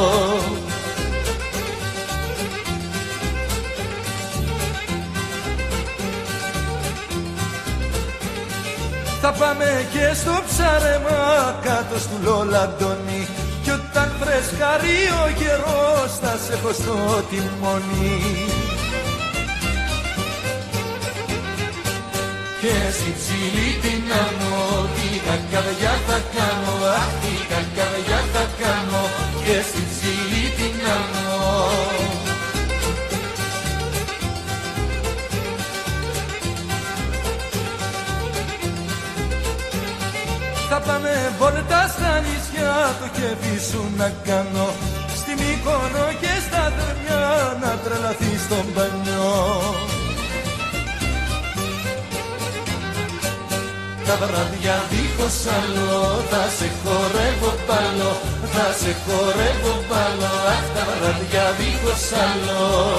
Θα πάμε και στο ψάρεμα κάτω στου Λολαντώνη κι όταν φρεσκαρεί ο γερός θα σε πω στο τιμόνι. Και στην ψηλή την άμμο τη κακαβιά θα κάνω, αχ, τη κακαβιά θα κάνω, και στην ψηλή την άμμο. Θα πάμε βόλτα στα νησιά, το χέρι σου να κάνω, στη Μύκονο και στα Δρυμιά να τρελαθεί στο μπανιό. Τα βραδιά δίχως άλλο, θα σε χορεύω παλό, θα σε χορεύω παλό, αχ, τα βραδιά δίχως άλλο.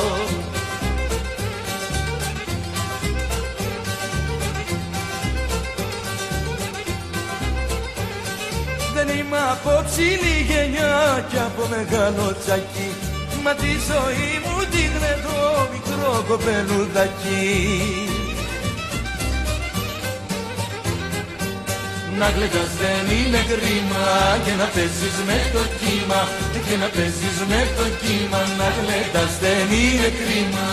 Είμαι από ψηλή γενιά και από μεγάλο τσακί, μα τη ζωή μου τη γλεντώ μικρό κοπελουδάκι. Να γλεντάς δεν είναι κρίμα και να παίζεις με το κύμα, και να παίζεις με το κύμα, να γλεντάς δεν είναι κρίμα.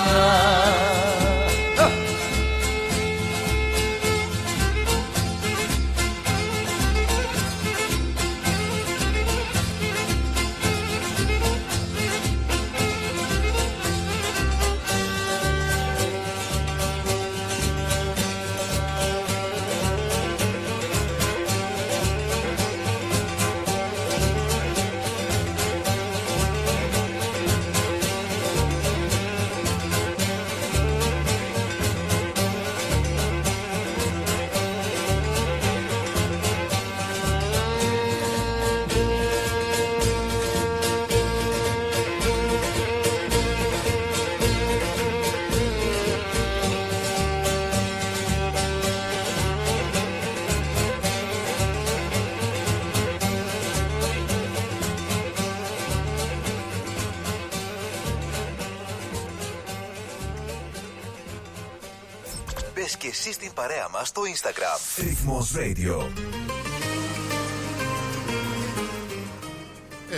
Στο Instagram Rythmos Radio.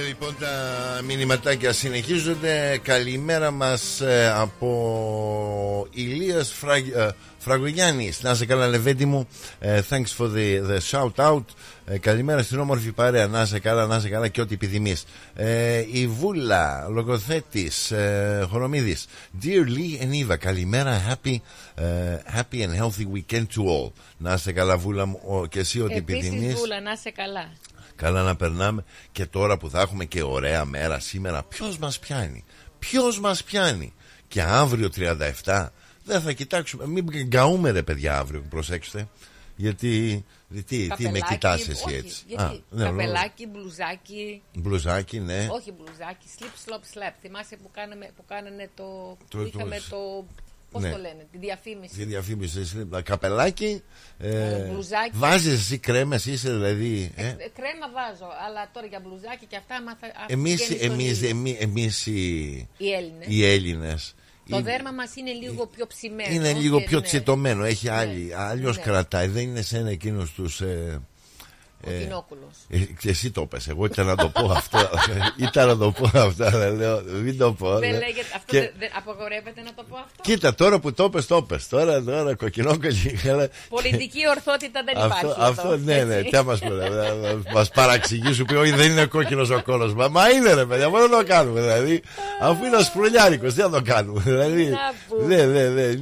Λοιπόν, τα μηνυματάκια συνεχίζονται. Καλημέρα μας από Ηλίας Φραγκογιάννης. Να σε καλά, Λεβέντη μου. Thanks for the shout out. Καλημέρα στην όμορφη παρέα. Να σε καλά, να σε καλά και ό,τι επιδημείς. Η Βούλα, Λογοθέτης, Χορομίδης. Dear Lee and Eva, καλημέρα. Happy and healthy weekend to all. Να σε καλά, Βούλα μου, και εσύ ό,τι επιδημείς. Επίσης, Βούλα, να σε καλά. Καλά να περνάμε και τώρα που θα έχουμε και ωραία μέρα σήμερα. Ποιος μας πιάνει, ποιος μας πιάνει. Και αύριο 37 δεν θα κοιτάξουμε. Μην γκαούμε ρε παιδιά αύριο, προσέξτε. Γιατί τι με κοιτάς εσύ έτσι? Γιατί καπελάκι, μπλουζάκι, ναι. Όχι μπλουζάκι, slip, slop, slap. Θυμάσαι που κάνανε το είχαμε το... Πώς ναι. Το λένε, τη διαφήμιση. Τη διαφήμιση, καπελάκι. Μπλουζάκι. Βάζεις εσύ κρέμες, είσαι δηλαδή. Κρέμα βάζω, αλλά τώρα για μπλουζάκι και αυτά. Εμείς οι Έλληνες. Το δέρμα μας είναι λίγο πιο ψημένο. Είναι λίγο πιο τσιτωμένο, έχει άλλη. Αλλιώς κρατάει, δεν είναι σαν εκείνους τους. Και εσύ το πες. Εγώ ήταν να το πω αυτό. Δεν λέω, μην το πω. Δεν λέγεται αυτό. Και... δεν απαγορεύεται να το πω αυτό. Κοίτα, τώρα που το πες. Τώρα κοκκινόκολλη. Πολιτική ορθότητα δεν υπάρχει. Αυτό ναι. Τι μας πει. Μας παραξηγήσουν. Πει, όχι, δεν είναι κόκκινος ο κόλλος. Μα είναι ρε παιδιά, μόνο να το κάνουμε. Δηλαδή, αφού είναι ασπρολιάρικος, τι να το κάνουμε. Δηλαδή.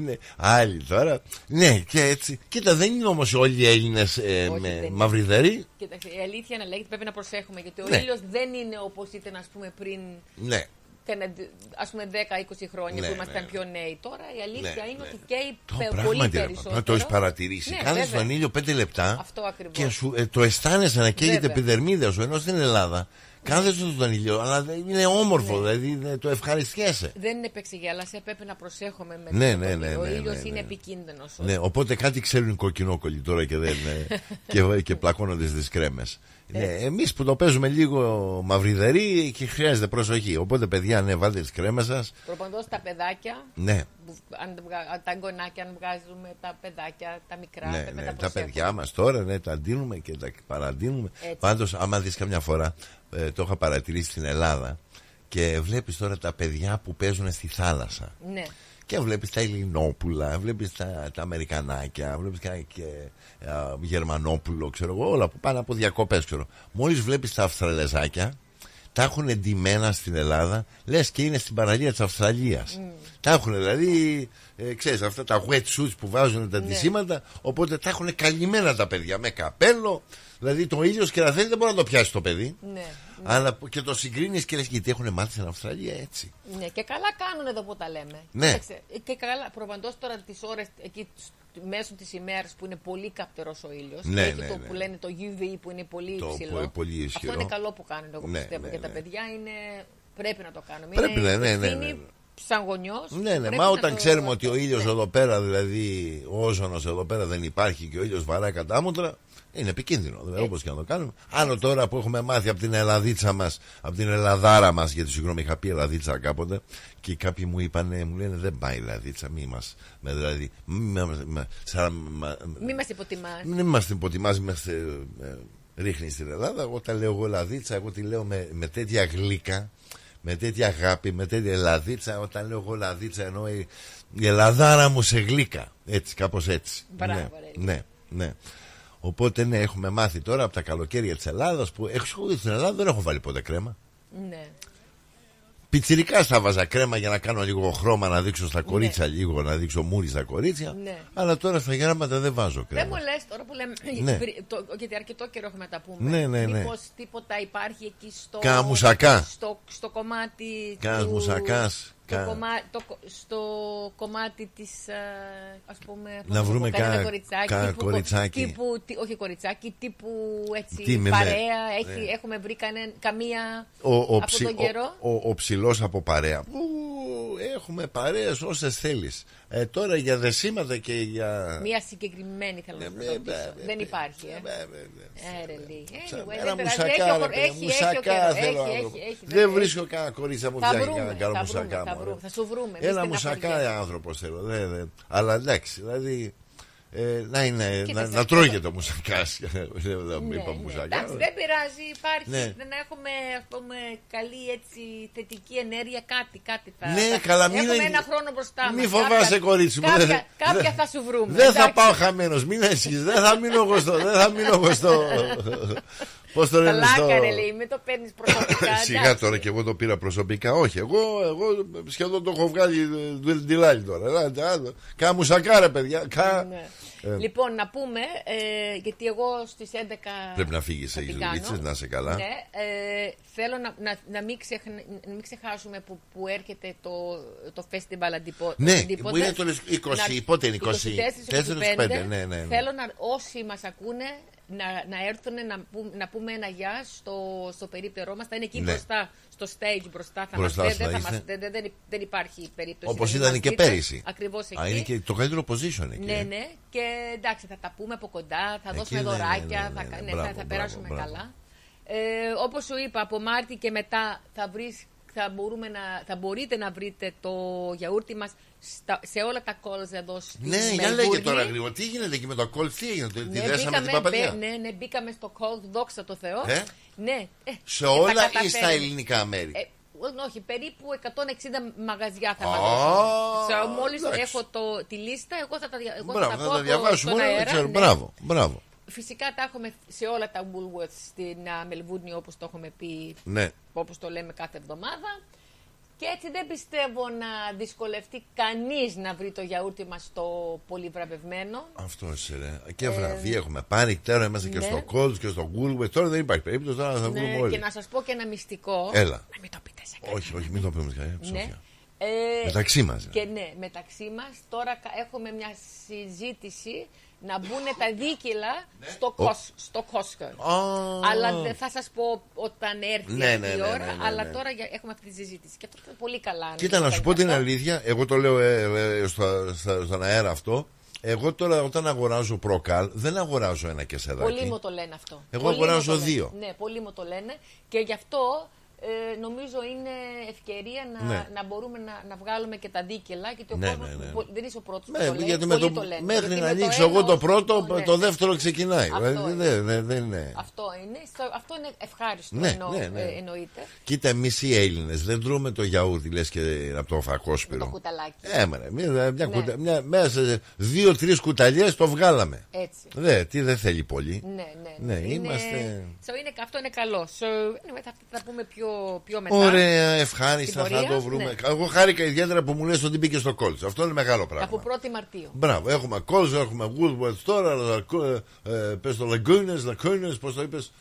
Ναι. Άλλοι τώρα. Ναι, και έτσι. Κοίτα, δεν είναι όμως όλοι οι Έλληνες μαυριδεροί. Κοιτάξτε, η αλήθεια να λέγεται πρέπει να προσέχουμε, γιατί ο ήλιος δεν είναι όπως ήταν ας πούμε πριν 10-20 χρόνια που ήμασταν πιο νέοι. Τώρα η αλήθεια είναι ότι καίει πολύ περισσότερο. Το έχεις παρατηρήσει. Κάνεις τον ήλιο 5 λεπτά. Αυτό ακριβώς. Και σου, το αισθάνεσαι να καίγεται επιδερμίδα σου, ενώ στην Ελλάδα. Κάθεσαι στον ήλιο, αλλά είναι όμορφο, δηλαδή το ευχαριστιέσαι. Δεν είναι επεξηγέλαση, πρέπει να προσέχουμε με τον ήλιο. Ο ήλιος είναι επικίνδυνος. Ναι, οπότε κάτι ξέρουν οι κοκκινόκολλοι τώρα και πλακώνονται στις κρέμες. Εμείς που το παίζουμε λίγο μαυριδεροί και χρειάζεται προσοχή. Οπότε, παιδιά, βάλτε τις κρέμες σας. Προπαντός τα παιδάκια. Ναι. Τα γονάκια, αν βγάζουμε τα παιδάκια, τα μικρά. Ναι, τα παιδιά μας τώρα, τα αντίνουμε και τα παραντίνουμε. Πάντως, άμα δεις καμιά φορά. Το είχα παρατηρήσει στην Ελλάδα και βλέπεις τώρα τα παιδιά που παίζουν στη θάλασσα. Ναι. Και βλέπεις τα Ελληνόπουλα, βλέπεις τα Αμερικανάκια, βλέπεις και Γερμανόπουλο, ξέρω εγώ, όλα που πάνε από διακοπές, ξέρω. Μόλις βλέπεις τα Αυστραλεζάκια, τα έχουν εντυμένα στην Ελλάδα, λες και είναι στην παραλία της Αυστραλίας. Τα έχουν δηλαδή, ξέρεις, αυτά τα wet suits που βάζουν τα ντυσίματα, οπότε τα έχουν καλυμμένα τα παιδιά με καπέλο. Δηλαδή το ήλιος κεραθέτη δεν μπορεί να το πιάσει το παιδί. Ναι, αλλά και το συγκρίνεις και λες γιατί έχουν μάθει στην Αυστραλία έτσι. Ναι, και καλά κάνουν εδώ που τα λέμε. Ναι. Λέξε, και καλά, προπαντός τώρα τις ώρες εκεί μέσω της ημέρας που είναι πολύ καπτερός ο ήλιος. Ναι, και το που λένε το UV που είναι πολύ υψηλό. Αυτό είναι καλό που κάνουν, εγώ πιστεύω. Και τα παιδιά είναι, πρέπει να το κάνουμε. Πρέπει να σαν γονιός. Ναι, μα όταν ξέρουμε ότι ο ήλιος εδώ πέρα, δηλαδή ο όζωνος εδώ πέρα δεν υπάρχει και ο ήλιος βαράει κατάμοντρα. Είναι επικίνδυνο, δηλαδή, όπως και να το κάνουμε. Άλλο τώρα που έχουμε μάθει από την Ελλαδίτσα μας, από την Ελλαδάρα μας, γιατί συγγνώμη είχα πει Ελλαδίτσα κάποτε, και κάποιοι μου είπανε, μου λένε δεν πάει η Ελλαδίτσα, μη μας. Δηλαδή, μη μας υποτιμάς. Μην μας υποτιμάς, μας ρίχνει στην Ελλάδα. Όταν λέω εγώ Ελλαδίτσα, εγώ τη λέω με τέτοια γλύκα, με τέτοια αγάπη, με τέτοια Ελλαδίτσα. Όταν λέω εγώ Ελλαδίτσα, εννοώ η Ελλαδάρα μου σε γλύκα. Έτσι, κάπως έτσι. Μπράβο, ναι. Οπότε ναι, έχουμε μάθει τώρα από τα καλοκαίρια της Ελλάδας που εξοχή στην Ελλάδα δεν έχω βάλει ποτέ κρέμα. Ναι. Πιτσιρικάς θα βάζα κρέμα για να κάνω λίγο χρώμα, να δείξω στα κορίτσια λίγο, να δείξω μούρι στα κορίτσια. Ναι. Αλλά τώρα στα γεράματα δεν βάζω κρέμα. Δεν μου λες τώρα που λέμε. Ναι. Γιατί αρκετό καιρό έχουμε τα πούμε. Ναι. Μήπως τίποτα υπάρχει εκεί στο κομμάτι. Καμουσακάς. Στο κομμάτι της, ας πούμε, να βρούμε κοριτσάκι. Όχι κοριτσάκι, τύπου έτσι παρέα. Έχουμε βρει καμία από τον καιρό. Ο ψηλός από παρέα. Έχουμε παρέες όσες θέλεις. Τώρα για δεσίματα και για. Μία συγκεκριμένη θέλω να σου πω. Δεν υπάρχει. Μουσακά θέλω να βρω. Δεν βρίσκω κανένα κορίτσι από φτιάχνει να κάνω μουσακά. Θα σου βρούμε. Ένα μουσακά άνθρωπος θέλω. Αλλά εντάξει, δηλαδή Να τρώγεται ο μουσακάς. Εντάξει, δεν πειράζει, υπάρχει. Δεν έχουμε καλή έτσι θετική ενέργεια, κάτι θα. Ναι, καλά, μην έχουμε ένα χρόνο μπροστά μας. Μην φοβάσαι, κορίτσι μου. Κάποια θα σου βρούμε. Δεν θα πάω χαμένος, μην έσχεις. Δεν θα μείνω γοστό. Πώς το λένε αυτό. Λάκαρε, λέει, μην το παίρνεις προσωπικά. Σιγά τώρα και εγώ το πήρα προσωπικά. Όχι, εγώ σχεδόν το έχω βγάλει ντυλάλι τώρα. Κά μουσακάρα, παιδιά. Λοιπόν, να πούμε, γιατί εγώ στις 11. Πρέπει να φύγεις, έχεις δουλειτσες, να είσαι καλά. Ναι, θέλω να μην ξεχάσουμε που έρχεται το φεστιβάλ Αντίποδες. Ναι, που είναι το 20, πότε είναι 20. 24-25, ναι. Θέλω όσοι μας ακούνε να έρθουν να πούμε ένα γεια στο περίπτερό μας. Θα είναι εκεί μπροστά, στο stage μπροστά. Δεν υπάρχει περίπτωση. Όπως ήταν και πέρυσι. Ακριβώς εκεί. Είναι και το καλύτερο position εκεί. Ναι. Και εντάξει, θα τα πούμε από κοντά, θα δώσουμε δωράκια, θα περάσουμε καλά. Όπως σου είπα, από Μάρτη και μετά θα μπορείτε να βρείτε το γιαούρτι μας σε όλα τα Coles εδώ στην Μελβούρνη. Ναι, για λέγε τώρα γρήγορα, τι γίνεται εκεί με το Coles, τι έγινε, τη δέσαμε την Παπαλιά. Ναι, μπήκαμε στο Coles, δόξα τω Θεώ. Σε όλα ή στα ελληνικά μέρη. Όχι, περίπου 160 μαγαζιά θα μαζέψουμε. Μόλις έχω τη λίστα, εγώ θα τα διαβάσουμε. Μπράβο. Φυσικά τα έχουμε σε όλα τα Woolworths στην Μελβούρνη, όπως το έχουμε πει, όπως το λέμε κάθε εβδομάδα. Και έτσι δεν πιστεύω να δυσκολευτεί κανείς να βρει το γιαούρτι μας το πολύ βραβευμένο. Αυτό είσαι, ρε. Και βραβεία έχουμε πάρει. Τώρα είμαστε και στο Coles και στο Woolworths. Τώρα δεν υπάρχει περίπτωση, τώρα θα βρούμε όλοι. Και να σας πω και ένα μυστικό. Έλα. Να μην το πείτε σε κανένα. Όχι, μην το πούμε σε κανένα. Ψόφια. Μεταξύ μας. Και ναι, μεταξύ μας. Τώρα έχουμε μια συζήτηση να μπουν τα δίκυλα στο Costco. Αλλά θα σας πω όταν έρθει η ώρα. Αλλά τώρα έχουμε αυτή τη συζήτηση. Και αυτό είναι πολύ καλά. Κοίτα, να σου πω την αλήθεια. Εγώ το λέω στον αέρα αυτό. Εγώ τώρα όταν αγοράζω Procal δεν αγοράζω ένα και σεδάκι. Πολλοί μου το λένε αυτό. Εγώ αγοράζω δύο. Ναι, πολλοί μου το λένε. Και γι' αυτό νομίζω είναι ευκαιρία να μπορούμε να βγάλουμε και τα δίκαιλα, γιατί ο κόσμος δεν είσαι ο πρώτος που το λέει, πολλοί το λένε. Μέχρι να ανοίξω εγώ το πρώτο, το δεύτερο ξεκινάει. Αυτό είναι. Αυτό είναι ευχάριστο, εννοείται. Κοίτα, εμείς οι Έλληνες δεν τρώμε το γιαούρτι, λες και από το φακόσπυρο. Το κουταλάκι. Μέσα 2-3 κουταλιές το βγάλαμε. Τι δεν θέλει πολύ. Αυτό είναι καλό. Θα πούμε πιο μετά. Ωραία, ευχάριστα, θα το βρούμε. Εγώ χάρηκα ιδιαίτερα που μου λες ότι μπήκε στο Coles. Αυτό είναι μεγάλο πράγμα. Από 1η Μαρτίου. Μπράβο, έχουμε Coles, έχουμε Woolworths τώρα. Πες το Lagunes, πώς το είπες.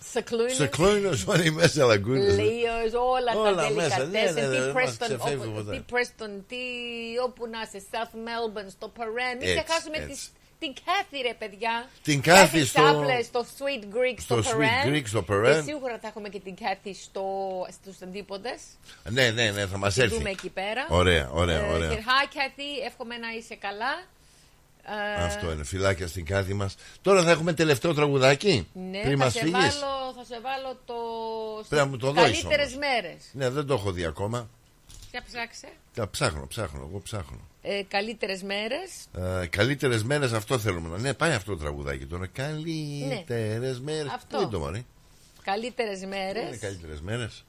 Seclunes, όλοι μέσα Lagunes. Layers, όλα τα delicatessen. Τι Preston, τι όπου να είσαι, South Melbourne, στο Paran. Μην ξεχάσουμε την Κάθη, ρε παιδιά. Την Κάθη στο Sweet Greek στο Παρέν. Και σίγουρα θα έχουμε και την Κάθη στους Αντίποδες. Ναι, θα μας έρθει. Θα δούμε εκεί πέρα. Ωραία. Hi, Κάθη, εύχομαι να είσαι καλά. Αυτό είναι, φιλάκια στην Κάθη μας. Τώρα θα έχουμε τελευταίο τραγουδάκι. Ναι, πριν μας φύγεις. Θα σε βάλω το καλύτερες μέρες. Ναι, δεν το έχω δει ακόμα. Για ψάξε. Ψάχνω. Καλύτερες μέρες. Καλύτερες μέρες, αυτό θέλουμε να. Ναι, πάει αυτό το τραγουδάκι τώρα. Καλύτερες μέρες. Αυτό. Δεν το μωρεί. Καλύτερες μέρες.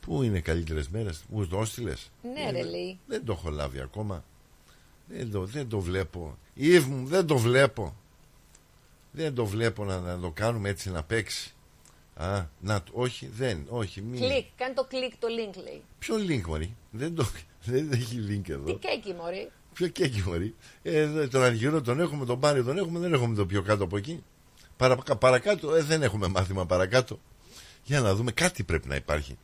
Πού είναι καλύτερες μέρες. Μου το όστιλες. Ναι, ρε Λί. Δεν το έχω λάβει ακόμα. Δεν το βλέπω. Ήβ μου, δεν το βλέπω να το κάνουμε έτσι να παίξει. Όχι. Κλικ, κάνε το κλικ, το link λέει. Ποιο link, μωρή, δεν έχει link εδώ. Τι κέκι, μωρή. Τον αργυρό τον έχουμε, τον Πάριο τον έχουμε, δεν έχουμε το πιο κάτω από εκεί. Παρακάτω, δεν έχουμε μάθημα παρακάτω. Για να δούμε, κάτι πρέπει να υπάρχει.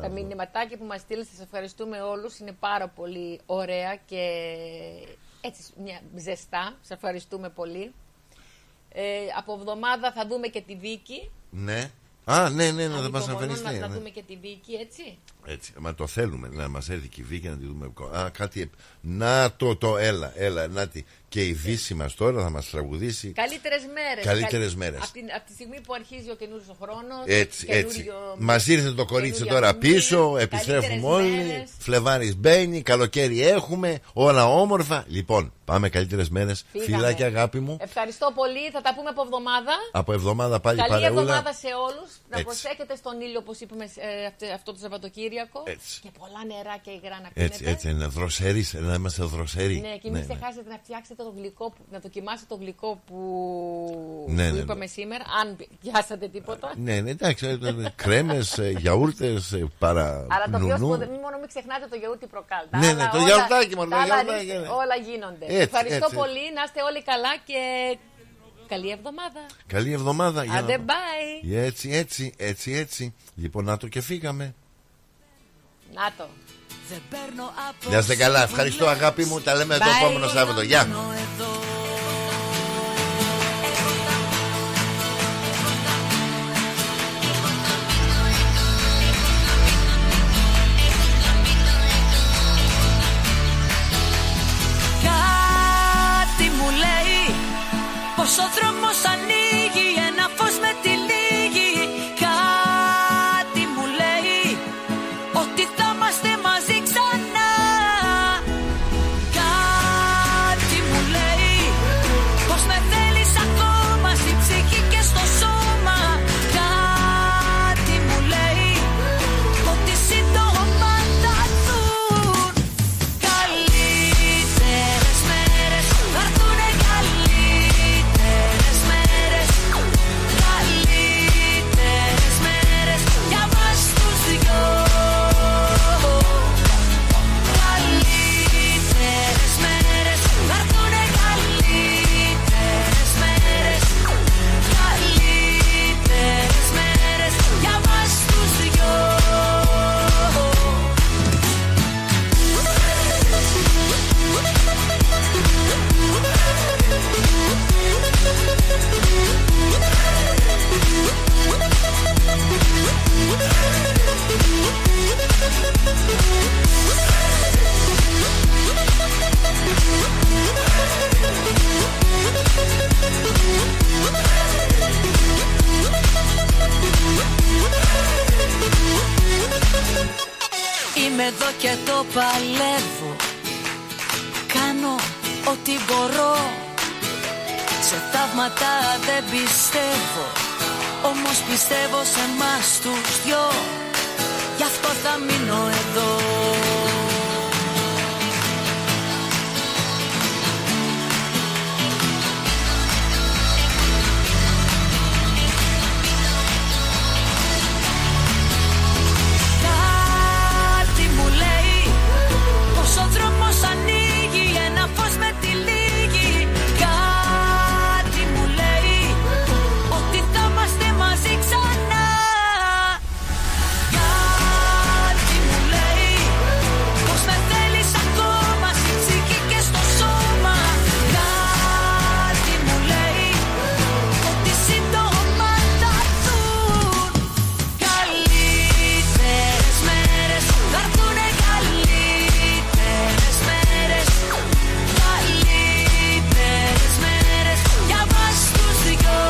Τα μηνυματάκια που μας στείλετε, σας ευχαριστούμε όλους, είναι πάρα πολύ ωραία και έτσι μια ζεστά, σας ευχαριστούμε πολύ. Από εβδομάδα θα δούμε και τη Βίκη. Ναι. Ναι, θα μας εμφανιστεί. Θα δούμε και τη Βίκη, έτσι. Έτσι, μα το θέλουμε να μας έρθει και η Βή και να τη δούμε. Α, κάτι. Να το έλα, να τη. Και η Δύση μας τώρα θα μας τραγουδήσει. Καλύτερες μέρες. Από τη στιγμή που αρχίζει ο καινούριος χρόνος. Έτσι. Μας ήρθε το κορίτσι τώρα πίσω, επιστρέφουμε όλοι. Φλεβάρις μπαίνει, καλοκαίρι έχουμε, όλα όμορφα. Λοιπόν, πάμε καλύτερες μέρες. Φιλάκια και αγάπη μου. Ευχαριστώ πολύ. Θα τα πούμε από εβδομάδα. Από εβδομάδα πάλι παρεούλα. Καλή εβδομάδα σε όλους. Να προσέχετε στον ήλιο, όπως είπαμε αυτό το Σαββατοκύριακο. Και πολλά νερά και υγρά να πίνετε. Έτσι, να είμαστε δροσεροί. Ναι, και μην ξεχάσετε να φτιάξετε. Να δοκιμάσετε το γλυκό που είπαμε σήμερα, αν πιάσατε τίποτα. Ναι, εντάξει, κρέμες, γιαούρτες, αλλά το πιο σημαντικό, μην ξεχνάτε το γιαούρτι Προκάλ. Ναι, το γιαουρτάκι μόνο. Όλα γίνονται. Ευχαριστώ πολύ, να είστε όλοι καλά και καλή εβδομάδα. Καλή εβδομάδα. Άντε, bye. Έτσι. Λοιπόν, να το και φύγαμε. Να το. Να είστε καλά, ευχαριστώ αγάπη μου. Τα λέμε το επόμενο Σάββατο. Γεια. Κάτι μου λέει πως ο δρόμος ανοίγει, ένα φως με τη λίγη. Κάτι μου λέει ότι θα είμαστε μαζί. Είμαι εδώ και το παλεύω. Κάνω ό,τι μπορώ. Σε θαύματα δεν πιστεύω, όμως πιστεύω σε εμάς τους δυο. Γι' αυτό θα μείνω εδώ. Ο δρόμος ανοίγει, ένα φως με τη λίγη. Κάτι μου λέει ότι θα είμαστε μαζί ξανά. Κάτι μου λέει πως με θέλεις ακόμα στη ψυχή και στο σώμα. Κάτι μου λέει ότι σύντομα θα έρθουν καλύτερες μέρες. Θα έρθουνε καλύτερες μέρες για μας τους δυο.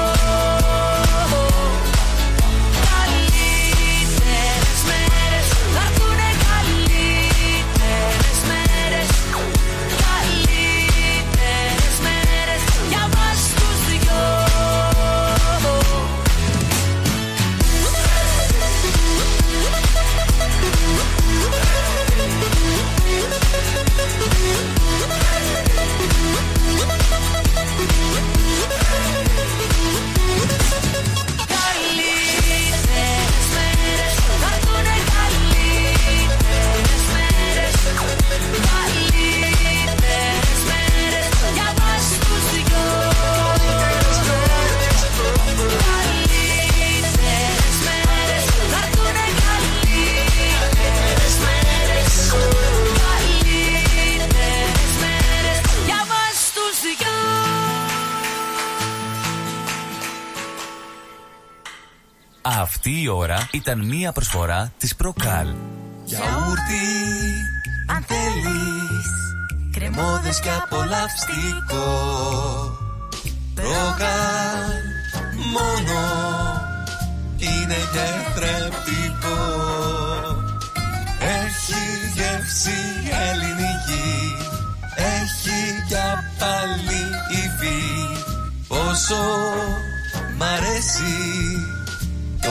Καλύτερες μέρες, θα έρθουνε καλύτερες μέρες. Καλύτερες μέρες για μας τους δυο. Καλύτερες μέρες, θα έρθουνε καλύτερες μέρες. Καλύτερες μέρες για μας τους δυο. Καλύτερες μέρες, θα έρθουνε καλύτερες μέρες. Καλύτερες μέρες για μας τους δυο. Αυτή η ώρα ήταν μία προσφορά της Procal. γιαούρτι, αν θέλεις, κρεμόδες και απολαυστικό. Procal, μόνο είναι γιατρεπτικό. Έχει γεύση ελληνική, έχει για πάλι υφή. Πόσο μ' αρέσει το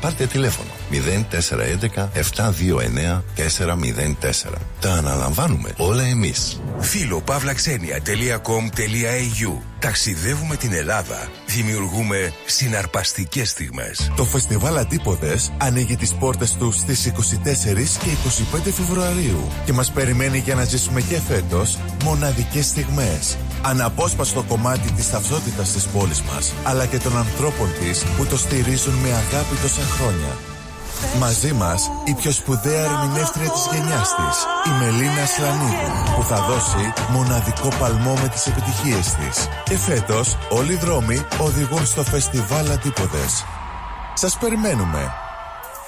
Πάρτε τηλέφωνο 0411 729 404. Τα αναλαμβάνουμε όλα εμείς. Φιλοπαύλαξενια.com.au. Ταξιδεύουμε την Ελλάδα. Δημιουργούμε συναρπαστικές στιγμές. Το Φεστιβάλ Αντίποδες ανοίγει τις πόρτες του στις 24 και 25 Φεβρουαρίου και μας περιμένει για να ζήσουμε και φέτος μοναδικές στιγμές. Αναπόσπαστο κομμάτι της ταυτότητας της πόλης μας, αλλά και των ανθρώπων της που το στηρίζουν με αγάπη τόσα χρόνια. Μαζί μας η πιο σπουδαία ερμηνεύτρια της γενιάς της, η Μελίνα Σρανίδη, που θα δώσει μοναδικό παλμό με τις επιτυχίες της. Και φέτος όλοι οι δρόμοι οδηγούν στο Φεστιβάλ Αντίποδες. Σας περιμένουμε.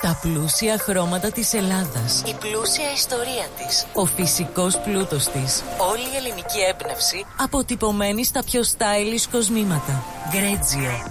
Τα πλούσια χρώματα της Ελλάδας, η πλούσια ιστορία της, ο φυσικός πλούτος της, όλη η ελληνική έμπνευση αποτυπωμένη στα πιο stylish κοσμήματα. Greggio,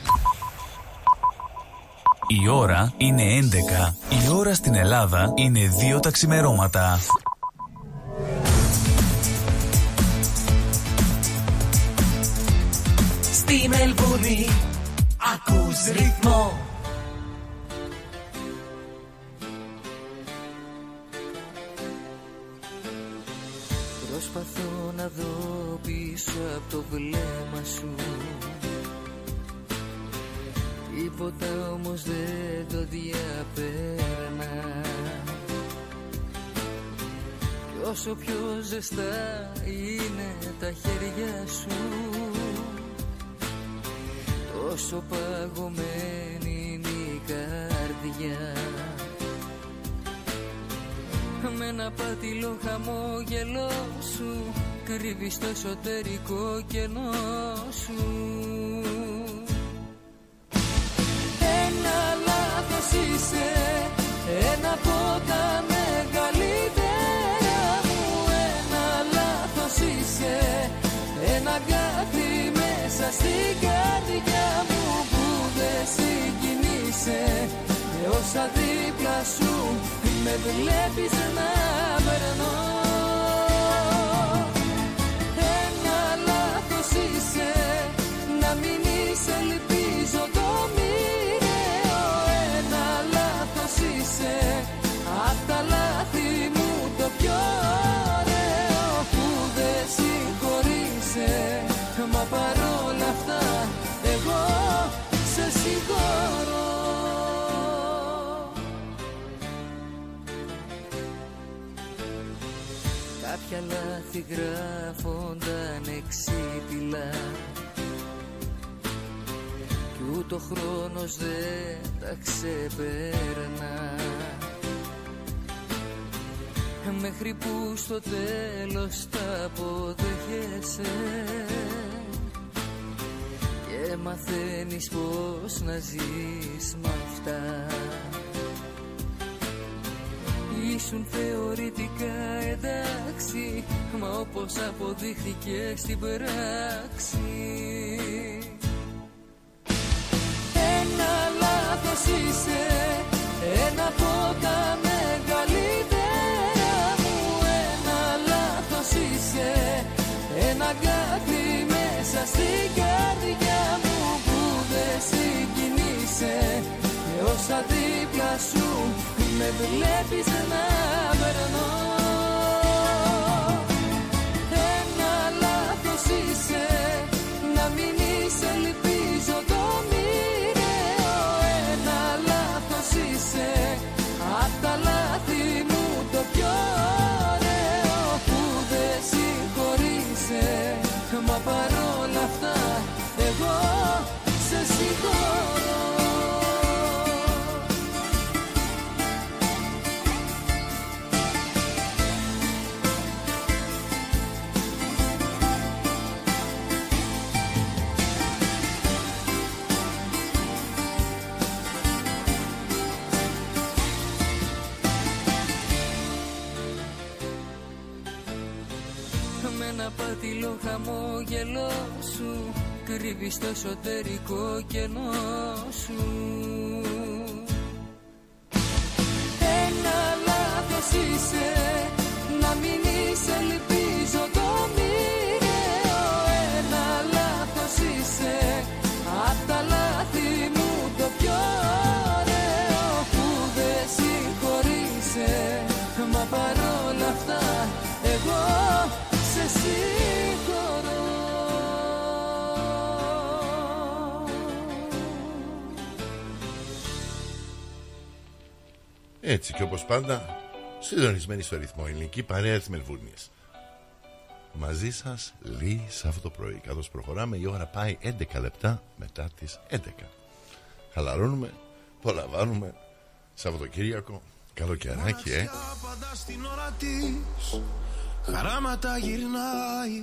Η ώρα είναι 11. Η ώρα στην Ελλάδα είναι 2 τα ξημερώματα. Στη Μελβούνι ακούς ρυθμό. Προσπαθώ να δω πίσω από το βλέμμα σου. Τίποτα όμως δεν το διαπέρνα. Κι όσο πιο ζεστά είναι τα χέρια σου, τόσο παγωμένη είναι η καρδιά. Με ένα πάτηλο χαμόγελό σου κρύβεις το εσωτερικό κενό σου. Είσαι ένα από τα μεγαλύτερα μου. Ένα λάθος είσαι, ένα κάτι μέσα στην καρδιά μου που δεν συγκινείσαι με όσα δίπλα σου με βλέπεις να περνώ. Ένα λάθος είσαι, να μην είσαι ελπίζω το μη. Απ' τα λάθη μου το πιο ωραίο που δεν συγχωρείσαι, μα παρόλα αυτά εγώ σε συγχωρώ. Κάποια λάθη γράφονταν εξίτηλα κι ούτε ο χρόνος δεν τα ξεπέρνα. μέχρι που στο τέλος τα αποδέχεσαι και μαθαίνεις πως να ζεις μ' αυτά. Ήσουν θεωρητικά εντάξει, μα όπως αποδείχθηκε στην πράξη ένα λάθος είσαι, ένα από τα μεγαλύτερα μου. Ένα λάθος είσαι, ένα κάτι μέσα στην καρδιά μου που δεν συγκινείσαι και όσα δίπλα σου με βλέπεις να περνώ. Ένα λάθος είσαι, να μην είσαι ελπίζω το μοιραίο. Ένα λάθος είσαι, απ' τα λάθη μου το πιο ωραίο που δεν συγχωρείσαι, μα παρόλα αυτά εγώ σε συγχωρώ. Πατηλό χαμόγελό σου κρύβεις το εσωτερικό κενό σου. Ένα λάθος είσαι, να μην είσαι ελπίζω το μοιραίο. Ένα λάθος είσαι, απ' τα λάθη μου το πιο ωραίο που δεν συγχωρείσαι, μα παρόλα αυτά εγώ συγχωρώ. Έτσι και όπως πάντα, συντονισμένοι στο ρυθμό, ελληνική παρέα της Μελβούρνης. Μαζί σας Λί Σάββατο πρωί. Καθώς προχωράμε, η ώρα πάει 11 λεπτά μετά τις 11. Χαλαρώνουμε, απολαμβάνουμε Σαββατοκύριακο, καλοκαιράκι, πάντα στην ώρα της. Χαράματα γυρνάει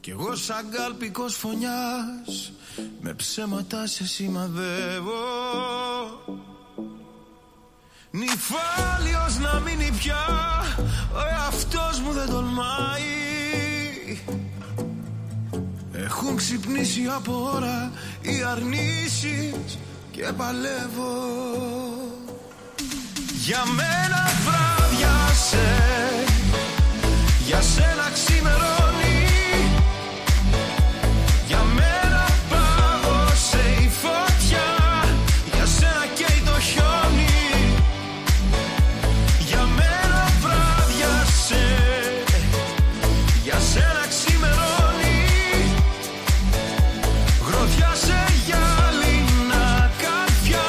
κι εγώ σαν κάλπικος φωνιάς με ψέματα σε σημαδεύω. Νηφάλιος να μείνει πια, ο εαυτός μου δεν τολμάει. Έχουν ξυπνήσει από ώρα οι αρνήσεις και παλεύω. Για μένα βράδιασε, για σένα ξημερώνει. Για μένα πάγωσε η φωτιά, για σένα καίει το χιόνι. Για μένα βράδιασε, για σένα ξημερώνει. Γροδιάσε γυάλινα καρδιά,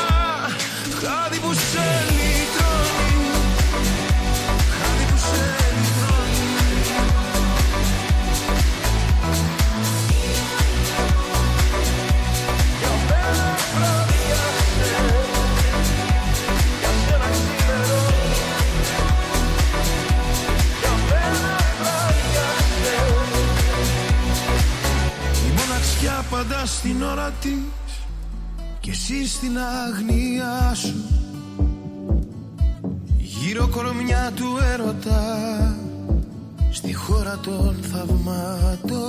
χάδι που σε. Πάντα στην ώρα της κι εσύ στην αγνία σου, γύρω κορμιά του έρωτα στη χώρα των θαυμάτων.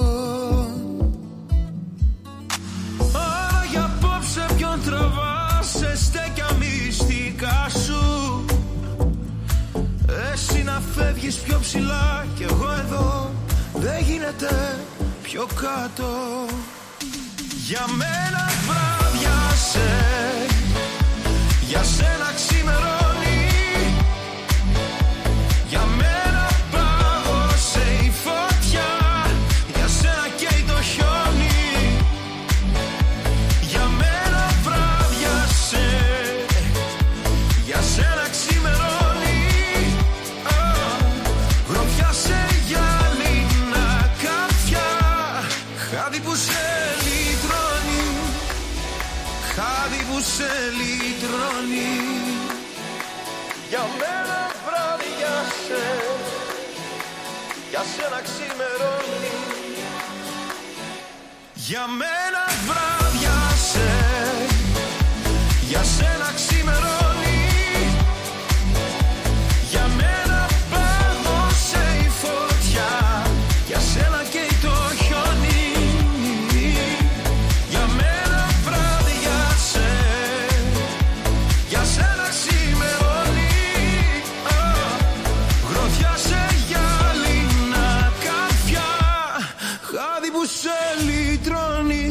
Άρα για απόψε ποιον τραβάς, σε στέκια μυστικά σου. Εσύ να φεύγεις πιο ψηλά κι εγώ εδώ δεν γίνεται πιο κάτω. Για μένα βράδιασε, για σένα ξημερώνει. Για μένα πάγωσε η φωτιά, για σένα καίει το χιόνι. Για μένα βράδιασε, για σένα ξημερώνει. Γροφιάσε γυάλινα καρδιά, χάδι που σε. Χάδι που σε λυτρώνει, για μένα βράδυ, για σένα, για σένα ξημερώνει. Για μένα βράδυ, για σένα, για σένα ξημερώνει. Για μένα πάνω σε η φωτιά, για σένα καίει το χιόνι. Για μένα βράδυ, για σένα, για σένα ξημερώνει. Γροθιά σε γυάλινα καρφιά, χάδι που σε λυτρώνει,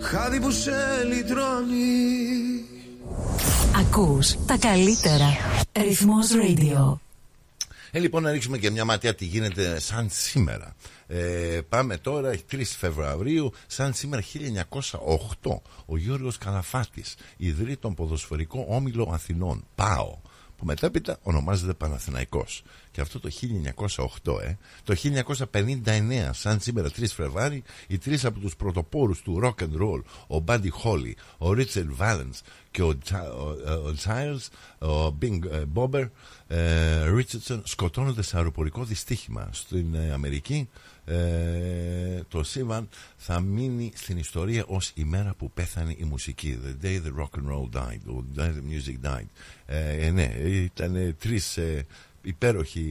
χάδι που σε λυτρώνει. Ακούς τα καλύτερα. Ρυθμός Radio. Λοιπόν, να ρίξουμε και μια ματιά τι γίνεται σαν σήμερα. Πάμε τώρα, 3 Φεβρουαρίου, σαν σήμερα 1908. Ο Γιώργος Καλαφάτης ιδρύει τον ποδοσφαιρικό όμιλο Αθηνών, ΠΑΟ, που μετέπειτα ονομάζεται Παναθηναϊκός. Και αυτό το 1908, το 1959, σαν σήμερα 3 Φεβρουαρίου, οι τρεις από τους πρωτοπόρους του rock and roll, ο Buddy Holly, ο Richard Valens και ο Giles, ο Bing Bobber Richardson, σκοτώνονται σε αεροπορικό δυστύχημα στην Αμερική. Το σύμβαν θα μείνει στην ιστορία ως η μέρα που πέθανε η μουσική. The day the rock and roll died, or the music died. Ναι, ήταν τρεις υπέροχοι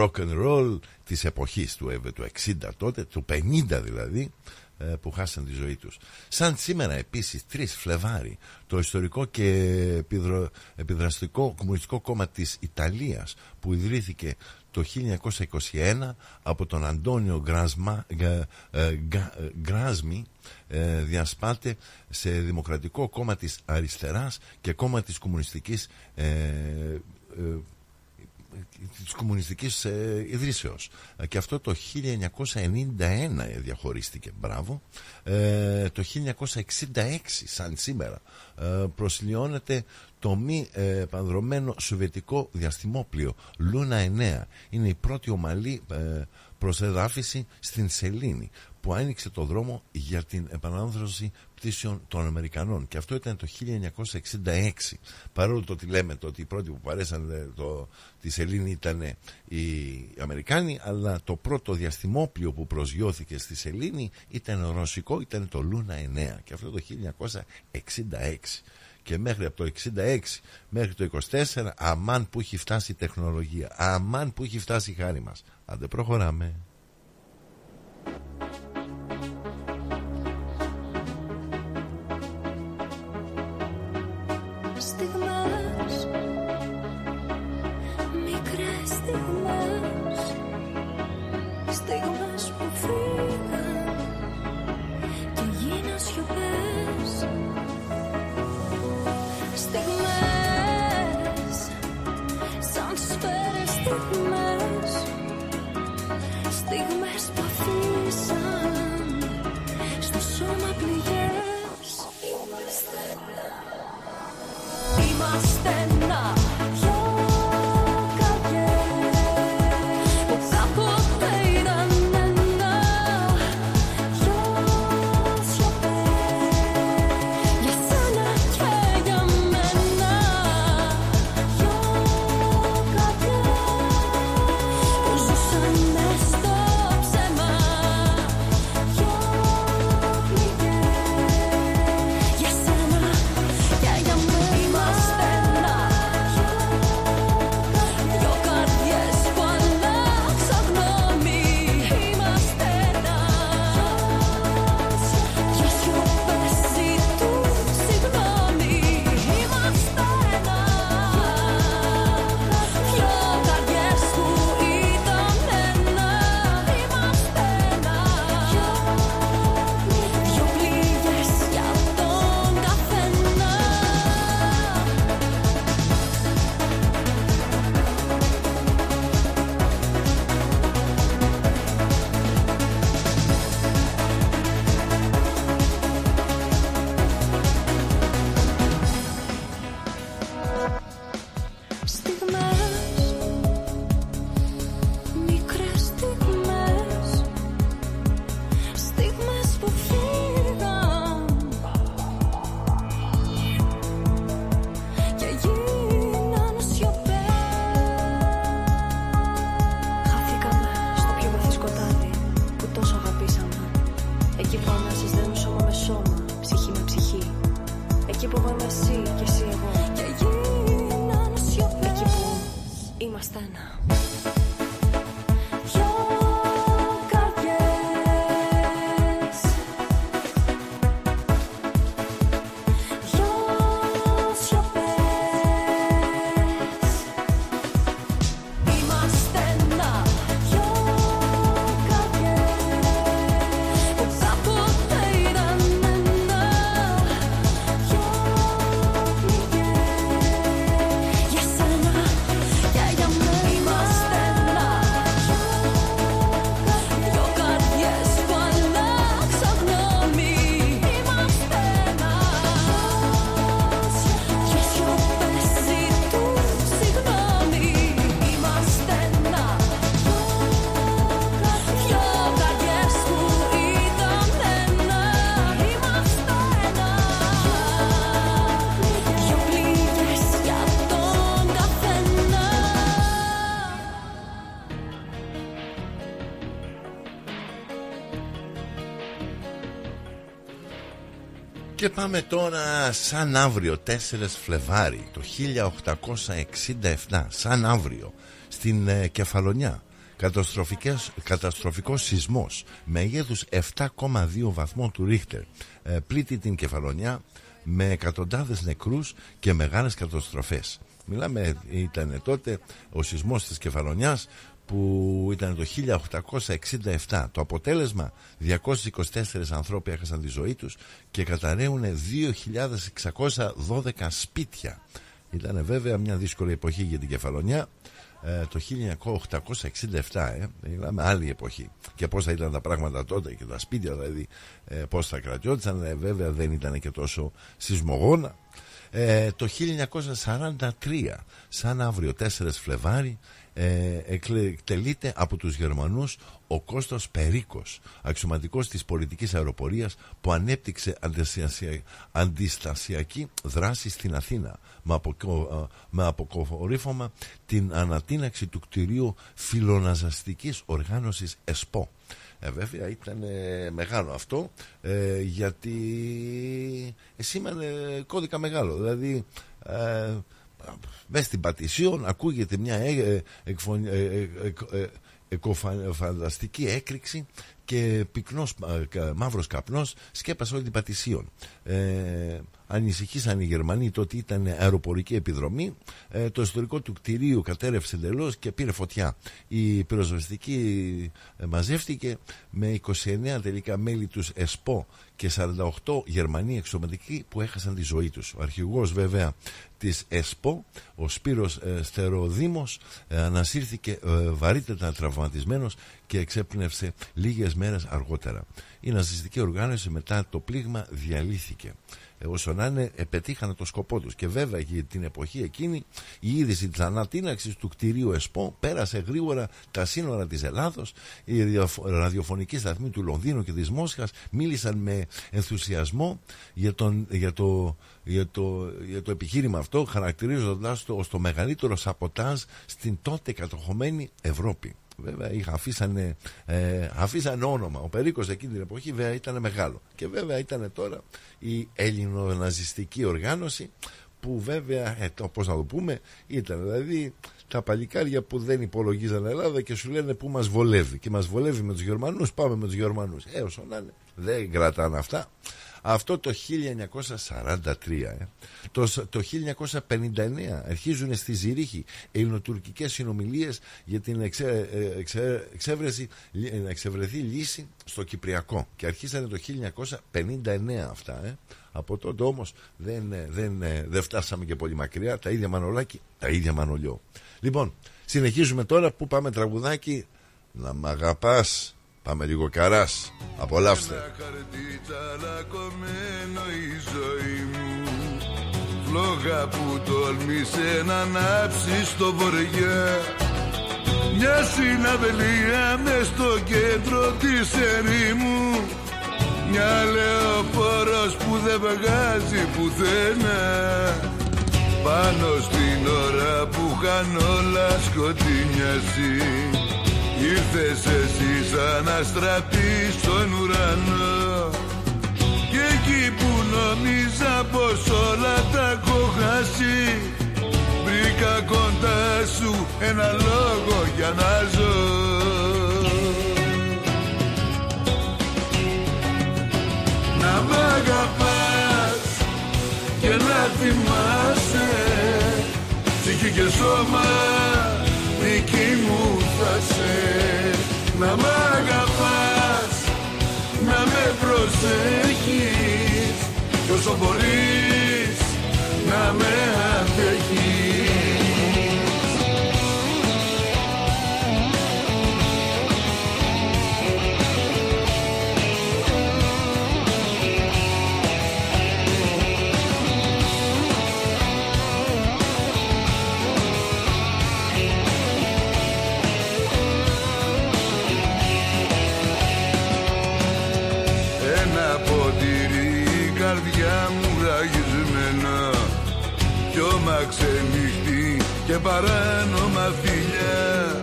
rock and roll της εποχής του 60 τότε, του 50 δηλαδή, που χάσαν τη ζωή τους. Σαν σήμερα επίσης 3 Φλεβάρι, το ιστορικό και επιδραστικό κομμουνιστικό κόμμα της Ιταλίας, που ιδρύθηκε το 1921 από τον Αντόνιο Γκράσμι, διασπάται σε δημοκρατικό κόμμα της αριστεράς και κόμμα της κομμουνιστικής ιδρύσεως. Και αυτό το 1991 διαχωρίστηκε. Μπράβο. Το 1966 σαν σήμερα προσλιώνεται το μη πανδρομένο σοβιετικό διαστημόπλοιο Luna 9. Είναι η πρώτη ομαλή προσεδάφιση στην σελήνη, που άνοιξε το δρόμο για την επανάνθρωση πτήσεων των Αμερικανών. Και αυτό ήταν το 1966. Παρόλο το ότι λέμε το ότι οι πρώτοι που παρέσαν τη σελήνη ήταν οι Αμερικάνοι, αλλά το πρώτο διαστημόπλιο που προσγειώθηκε στη σελήνη ήταν ρωσικό, ήταν το Luna 9. Και αυτό το 1966. Και μέχρι από το 1966 μέχρι το 1924, αμάν που έχει φτάσει η τεχνολογία, αμάν που έχει φτάσει η χάρη μας. Άντε προχωράμε. Στιγμές, μικρές στιγμές, στιγμές που φύγαν και γίναν σιωπές. Στιγμές, σαν σφαίρες στιγμές, στιγμές που αφήσαν στο σώμα πληγές. Είμαστε ένα, είμαστε ένα. Ζούσαν μες στο Και πάμε τώρα σαν αύριο, 4 Φλεβάρι το 1867, σαν αύριο, στην Κεφαλονιά, καταστροφικός σεισμός μεγέθους 7,2 βαθμών του Ρίχτερ πλήττει την Κεφαλονιά με εκατοντάδες νεκρούς και μεγάλες καταστροφές. Μιλάμε, ήταν τότε ο σεισμός της Κεφαλονιάς που ήταν το 1867. Το αποτέλεσμα, 224 ανθρώποι έχασαν τη ζωή τους και καταραίουν 2.612 σπίτια. Ήταν βέβαια μια δύσκολη εποχή για την Κεφαλονιά, το 1867, μιλάμε άλλη εποχή. Και πώς θα ήταν τα πράγματα τότε και τα σπίτια, δηλαδή πώς θα κρατιόντουσαν, βέβαια δεν ήταν και τόσο σεισμογόνα. Το 1943, σαν αύριο 4 Φλεβάρι, εκτελείται από τους Γερμανούς ο Κώστας Περίκος, αξιωματικός της πολιτικής αεροπορίας που ανέπτυξε αντιστασιακή δράση στην Αθήνα με αποκορύφωμα την ανατείναξη του κτηρίου φιλοναζαστικής οργάνωσης ΕΣΠΟ. Βέβαια ήταν μεγάλο αυτό, γιατί σήμαινε κώδικα μεγάλο, δηλαδή μες στην Πατησίων ακούγεται μια εκοφανταστική έκρηξη και πυκνός μαύρος καπνός σκέπασε όλη την Πατησίων. Ανησυχήσαν οι Γερμανοί το ότι ήταν αεροπορική επιδρομή. Το ιστορικό του κτηρίου κατέρευσε εντελώς και πήρε φωτιά. Η πυροσβεστική μαζεύτηκε με 29 τελικά μέλη τους ΕΣΠΟ και 48 Γερμανοί εξωματικοί που έχασαν τη ζωή τους. Ο αρχηγός βέβαια της ΕΣΠΟ, ο Σπύρος Στεροδήμος, ανασύρθηκε βαρύτερα τραυματισμένος και εξέπνευσε λίγες μέρες αργότερα. Η ναζιστική οργάνωση μετά το πλήγμα διαλύθηκε. Όσο να είναι, πετύχανε το σκοπό τους. Και βέβαια για την εποχή εκείνη η είδηση της ανατείναξης του κτηρίου ΕΣΠΟ πέρασε γρήγορα τα σύνορα της Ελλάδος. Οι ραδιοφωνικοί σταθμοί του Λονδίνου και της Μόσχας μίλησαν με ενθουσιασμό για το επιχείρημα αυτό, χαρακτηρίζοντας το ως το μεγαλύτερο σαμποτάζ στην τότε κατοχωμένη Ευρώπη. Βέβαια αφήσανε όνομα. Ο Περίκος εκείνη την εποχή βέβαια ήταν μεγάλο. Και βέβαια ήταν τώρα η ελληνοναζιστική οργάνωση που βέβαια, πώς να το πούμε, ήταν δηλαδή τα παλικάρια που δεν υπολογίζαν Ελλάδα και σου λένε που μας βολεύει. Και μας βολεύει με τους Γερμανούς, πάμε με τους Γερμανούς. Όσο να είναι, δεν κρατάνε αυτά. Αυτό το 1943. Το 1959 αρχίζουν στη Ζηρίχη ελληνοτουρκικές συνομιλίες για την εξευρεθεί λύση στο Κυπριακό. Και αρχίσανε το 1959 αυτά. Από τότε όμως δεν φτάσαμε και πολύ μακριά. Τα ίδια Μανολάκη, τα ίδια Μανολιό. Λοιπόν, συνεχίζουμε τώρα που πάμε τραγουδάκι. Να μ' αγαπάς. Πάμε λίγο Καράς, απολαύστε. Ένα χαρτί τσαλακωμένο η ζωή μου, φλόγα που τολμήσε να ανάψει στο βοριά, μια συναυλία μες στο κέντρο της ερήμου, μια λεωφόρος που δεν βγάζει πουθενά, πάνω στην ώρα που είχαν όλα σκοτεινιάσει, ήρθες εσύ σαν αστραπή στον ουρανό, και εκεί που νόμιζα πως όλα τα έχω χάσει, βρήκα κοντά σου ένα λόγο για να ζω. Να μ' αγαπάς και να θυμάσαι, ψυχή και σώμα δική μου θα σε. Να μ' αγαπάς, να με προσέχεις, κι όσο μπορείς να με αντέχεις. Καρδιά μου ραγισμένα, πιο μαξενυχτή και παράνομα φιλιά,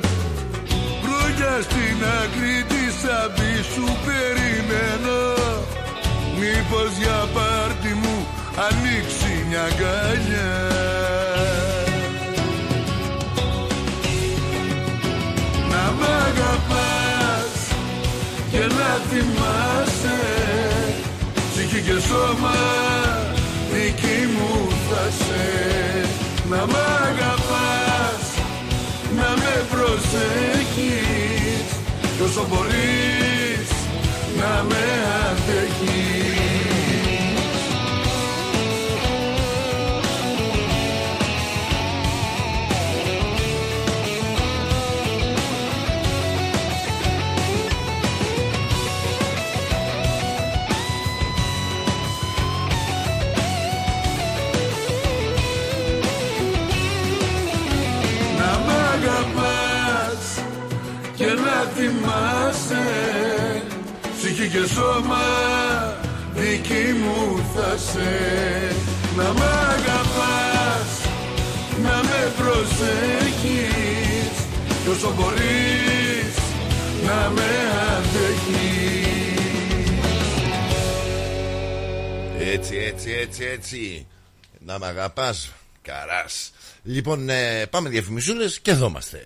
βρούγια στην άκρη της αμπής σου περιμένω, μήπως για πάρτι μια αγκαλιά. Να μ' αγαπάς και να θυμάσαι, ψυχή και σώμα δική μου θα σε. Να μ' αγαπάς, να με προσέχεις κι όσο μπορείς να με αντέχεις. Θυμάσαι, ψυχή και σώμα δική μου θα σε. Να μ' αγαπάς, να με προσέχεις κι όσο μπορείς να με αντέχεις. Έτσι να μ' αγαπάς, καράς. Λοιπόν, πάμε διαφημισούλες και εδώ είμαστε.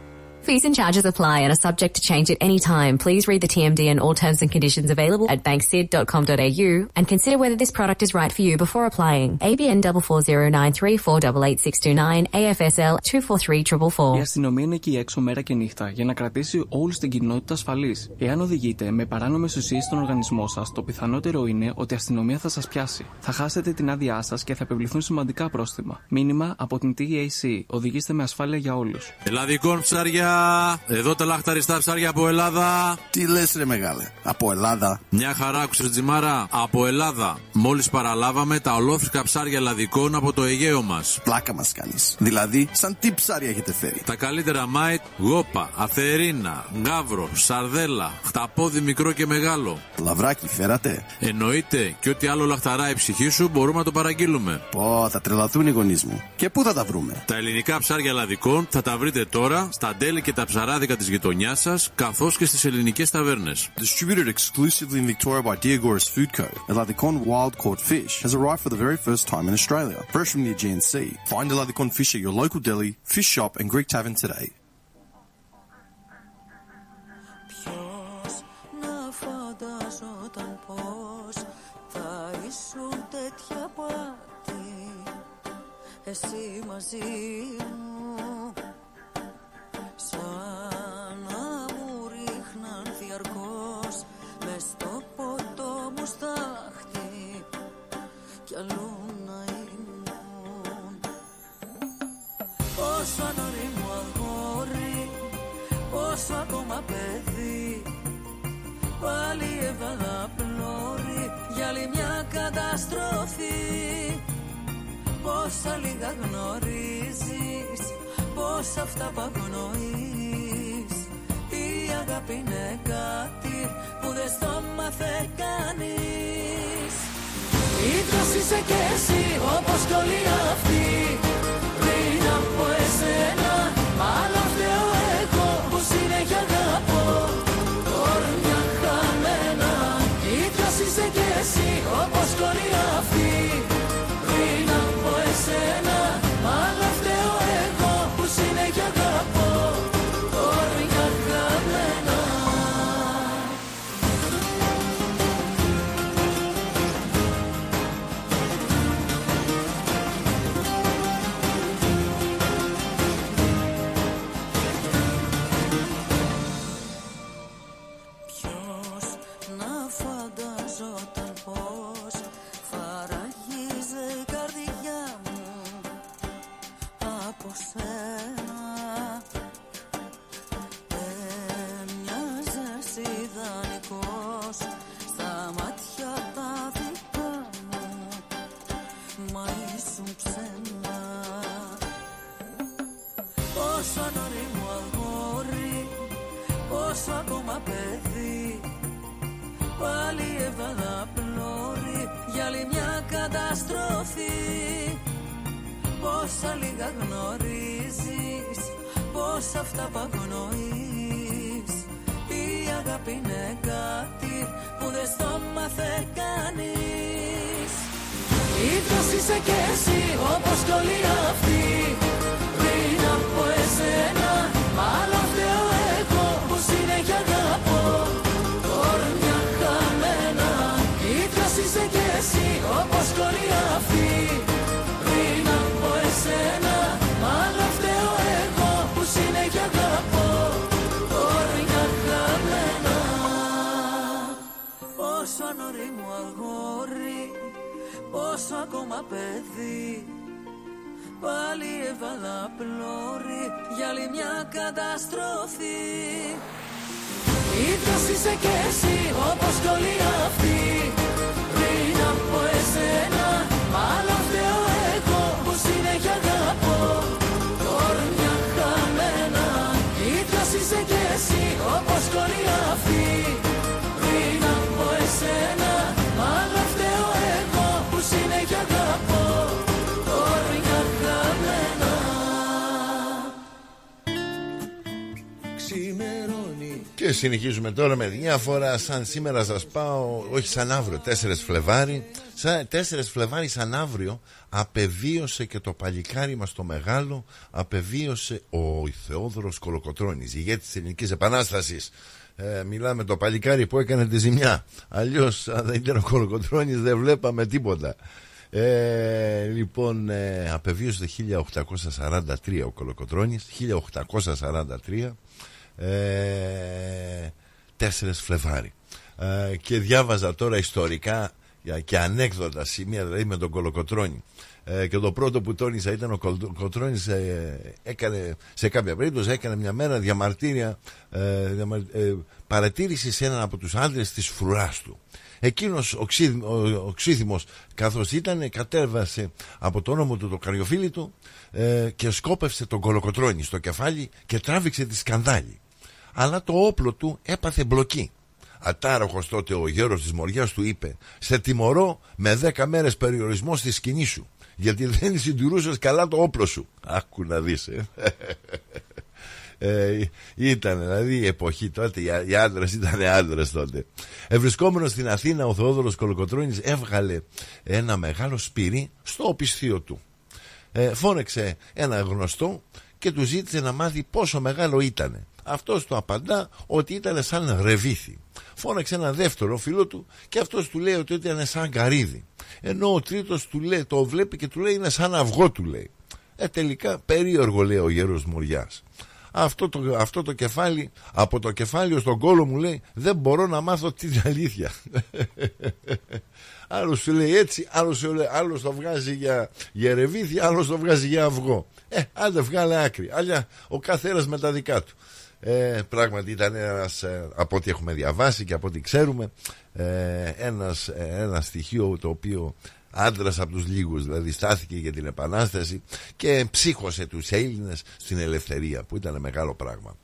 Fees and charges apply and are subject to change at any time. Please read the TMD and all terms and conditions available at banksid.com.au and consider whether this product is right for you before applying. ABN 44093488629 AFSL 243444. Η αστυνομία είναι εκεί έξω μέρα και νύχτα για να κρατήσει όλους την κοινότητα ασφαλής. Εάν οδηγείτε με παράνομες ουσίες στον οργανισμό σας, το πιθανότερο είναι ότι η αστυνομία θα σας πιάσει. Θα χάσετε την άδειά σας και θα επιβληθούν σημαντικά πρόστιμα. Μήνυμα από την TAC. Οδηγήστε με ασφάλεια για όλους. Ελλαδικών ψάρια. Εδώ τα λαχταριστά ψάρια από Ελλάδα. Τι λες ρε μεγάλε, από Ελλάδα? Μια χαρά άκουσες Τζιμάρα, από Ελλάδα. Μόλις παραλάβαμε τα ολόφρυκα ψάρια Ελλαδικών από το Αιγαίο μας. Πλάκα μας κάνεις, δηλαδή σαν τι ψάρια έχετε φέρει? Τα καλύτερα μάιτ, γόπα, αθερίνα, γάβρο, σαρδέλα, χταπόδι μικρό και μεγάλο. Λαβράκι φέρατε? Εννοείται, και ό,τι άλλο λαχταράει η ψυχή σου μπορούμε να το παραγγείλουμε. Πω, θα τρελαθούν οι γονείς μου. Και πού θα τα βρούμε? Τα ελληνικά ψάρια Ελλαδικών θα τα βρείτε τώρα στα και τα ψαράδικα της γειτονιάς σας, καθώς και στις ελληνικές ταβέρνες. Distributed exclusively in Victoria by Diagoras Food Co, Eladikon wild caught fish has arrived for the very first time in Australia, fresh from the Aegean Sea. Find Eladikon fish at your local deli, fish shop and Greek tavern today. Ποιος να φανταζόταν πως θα ήσουν τέτοια πάτη, εσύ μαζί μου. Σαν να μου ρίχναν διαρκώς μες στο ποτό μου στάχτη κι αλλού να ήμουν. Πόσο νωρί μου αγόρι, πόσο ακόμα παιδί, πάλι έβαλα πλώρη για άλλη μια καταστροφή. Πόσα λίγα γνωρίζεις, πώς αυτά που αγνοείς. Η αγάπη είναι κάτι που δεν στο μάθε κανείς. Ήτρας είσαι κι εσύ όπως κι όλοι αυτοί πριν από εσένα. Αλλά φταίω εγώ που συνέχεια αγαπώ όρμια χαμένα. Ήτρας είσαι κι εσύ όπως κι όλοι αυτοί πριν από εσένα. Αλλά φταίω εγώ που συνέχεια αγαπώ όρια χαμένα. Ποιος να φανταζόταν πως θα ραγίζει η καρδιά μου από σένα. Δεν μοιάζεσαι ιδανικός στα μάτια τα δικά μου, μα ήσουν ψέμα. Πόσο νωρί μου αγόρι, ως ακόμα παιδί. Πάλι έβαλα πλώρη για άλλη μια καταστροφή. Πόσα λίγα γνωρίζεις, πόσα αυτά παγνοείς. Η αγάπη είναι κάτι που δεν στο μάθε κανείς. Ίδιος είσαι κι εσύ όπως κι όλοι αυτοί. Πριν από εσένα μάλλον φταίω εγώ που συνέχεια αγαπώ όρμια χαμένα. Ίδιος είσαι κι εσύ όπως κι όλοι αυτοί. Πριν από εσένα μάλλον φταίω εγώ που συνέχεια αγαπώ όρμια χαμένα. Πόσο νωρί μου αγόρι, πόσο ακόμα παιδί. Πάλι έβαλα πλώρη για άλλη μια καταστροφή. Ίδιος είσαι κι εσύ όπως κι όλοι αυτοί. Πριν από εσένα μάλλον φταίω εγώ που συνέχεια αγαπώ όρμια χαμένα. Ίδιος είσαι κι εσύ όπως κι όλοι αυτοί. Πριν από εσένα μάλλον φταίω εγώ που συνέχεια αγαπώ. Και συνεχίζουμε τώρα με διάφορα. Σαν σήμερα σας πάω, όχι σαν αύριο, 4 Φλεβάρι. 4 Φλεβάρι σαν αύριο απεβίωσε και το παλικάρι μας το μεγάλο. Απεβίωσε ο Θεόδωρος Κολοκοτρώνης, ηγέτης της Ελληνικής Επανάστασης. Μιλάμε το παλικάρι που έκανε τη ζημιά. Αλλιώς αν δεν ήταν ο Κολοκοτρώνης δεν βλέπαμε τίποτα. Λοιπόν, απεβίωσε το 1843 ο Κολοκοτρώνης. 1843, 4 Φλεβάρι. Και διάβαζα τώρα ιστορικά και ανέκδοτα σημεία, δηλαδή με τον Κολοκοτρώνη. Και το πρώτο που τόνισα ήταν ο Κολοκοτρώνης έκανε, σε κάποια περίπτωση έκανε μια μέρα διαμαρτύρια, παρατήρηση σε έναν από τους άντρες της φρουράς του. Εκείνος οξύθυμος καθώς ήταν, κατέβασε από το ώμο του το καριοφύλι του και σκόπευσε τον Κολοκοτρώνη στο κεφάλι και τράβηξε τη σκανδάλη. Αλλά το όπλο του έπαθε μπλοκή. Ατάραχος τότε ο γέρος της Μοριάς του είπε: «Σε τιμωρώ με 10 μέρες περιορισμό στη σκηνή σου, γιατί δεν συντηρούσες καλά το όπλο σου». Άκου να δεις. Ήταν δηλαδή η εποχή τότε, οι άντρες ήταν άντρες τότε. Ευρισκόμενος στην Αθήνα, ο Θεόδωρος Κολοκοτρώνης έβγαλε ένα μεγάλο σπυρί στο οπισθείο του. Φώναξε ένα γνωστό και του ζήτησε να μάθει πόσο μεγάλο ήτανε. Αυτός του απαντά ότι ήταν σαν ρεβίθι. Φώναξε ένα δεύτερο φίλο του και αυτός του λέει ότι ήταν σαν καρύδι. Ενώ ο τρίτος του λέει, το βλέπει και του λέει είναι σαν αυγό, του λέει. Τελικά περίεργο, λέει ο γέρος Μουριάς. Αυτό το κεφάλι, από το κεφάλι στον κόλο μου, λέει, δεν μπορώ να μάθω την αλήθεια. Άλλος σου λέει έτσι, άλλος το βγάζει για ρεβίθι, άλλος το βγάζει για αυγό. Άντε βγάλε άκρη, αλλά ο κάθε ένας με τα δικά του. Πράγματι ήταν ένας, από ό,τι έχουμε διαβάσει και από ό,τι ξέρουμε, ένα στοιχείο το οποίο... Άντρας από τους λίγους, δηλαδή στάθηκε για την Επανάσταση και ψύχωσε τους Έλληνες στην ελευθερία, που ήταν μεγάλο πράγμα.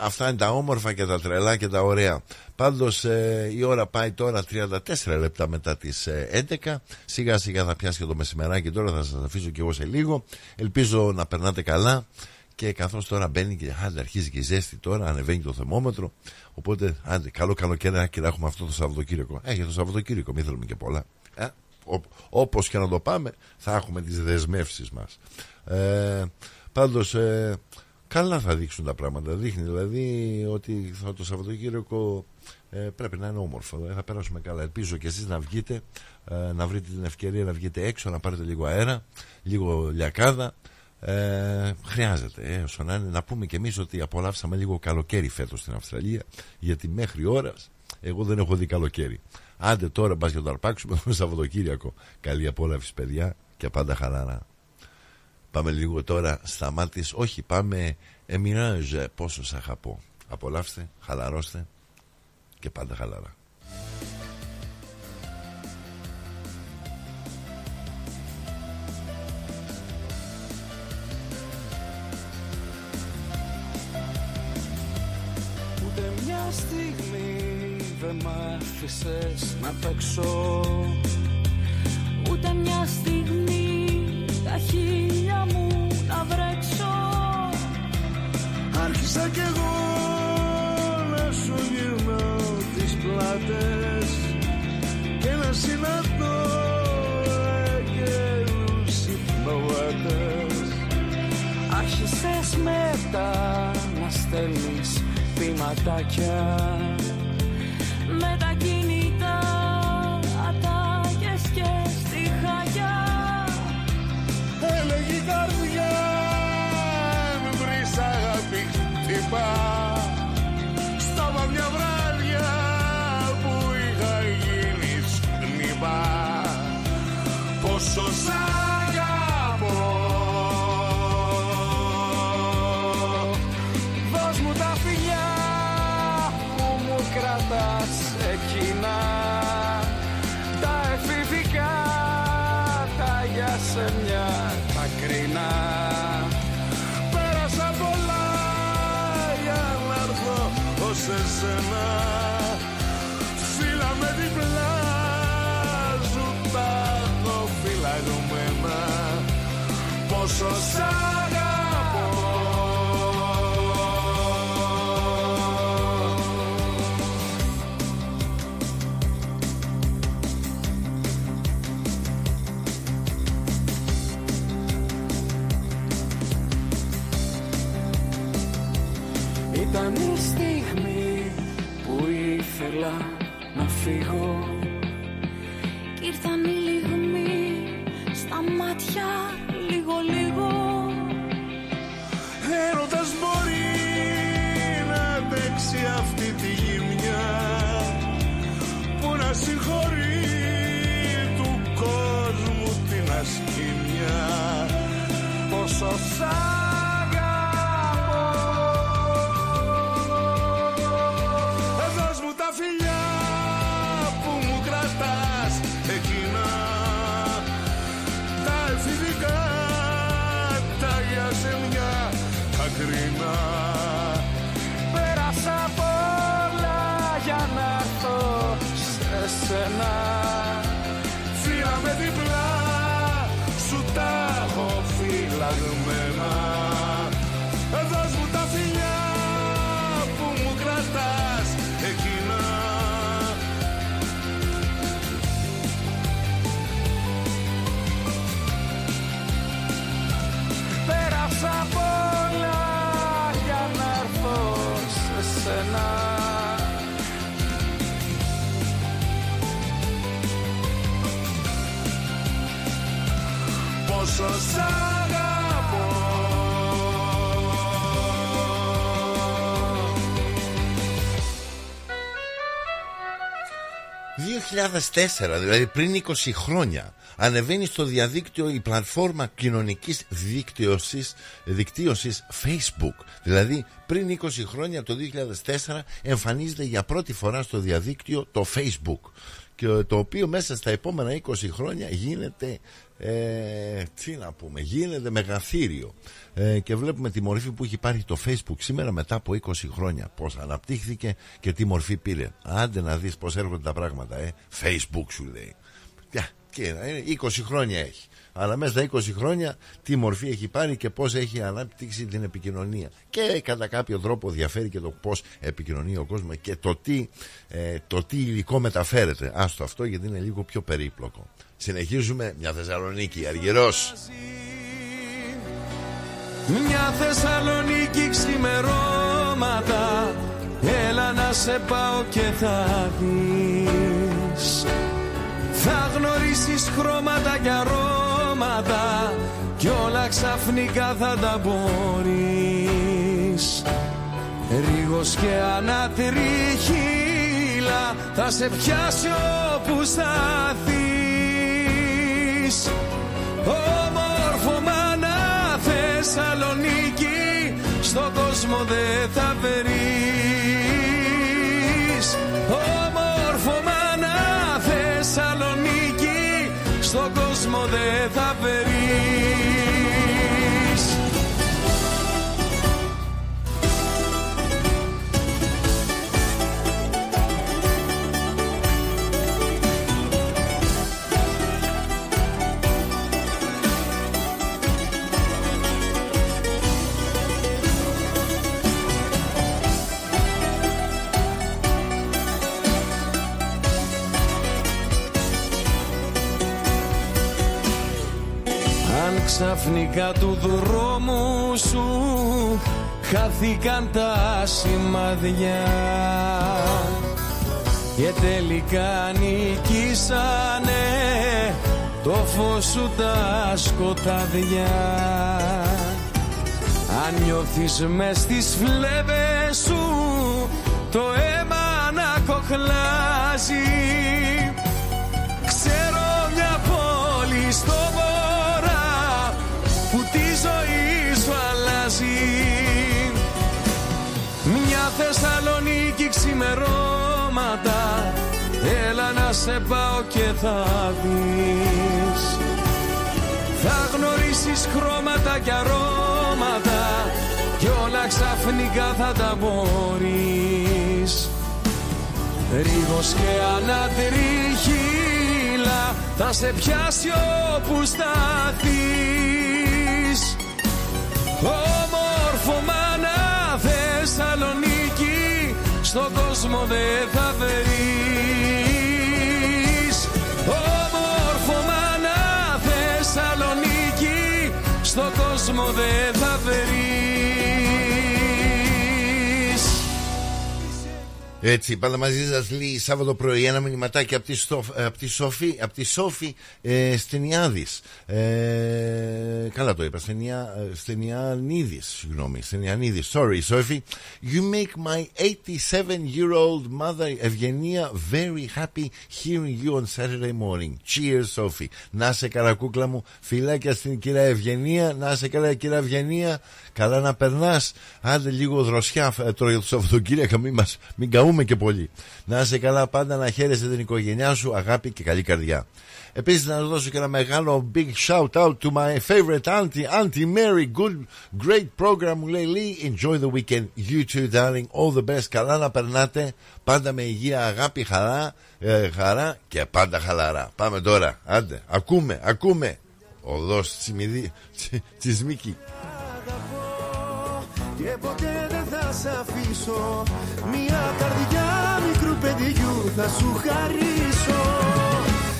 Αυτά είναι τα όμορφα και τα τρελά και τα ωραία. Πάντως η ώρα πάει τώρα 34 λεπτά μετά τις 11. Σιγά σιγά θα πιάσει και το μεσημεράκι. Τώρα θα σας αφήσω και εγώ σε λίγο. Ελπίζω να περνάτε καλά. Και καθώς τώρα μπαίνει και αρχίζει και η ζέστη τώρα, ανεβαίνει το θερμόμετρο. Οπότε, άντε, καλό καλοκαιράκι να έχουμε αυτό το Σαββατοκύριακο. Για το Σαββατοκύριακο, μην θέλουμε και πολλά. Όπως και να το πάμε, θα έχουμε τις δεσμεύσεις μας. Πάντως, καλά θα δείξουν τα πράγματα. Δείχνει δηλαδή ότι το Σαββατοκύριακο πρέπει να είναι όμορφο. Θα περάσουμε καλά. Ελπίζω και εσείς να βγείτε, να βρείτε την ευκαιρία να βγείτε έξω, να πάρετε λίγο αέρα, λίγο λιακάδα. Χρειάζεται να πούμε και εμείς ότι απολαύσαμε λίγο καλοκαίρι φέτος στην Αυστραλία, γιατί μέχρι ώρας εγώ δεν έχω δει καλοκαίρι. Άντε τώρα μπας και το αρπάξουμε το Σαββατοκύριακο. Καλή απόλαυση παιδιά και πάντα χαλαρά. Πάμε λίγο τώρα στα μάτια. Όχι, πάμε εμειράζ πόσο σ' αγαπώ. Απολαύστε, χαλαρώστε και πάντα χαλαρά. στιγμή δεν μ' άφησες να παίξω, ούτε μια στιγμή τα χείλια μου να βρέξω. Άρχισα κι εγώ να σου γυρνώ τις πλάτες και να συναντώ εγκαίρους συχνοβάτες. Άρχισες μετά να στέλνεις ποιηματάκια με τα κινητά, ατάκες και στιχάκια. Έλεγε η καρδιά, αν βρεις αγάπη χτυπά. Στα βαμιά βράδια που είχα γίνει σκνήπα, πόσο σ' αγαπώ. Δώσ' μου τα φιλιά που μου κρατάς εκείνα, τα εφηβικά, τα για σε μια μακρινά. Πέρασα πολλά για να έρθω ως εσένα, φύλλα με διπλά, ζουτάχω φυλαγμένα, πόσο σ' αγαπώ. Ήταν η στιγμή που ήθελα να φύγω κι ήρθαν οι λιγμοί στα μάτια λίγο-λίγο. Έρωτας μπορεί να παίξει αυτή τη γυμνιά που να συγχωρεί του κόσμου την ασκήμια, πόσο σαν. Πέρασα πολλά για να έρθω σε σένα, φύλλα με διπλά, σου τα έχω φυλαγμένα. Δώσ' μου τα φιλιά που μου κρατάς εκείνα. Πέρασα πολλά για να έρθω σε σένα, πόσο σ' αγαπώ. Το 2004, δηλαδή πριν 20 χρόνια, ανεβαίνει στο διαδίκτυο η πλατφόρμα κοινωνικής δικτύωσης Facebook. Δηλαδή πριν 20 χρόνια, το 2004, εμφανίζεται για πρώτη φορά στο διαδίκτυο το Facebook, και το οποίο μέσα στα επόμενα 20 χρόνια γίνεται, γίνεται μεγαθύριο, και βλέπουμε τη μορφή που έχει πάρει το Facebook σήμερα μετά από 20 χρόνια, πώς αναπτύχθηκε και τι μορφή πήρε. Άντε να δεις πώς έρχονται τα πράγματα, Facebook σου λέει. Και 20 χρόνια έχει. Αλλά μέσα στα 20 χρόνια τι μορφή έχει πάρει και πώς έχει αναπτύξει την επικοινωνία. Και κατά κάποιο τρόπο διαφέρει και το πώς επικοινωνεί ο κόσμος και το τι υλικό μεταφέρεται. Άστο αυτό, γιατί είναι λίγο πιο περίπλοκο. Συνεχίζουμε. Μια Θεσσαλονίκη, Αργυρός. Μια Θεσσαλονίκη ξημερώματα, έλα να σε πάω και θα δεις. Θα γνωρίσεις χρώματα και αρώματα κι όλα ξαφνικά θα τα μπορείς. Ρίγος και ανατριχύλα θα σε πιάσει όπου σταθείς. Όμορφωμα να Θεσσαλονίκη, στον κόσμο δεν θα περείς. Όμορφωμα να Θεσσαλονίκη, στον κόσμο δεν θα περείς. Ξαφνικά του δρόμου σου χάθηκαν τα σημάδια και τελικά νικήσανε το φως σου τα σκοτάδια. Αν νιώθεις μες στις φλέβες σου το αίμα να κοχλάζει, ξέρω μια πόλη στο βορρά που τη ζωή σου αλλάζει. Μια Θεσσαλονίκη ξημερώματα, έλα να σε πάω και θα δεις. Θα γνωρίσεις χρώματα και αρώματα κι όλα ξαφνικά θα τα μπορείς. Ρίγος και ανατριχύλα θα σε πιάσει όπου σταθείς. Όμορφο μάνα Θεσσαλονίκη στον κόσμο δεν θα βρεις. Όμορφο μάνα Θεσσαλονίκη στον κόσμο δεν θα βρεις. Έτσι, πάντα μαζί σας Λί, Σάββατο πρωί, ένα μηνυματάκι από τη Σόφη Στενιάδης. Καλά το είπα, Στενιανίδης, συγγνώμη, Στενιανίδης, sorry Σόφη. You make my 87-year-old mother Ευγενία very happy hearing you on Saturday morning. Cheers Σόφη. Να σε καλά κούκλα μου, φιλάκια στην κυρία Ευγενία, να σε καλά κυρία Ευγενία, καλά να περνάς, άντε λίγο δροσιά τώρα για το Σαββατοκύριακο, μην καούμε και πολύ. Να είσαι καλά πάντα, να χαίρεσαι την οικογένειά σου, αγάπη και καλή καρδιά. Επίσης να δώσω και ένα μεγάλο big shout out to my favorite auntie, Auntie Mary. Good, great program, μου λέει Lee. Enjoy the weekend, you too darling, all the best. Καλά να περνάτε, πάντα με υγεία, αγάπη, χαρά και πάντα χαλαρά. Πάμε τώρα, άντε, ακούμε. Οδός της Μίκη. Και ποτέ δεν θα σ' αφήσω, μια καρδιά μικρού παιδιού θα σου χαρίσω.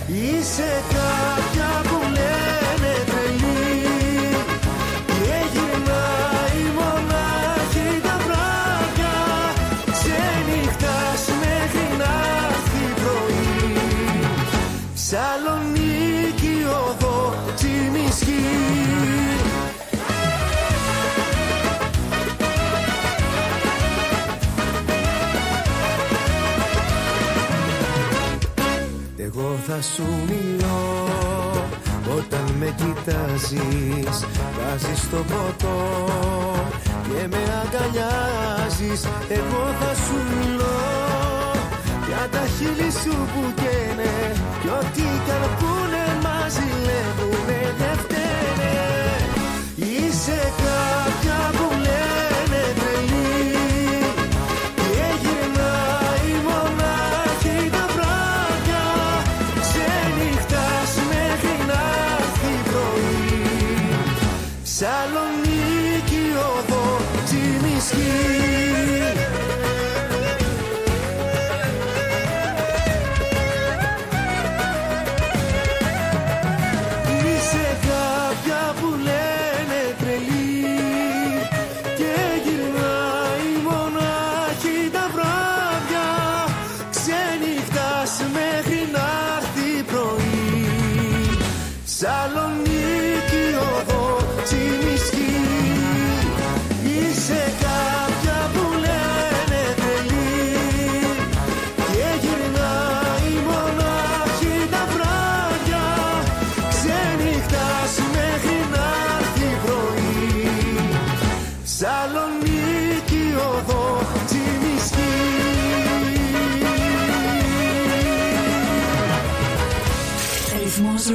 Είσαι κάποια που λένε τρελή και γυρνάει μονάχη τα βράδια, ξενυχτάς μέχρι να έρθει πρωί. Ψαλονίκη οδό Τσιμισκή, εγώ θα σου μιλώ όταν με κοιτάζεις. Βάζεις το ποτό και με αγκαλιάζεις. Εγώ θα σου μιλώ για τα χείλη σου που καίνε κι ό,τι καρπούνε μαζί λέγουνε δεν φταίνε. Είσαι κάποια που λένε τρελή και γυρνάει μονάχη τα βράδια, ξενυχτάς μέχρι να έρθει πρωί. Ψαλονίκη οδό Τσιμισκή, Θεσσαλονίκη οδό Τσιμισκή, είσαι κάποια που λένε τρελή και γυρνάει μονάχη τα βράδια, ξενυχτάς μέχρι να έρθει πρωί. Θεσσαλονίκη οδό Τσιμισκή.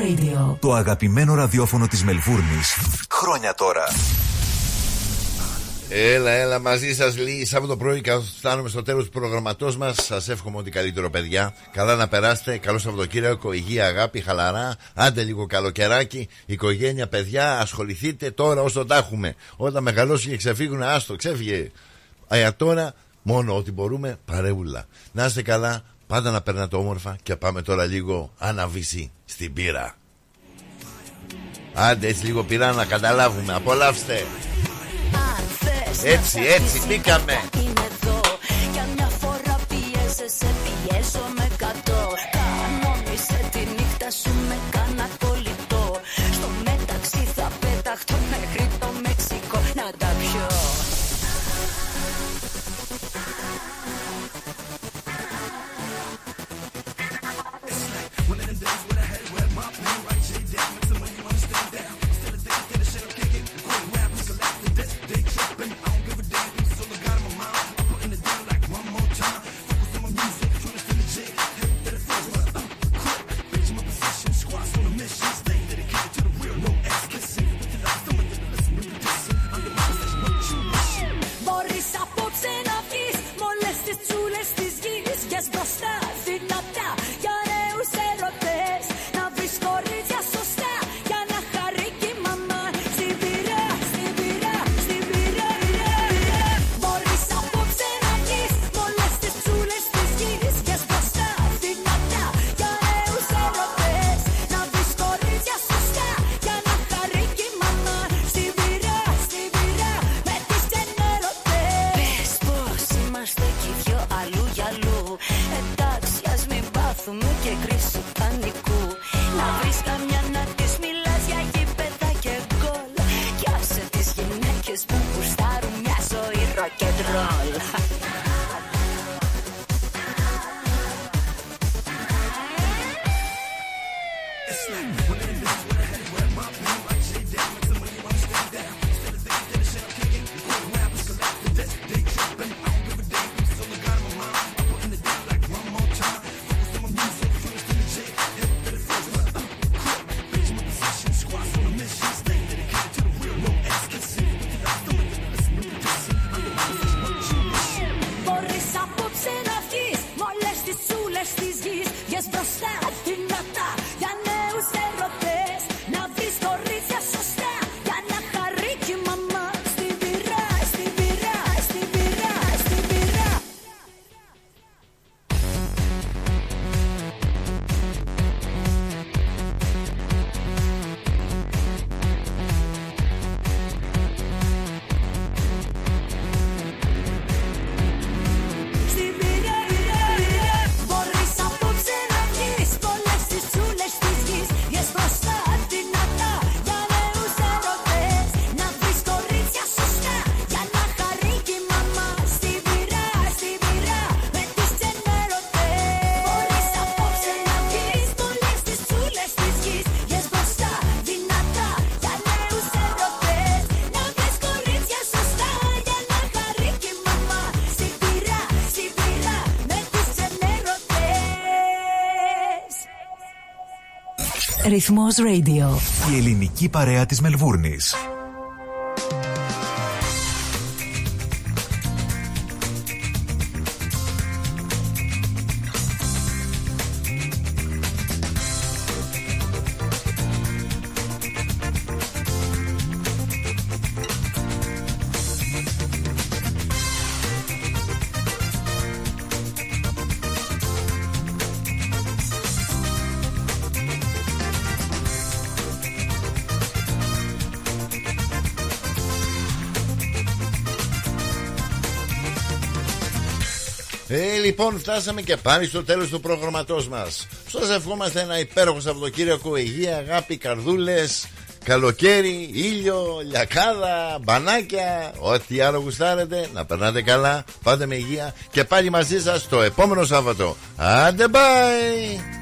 Radio. Το αγαπημένο ραδιόφωνο της Μελβούρνης. Χρόνια τώρα. Έλα μαζί σας Λί, Σάββατο πρωί, καθώς φτάνουμε στο τέλος του προγραμματός μας. Σας εύχομαι ότι καλύτερο παιδιά. Καλά να περάσετε, καλό Σαββατοκύριακο, υγεία, αγάπη, χαλαρά. Άντε λίγο καλοκαιράκι, οικογένεια, παιδιά. Ασχοληθείτε τώρα όσο τα έχουμε. Όταν μεγαλώσει και ξεφύγουν, άστο, ξέφυγε. Τώρα μόνο ό,τι μπορούμε, παρεούλα. Να είστε καλά, πάντα να περνάτε όμορφα και πάμε τώρα λίγο αναβύση στην πύρα. Άντε έτσι λίγο πειρά να καταλάβουμε. Απολαύστε. Έτσι, έτσι μπήκαμε. Ρυθμός Radio. Η ελληνική παρέα της Μελβούρνης. Λοιπόν, φτάσαμε και πάλι στο τέλος του προγραμματός μας. Σας ευχόμαστε ένα υπέροχο Σαββατοκύριακο, υγεία, αγάπη, καρδούλες, καλοκαίρι, ήλιο, λιακάδα, μπανάκια, ό,τι άλλο γουστάρετε. Να περνάτε καλά, πάτε με υγεία και πάλι μαζί σας το επόμενο Σάββατο. Άντε, bye!